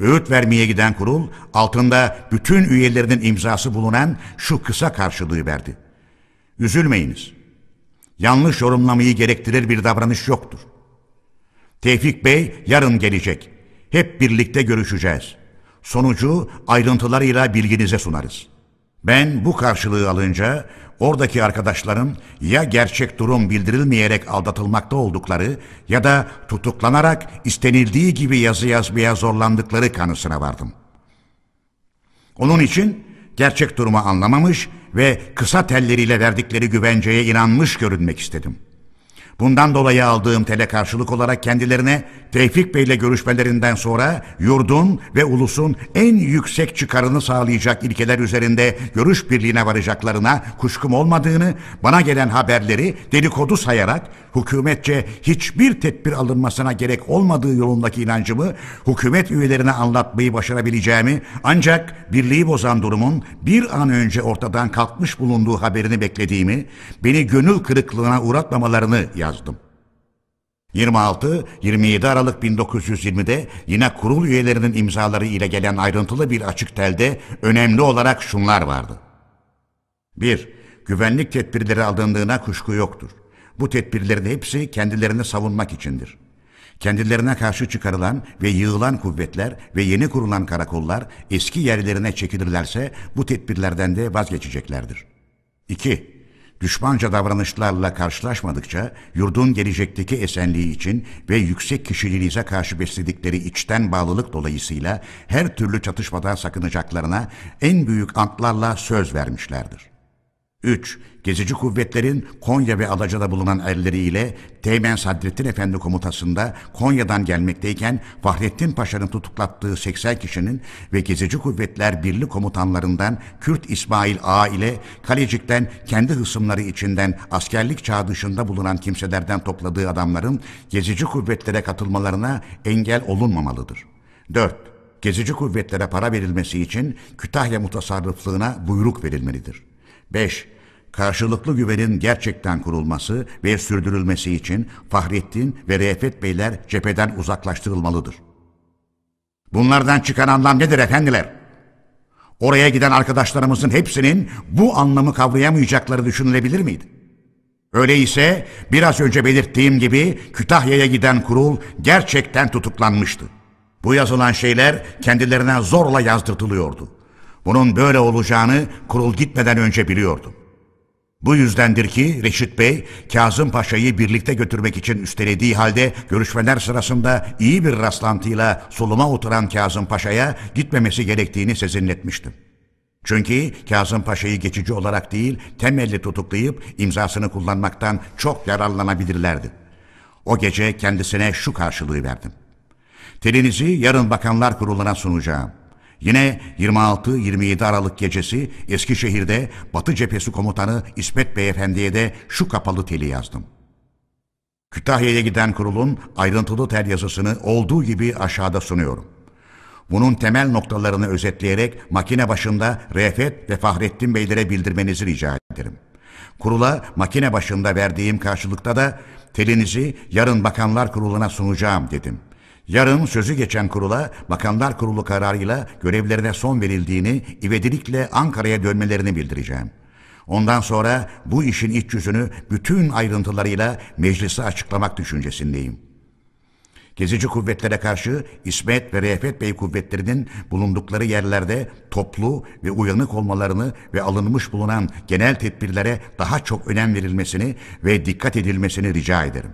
Öğüt vermeye giden kurul altında bütün üyelerinin imzası bulunan şu kısa karşılığı verdi. Üzülmeyiniz. yanlış yorumlamayı gerektirir bir davranış yoktur. Tevfik Bey yarın gelecek. Hep birlikte görüşeceğiz. Sonucu ayrıntılarıyla bilginize sunarız. Ben bu karşılığı alınca oradaki arkadaşlarım ya gerçek durum bildirilmeyerek aldatılmakta oldukları ya da tutuklanarak istenildiği gibi yazı yazmaya zorlandıkları kanısına vardım. Onun için gerçek durumu anlamamış ve kısa telleriyle verdikleri güvenceye inanmış görünmek istedim. Bundan dolayı aldığım tele karşılık olarak kendilerine Tevfik Bey'le görüşmelerinden sonra yurdun ve ulusun en yüksek çıkarını sağlayacak ilkeler üzerinde görüş birliğine varacaklarına kuşkum olmadığını, bana gelen haberleri dedikodu sayarak hükümetçe hiçbir tedbir alınmasına gerek olmadığı yolundaki inancımı hükümet üyelerine anlatmayı başarabileceğimi, ancak birliği bozan durumun bir an önce ortadan kalkmış bulunduğu haberini beklediğimi, beni gönül kırıklığına uğratmamalarını yazdım. yirmi altı yirmi yedi Aralık bin dokuz yüz yirmi'de yine kurul üyelerinin imzaları ile gelen ayrıntılı bir açık telde önemli olarak şunlar vardı. bir Güvenlik tedbirleri alındığına kuşku yoktur. Bu tedbirlerin hepsi kendilerini savunmak içindir. Kendilerine karşı çıkarılan ve yığılan kuvvetler ve yeni kurulan karakollar eski yerlerine çekilirlerse bu tedbirlerden de vazgeçeceklerdir. iki Düşmanca davranışlarla karşılaşmadıkça yurdun gelecekteki esenliği için ve yüksek kişiliğinize karşı besledikleri içten bağlılık dolayısıyla her türlü çatışmadan sakınacaklarına en büyük antlarla söz vermişlerdir. üç Gezici kuvvetlerin Konya ve Alaca'da bulunan erleriyle Teğmen Sadrettin Efendi komutasında Konya'dan gelmekteyken Fahrettin Paşa'nın tutuklattığı seksen kişinin ve Gezici Kuvvetler Birliği komutanlarından Kürt İsmail Ağa ile Kalecik'ten kendi hısımları içinden askerlik çağı dışında bulunan kimselerden topladığı adamların Gezici kuvvetlere katılmalarına engel olunmamalıdır. dört Gezici kuvvetlere para verilmesi için Kütahya mutasarrıflığına buyruk verilmelidir. beş Karşılıklı güvenin gerçekten kurulması ve sürdürülmesi için Fahrettin ve Refet Beyler cepheden uzaklaştırılmalıdır. Bunlardan çıkan anlam nedir efendiler? Oraya giden arkadaşlarımızın hepsinin bu anlamı kavrayamayacakları düşünülebilir miydi? Öyleyse biraz önce belirttiğim gibi Kütahya'ya giden kurul gerçekten tutuklanmıştı. Bu yazılan şeyler kendilerine zorla yazdırtılıyordu. Bunun böyle olacağını kurul gitmeden önce biliyordum. Bu yüzdendir ki Reşit Bey, Kazım Paşa'yı birlikte götürmek için üstelediği halde görüşmeler sırasında iyi bir rastlantıyla soluma oturan Kazım Paşa'ya gitmemesi gerektiğini sezinletmiştim. Çünkü Kazım Paşa'yı geçici olarak değil, temelli tutuklayıp imzasını kullanmaktan çok yararlanabilirlerdi. O gece kendisine şu karşılığı verdim. Telinizi yarın Bakanlar Kurulu'na sunacağım. Yine yirmi altı yirmi yedi Aralık gecesi Eskişehir'de Batı Cephesi Komutanı İsmet Beyefendi'ye de şu kapalı teli yazdım. Kütahya'ya giden kurulun ayrıntılı tel yazısını olduğu gibi aşağıda sunuyorum. Bunun temel noktalarını özetleyerek makine başında Refet ve Fahrettin Beylere bildirmenizi rica ederim. Kurula makine başında verdiğim karşılıkta da telinizi yarın Bakanlar Kurulu'na sunacağım dedim. Yarın sözü geçen kurula Bakanlar Kurulu kararıyla görevlerine son verildiğini, ivedilikle Ankara'ya dönmelerini bildireceğim. Ondan sonra bu işin iç yüzünü bütün ayrıntılarıyla meclise açıklamak düşüncesindeyim. Gezici kuvvetlere karşı İsmet ve Refet Bey kuvvetlerinin bulundukları yerlerde toplu ve uyanık olmalarını ve alınmış bulunan genel tedbirlere daha çok önem verilmesini ve dikkat edilmesini rica ederim.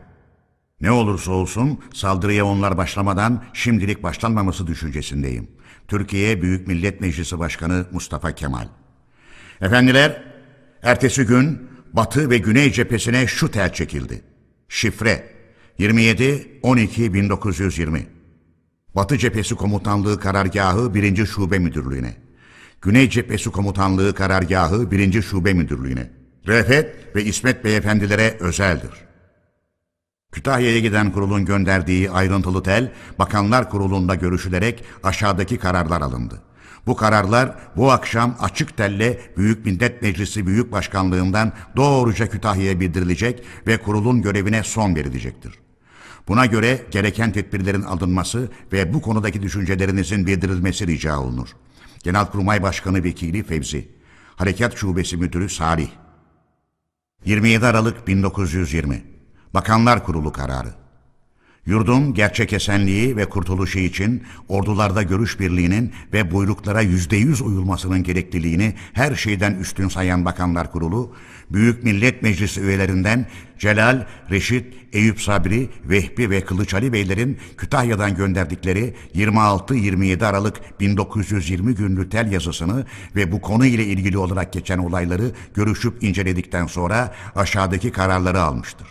Ne olursa olsun saldırıya onlar başlamadan şimdilik başlanmaması düşüncesindeyim. Türkiye Büyük Millet Meclisi Başkanı Mustafa Kemal. Efendiler, ertesi gün Batı ve Güney cephesine şu tel çekildi. Şifre yirmi yedi on iki bin dokuz yüz yirmi. Batı Cephesi Komutanlığı Karargahı birinci Şube Müdürlüğü'ne. Güney Cephesi Komutanlığı Karargahı birinci Şube Müdürlüğü'ne. Refet ve İsmet Beyefendilere özeldir. Kütahya'ya giden kurulun gönderdiği ayrıntılı tel, Bakanlar Kurulu'nda görüşülerek aşağıdaki kararlar alındı. Bu kararlar bu akşam açık telle Büyük Millet Meclisi Büyük Başkanlığından doğruca Kütahya'ya bildirilecek ve kurulun görevine son verilecektir. Buna göre gereken tedbirlerin alınması ve bu konudaki düşüncelerinizin bildirilmesi rica olunur. Genelkurmay Başkanı Vekili Fevzi, Harekat Şubesi Müdürü Salih. yirmi yedi Aralık bin dokuz yüz yirmi Bakanlar Kurulu kararı. Yurdun gerçek esenliği ve kurtuluşu için ordularda görüş birliğinin ve buyruklara yüzde yüz uyulmasının gerekliliğini her şeyden üstün sayan Bakanlar Kurulu, Büyük Millet Meclisi üyelerinden Celal, Reşit, Eyüp Sabri, Vehbi ve Kılıç Ali Beylerin Kütahya'dan gönderdikleri yirmi altı yirmi yedi Aralık bin dokuz yüz yirmi günlü tel yazısını ve bu konu ile ilgili olarak geçen olayları görüşüp inceledikten sonra aşağıdaki kararları almıştır.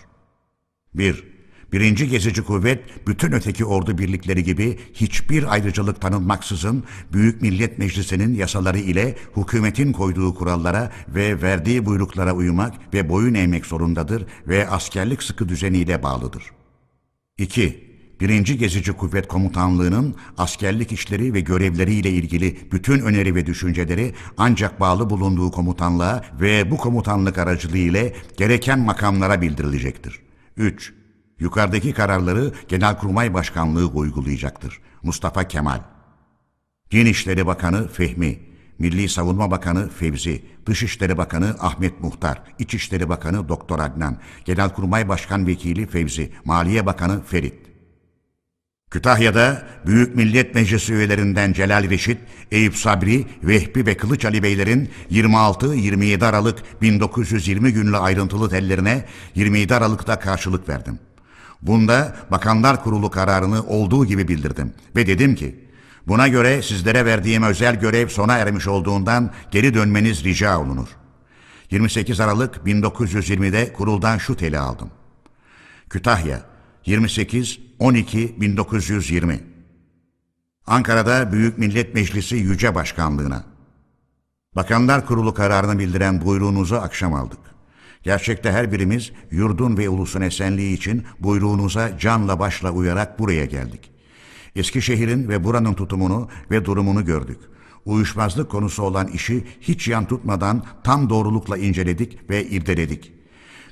bir. Birinci Gezici Kuvvet, bütün öteki ordu birlikleri gibi hiçbir ayrıcalık tanınmaksızın Büyük Millet Meclisi'nin yasaları ile hükümetin koyduğu kurallara ve verdiği buyruklara uymak ve boyun eğmek zorundadır ve askerlik sıkı düzeniyle bağlıdır. iki. Birinci Gezici Kuvvet Komutanlığı'nın askerlik işleri ve görevleriyle ilgili bütün öneri ve düşünceleri ancak bağlı bulunduğu komutanlığa ve bu komutanlık aracılığı ile gereken makamlara bildirilecektir. üç. Yukarıdaki kararları Genelkurmay Başkanlığı uygulayacaktır. Mustafa Kemal. Din İşleri Bakanı Fehmi, Milli Savunma Bakanı Fevzi, Dışişleri Bakanı Ahmet Muhtar, İçişleri Bakanı Doktor Adnan, Genelkurmay Başkan Vekili Fevzi, Maliye Bakanı Ferit. Kütahya'da Büyük Millet Meclisi üyelerinden Celal Reşit, Eyüp Sabri, Vehbi ve Kılıç Ali Beylerin yirmi altı yirmi yedi Aralık bin dokuz yüz yirmi günlü ayrıntılı tellerine yirmi yedi Aralık'ta karşılık verdim. Bunda Bakanlar Kurulu kararını olduğu gibi bildirdim ve dedim ki, buna göre sizlere verdiğim özel görev sona ermiş olduğundan geri dönmeniz rica olunur. yirmi sekiz Aralık bin dokuz yüz yirmi'de kuruldan şu teli aldım. Kütahya, yirmi sekiz on iki bin dokuz yüz yirmi. Ankara'da Büyük Millet Meclisi Yüce Başkanlığına. Bakanlar Kurulu kararını bildiren buyruğunuzu akşam aldık. Gerçekte her birimiz yurdun ve ulusun esenliği için buyruğunuza canla başla uyarak buraya geldik. Eskişehir'in ve buranın tutumunu ve durumunu gördük. Uyuşmazlık konusu olan işi hiç yan tutmadan tam doğrulukla inceledik ve irdeledik.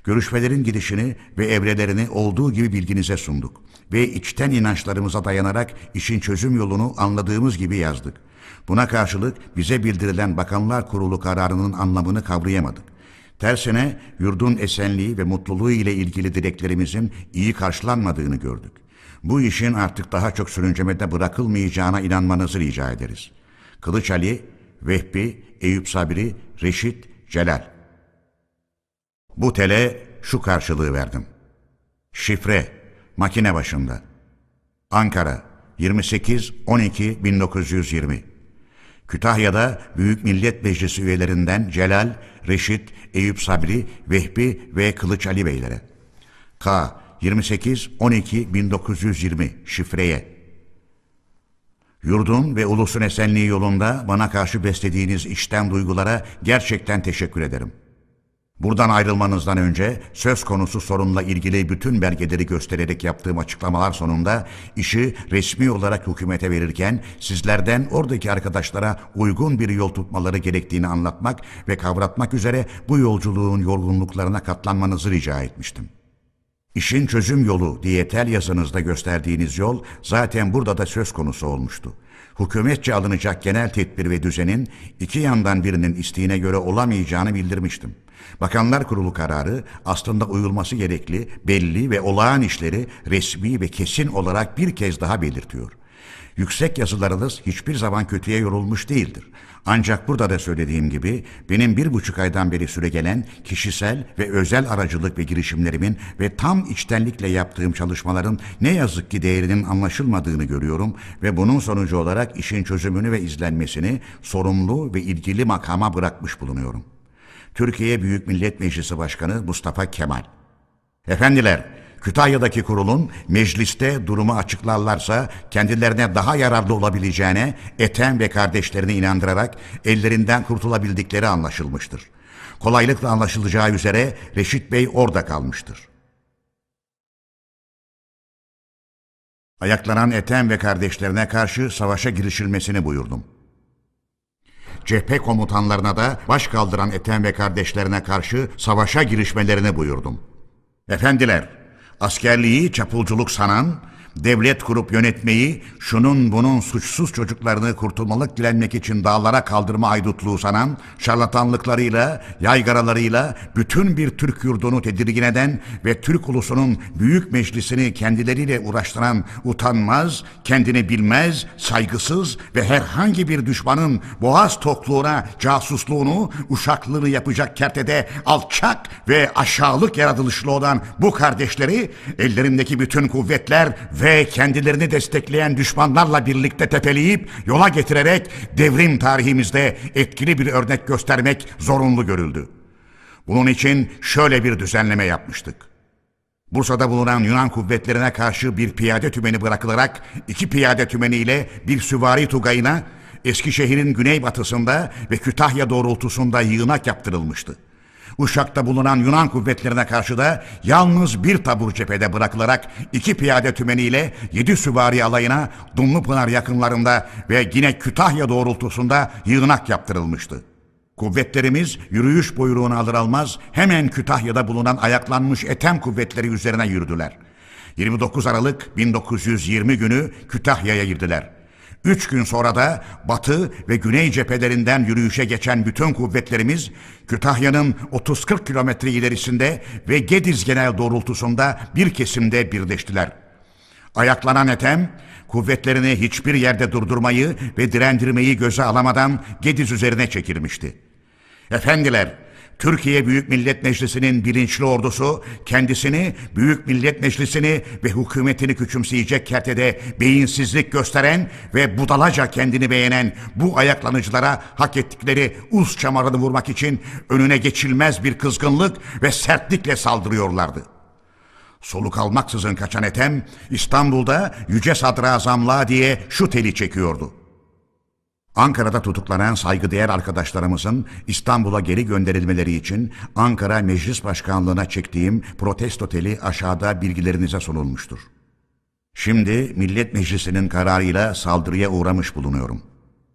Görüşmelerin gidişini ve evrelerini olduğu gibi bilginize sunduk ve içten inançlarımıza dayanarak işin çözüm yolunu anladığımız gibi yazdık. Buna karşılık bize bildirilen Bakanlar Kurulu kararının anlamını kavrayamadık. Tersine yurdun esenliği ve mutluluğu ile ilgili dileklerimizin iyi karşılanmadığını gördük. Bu işin artık daha çok sürüncemede bırakılmayacağına inanmanızı rica ederiz. Kılıç Ali, Vehbi, Eyüp Sabri, Reşit, Celal. Bu tele şu karşılığı verdim. Şifre, makine başında. Ankara, yirmi sekiz on iki bin dokuz yüz yirmi. Kütahya'da Büyük Millet Meclisi üyelerinden Celal, Reşit, Eyüp Sabri, Vehbi ve Kılıç Ali Beylere. K. yirmi sekiz on iki bin dokuz yüz yirmi şifreye. Yurdun ve ulusun esenliği yolunda bana karşı beslediğiniz içten duygulara gerçekten teşekkür ederim. Buradan ayrılmanızdan önce söz konusu sorunla ilgili bütün belgeleri göstererek yaptığım açıklamalar sonunda işi resmi olarak hükümete verirken sizlerden oradaki arkadaşlara uygun bir yol tutmaları gerektiğini anlatmak ve kavratmak üzere bu yolculuğun yorgunluklarına katlanmanızı rica etmiştim. İşin çözüm yolu diye tel yazınızda gösterdiğiniz yol zaten burada da söz konusu olmuştu. Hükümetçe alınacak genel tedbir ve düzenin iki yandan birinin isteğine göre olamayacağını bildirmiştim. Bakanlar Kurulu kararı aslında uyulması gerekli, belli ve olağan işleri resmi ve kesin olarak bir kez daha belirtiyor. Yüksek yazılarınız hiçbir zaman kötüye yorulmuş değildir. Ancak burada da söylediğim gibi benim bir buçuk aydan beri süregelen kişisel ve özel aracılık ve girişimlerimin ve tam içtenlikle yaptığım çalışmaların ne yazık ki değerinin anlaşılmadığını görüyorum ve bunun sonucu olarak işin çözümünü ve izlenmesini sorumlu ve ilgili makama bırakmış bulunuyorum. Türkiye Büyük Millet Meclisi Başkanı Mustafa Kemal. Efendiler, Kütahya'daki kurulun mecliste durumu açıklarlarsa kendilerine daha yararlı olabileceğine Ethem ve kardeşlerini inandırarak ellerinden kurtulabildikleri anlaşılmıştır. Kolaylıkla anlaşılacağı üzere Reşit Bey orada kalmıştır. Ayaklanan Ethem ve kardeşlerine karşı savaşa girişilmesini buyurdum. Cephe komutanlarına da baş kaldıran Ethem ve kardeşlerine karşı savaşa girişmelerini buyurdum. Efendiler, askerliği çapulculuk sanan, devlet kurup yönetmeyi, şunun bunun suçsuz çocuklarını kurtulmalık dilenmek için dağlara kaldırma haydutluğu sanan, şarlatanlıklarıyla, yaygaralarıyla bütün bir Türk yurdunu tedirgin eden ve Türk ulusunun büyük meclisini kendileriyle uğraştıran utanmaz, kendini bilmez, saygısız ve herhangi bir düşmanın boğaz tokluğuna casusluğunu, uşaklığını yapacak kertede alçak ve aşağılık yaratılışlı olan bu kardeşleri ellerindeki bütün kuvvetler ve kendilerini destekleyen düşmanlarla birlikte tepeleyip yola getirerek devrim tarihimizde etkili bir örnek göstermek zorunlu görüldü. Bunun için şöyle bir düzenleme yapmıştık. Bursa'da bulunan Yunan kuvvetlerine karşı bir piyade tümeni bırakılarak iki piyade tümeniyle bir süvari tugayına Eskişehir'in güneybatısında ve Kütahya doğrultusunda yığınak yaptırılmıştı. Uşak'ta bulunan Yunan kuvvetlerine karşı da yalnız bir tabur cephede bırakılarak iki piyade tümeniyle yedi süvari alayına Dumlupınar yakınlarında ve yine Kütahya doğrultusunda yığınak yaptırılmıştı. Kuvvetlerimiz yürüyüş buyruğunu alır almaz hemen Kütahya'da bulunan ayaklanmış Etem kuvvetleri üzerine yürüdüler. yirmi dokuz Aralık bin dokuz yüz yirmi günü Kütahya'ya girdiler. Üç gün sonra da batı ve güney cephelerinden yürüyüşe geçen bütün kuvvetlerimiz Kütahya'nın otuz kırk kilometre ilerisinde ve Gediz genel doğrultusunda bir kesimde birleştiler. Ayaklanan Etem, kuvvetlerini hiçbir yerde durdurmayı ve direndirmeyi göze alamadan Gediz üzerine çekilmişti. Efendiler, Türkiye Büyük Millet Meclisi'nin bilinçli ordusu kendisini, Büyük Millet Meclisi'ni ve hükümetini küçümseyecek kertede beyinsizlik gösteren ve budalaca kendini beğenen bu ayaklanıcılara hak ettikleri uz çamarını vurmak için önüne geçilmez bir kızgınlık ve sertlikle saldırıyorlardı. Soluk almaksızın kaçan Ethem, İstanbul'da Yüce Sadrazamlığa diye şu teli çekiyordu. Ankara'da tutuklanan saygıdeğer arkadaşlarımızın İstanbul'a geri gönderilmeleri için Ankara Meclis Başkanlığı'na çektiğim protesto teli aşağıda bilgilerinize sunulmuştur. Şimdi Millet Meclisi'nin kararıyla saldırıya uğramış bulunuyorum.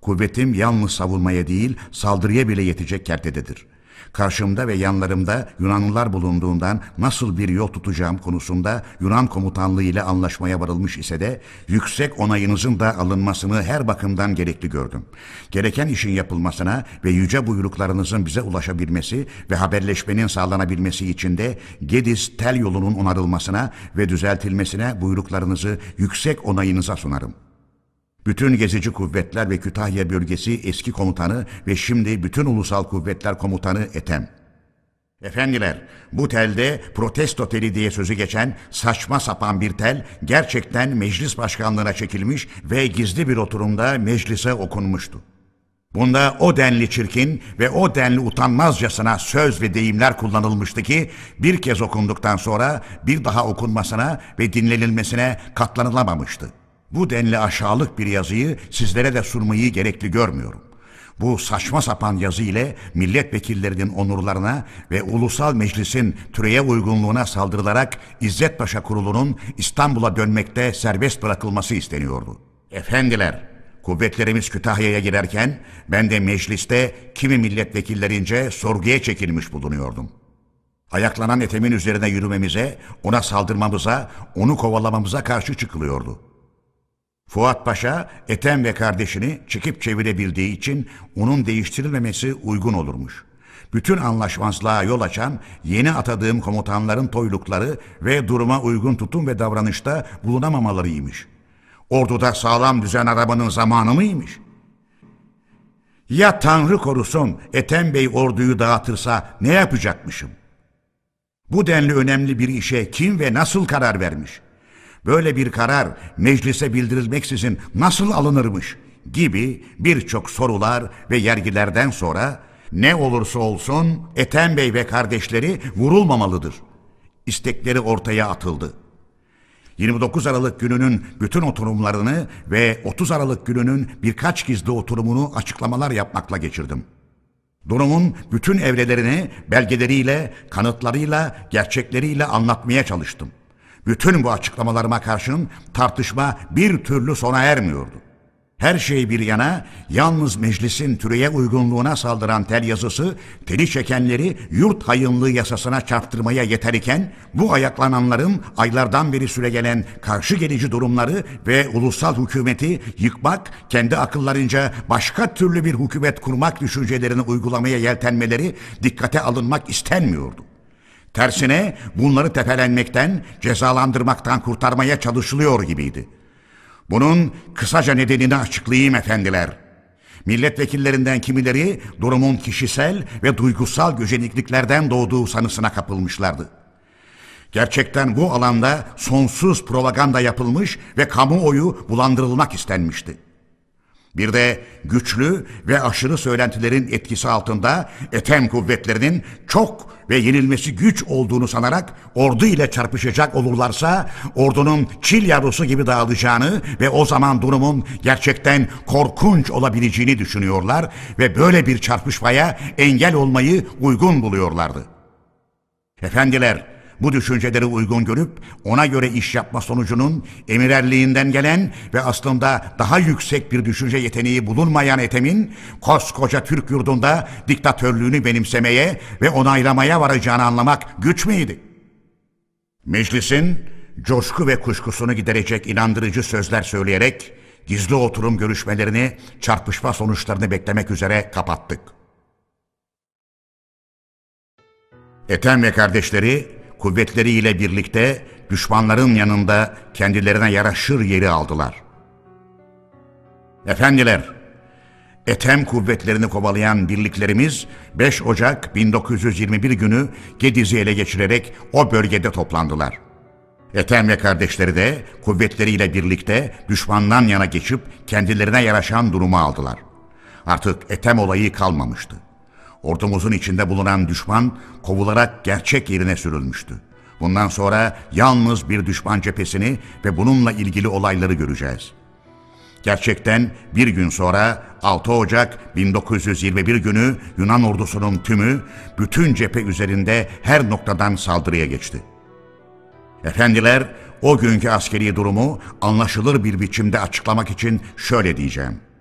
Kuvvetim yalnız savunmaya değil, saldırıya bile yetecek kertededir. Karşımda ve yanlarımda Yunanlılar bulunduğundan nasıl bir yol tutacağım konusunda Yunan komutanlığı ile anlaşmaya varılmış ise de yüksek onayınızın da alınmasını her bakımdan gerekli gördüm. Gereken işin yapılmasına ve yüce buyruklarınızın bize ulaşabilmesi ve haberleşmenin sağlanabilmesi için de Gediz tel yolunun onarılmasına ve düzeltilmesine buyruklarınızı yüksek onayınıza sunarım. Bütün gezici kuvvetler ve Kütahya bölgesi eski komutanı ve şimdi bütün ulusal kuvvetler komutanı Ethem. Efendiler, bu telde protesto teli diye sözü geçen saçma sapan bir tel gerçekten meclis başkanlığına çekilmiş ve gizli bir oturumda meclise okunmuştu. Bunda o denli çirkin ve o denli utanmazcasına söz ve deyimler kullanılmıştı ki bir kez okunduktan sonra bir daha okunmasına ve dinlenilmesine katlanılamamıştı. Bu denli aşağılık bir yazıyı sizlere de sunmayı gerekli görmüyorum. Bu saçma sapan yazı ile milletvekillerinin onurlarına ve ulusal meclisin türeye uygunluğuna saldırılarak İzzet Paşa Kurulu'nun İstanbul'a dönmekte serbest bırakılması isteniyordu. Efendiler, kuvvetlerimiz Kütahya'ya girerken ben de mecliste kimi milletvekillerince sorguya çekilmiş bulunuyordum. Ayaklanan Ethem'in üzerine yürümemize, ona saldırmamıza, onu kovalamamıza karşı çıkılıyordu. Fuat Paşa, Ethem ve kardeşini çekip çevirebildiği için onun değiştirilmemesi uygun olurmuş. Bütün anlaşmazlığa yol açan yeni atadığım komutanların toylukları ve duruma uygun tutum ve davranışta bulunamamalarıymış. Orduda sağlam düzen arabanın zamanı mıymış? Ya Tanrı korusun Ethem Bey orduyu dağıtırsa ne yapacakmışım? Bu denli önemli bir işe kim ve nasıl karar vermiş? Böyle bir karar meclise bildirilmeksizin nasıl alınırmış gibi birçok sorular ve yergilerden sonra ne olursa olsun Ethem Bey ve kardeşleri vurulmamalıdır istekleri ortaya atıldı. yirmi dokuz Aralık gününün bütün oturumlarını ve otuz Aralık gününün birkaç gizli oturumunu açıklamalar yapmakla geçirdim. Durumun bütün evrelerini belgeleriyle, kanıtlarıyla, gerçekleriyle anlatmaya çalıştım. Bütün bu açıklamalarıma karşın tartışma bir türlü sona ermiyordu. Her şey bir yana, yalnız meclisin türeye uygunluğuna saldıran tel yazısı, teli çekenleri yurt hayınlığı yasasına çarptırmaya yeter iken, bu ayaklananların aylardan beri süregelen karşı gelici durumları ve ulusal hükümeti yıkmak, kendi akıllarınca başka türlü bir hükümet kurmak düşüncelerini uygulamaya yeltenmeleri dikkate alınmak istenmiyordu. Tersine bunları tepelenmekten, cezalandırmaktan kurtarmaya çalışılıyor gibiydi. Bunun kısaca nedenini açıklayayım efendiler. Milletvekillerinden kimileri durumun kişisel ve duygusal göcenikliklerden doğduğu sanısına kapılmışlardı. Gerçekten bu alanda sonsuz propaganda yapılmış ve kamuoyu bulandırılmak istenmişti. Bir de güçlü ve aşırı söylentilerin etkisi altında etem kuvvetlerinin çok ve yenilmesi güç olduğunu sanarak ordu ile çarpışacak olurlarsa ordunun çil yavrusu gibi dağılacağını ve o zaman durumun gerçekten korkunç olabileceğini düşünüyorlar ve böyle bir çarpışmaya engel olmayı uygun buluyorlardı. Efendiler, bu düşünceleri uygun görüp ona göre iş yapma sonucunun emirerliğinden gelen ve aslında daha yüksek bir düşünce yeteneği bulunmayan etemin koskoca Türk yurdunda diktatörlüğünü benimsemeye ve onaylamaya varacağını anlamak güç müydü? Meclisin coşku ve kuşkusunu giderecek inandırıcı sözler söyleyerek gizli oturum görüşmelerini çarpışma sonuçlarını beklemek üzere kapattık. Etem ve kardeşleri kuvvetleriyle birlikte düşmanların yanında kendilerine yaraşır yeri aldılar. Efendiler, Etem kuvvetlerini kovalayan birliklerimiz beş Ocak bin dokuz yüz yirmi bir günü Gediz'i ele geçirerek o bölgede toplandılar. Etem ve kardeşleri de kuvvetleriyle birlikte düşmandan yana geçip kendilerine yaraşan durumu aldılar. Artık Etem olayı kalmamıştı. Ordumuzun içinde bulunan düşman kovularak gerçek yerine sürülmüştü. Bundan sonra yalnız bir düşman cephesini ve bununla ilgili olayları göreceğiz. Gerçekten bir gün sonra altı Ocak bin dokuz yüz yirmi bir günü Yunan ordusunun tümü bütün cephe üzerinde her noktadan saldırıya geçti. Efendiler, o günkü askeri durumu anlaşılır bir biçimde açıklamak için şöyle diyeceğim.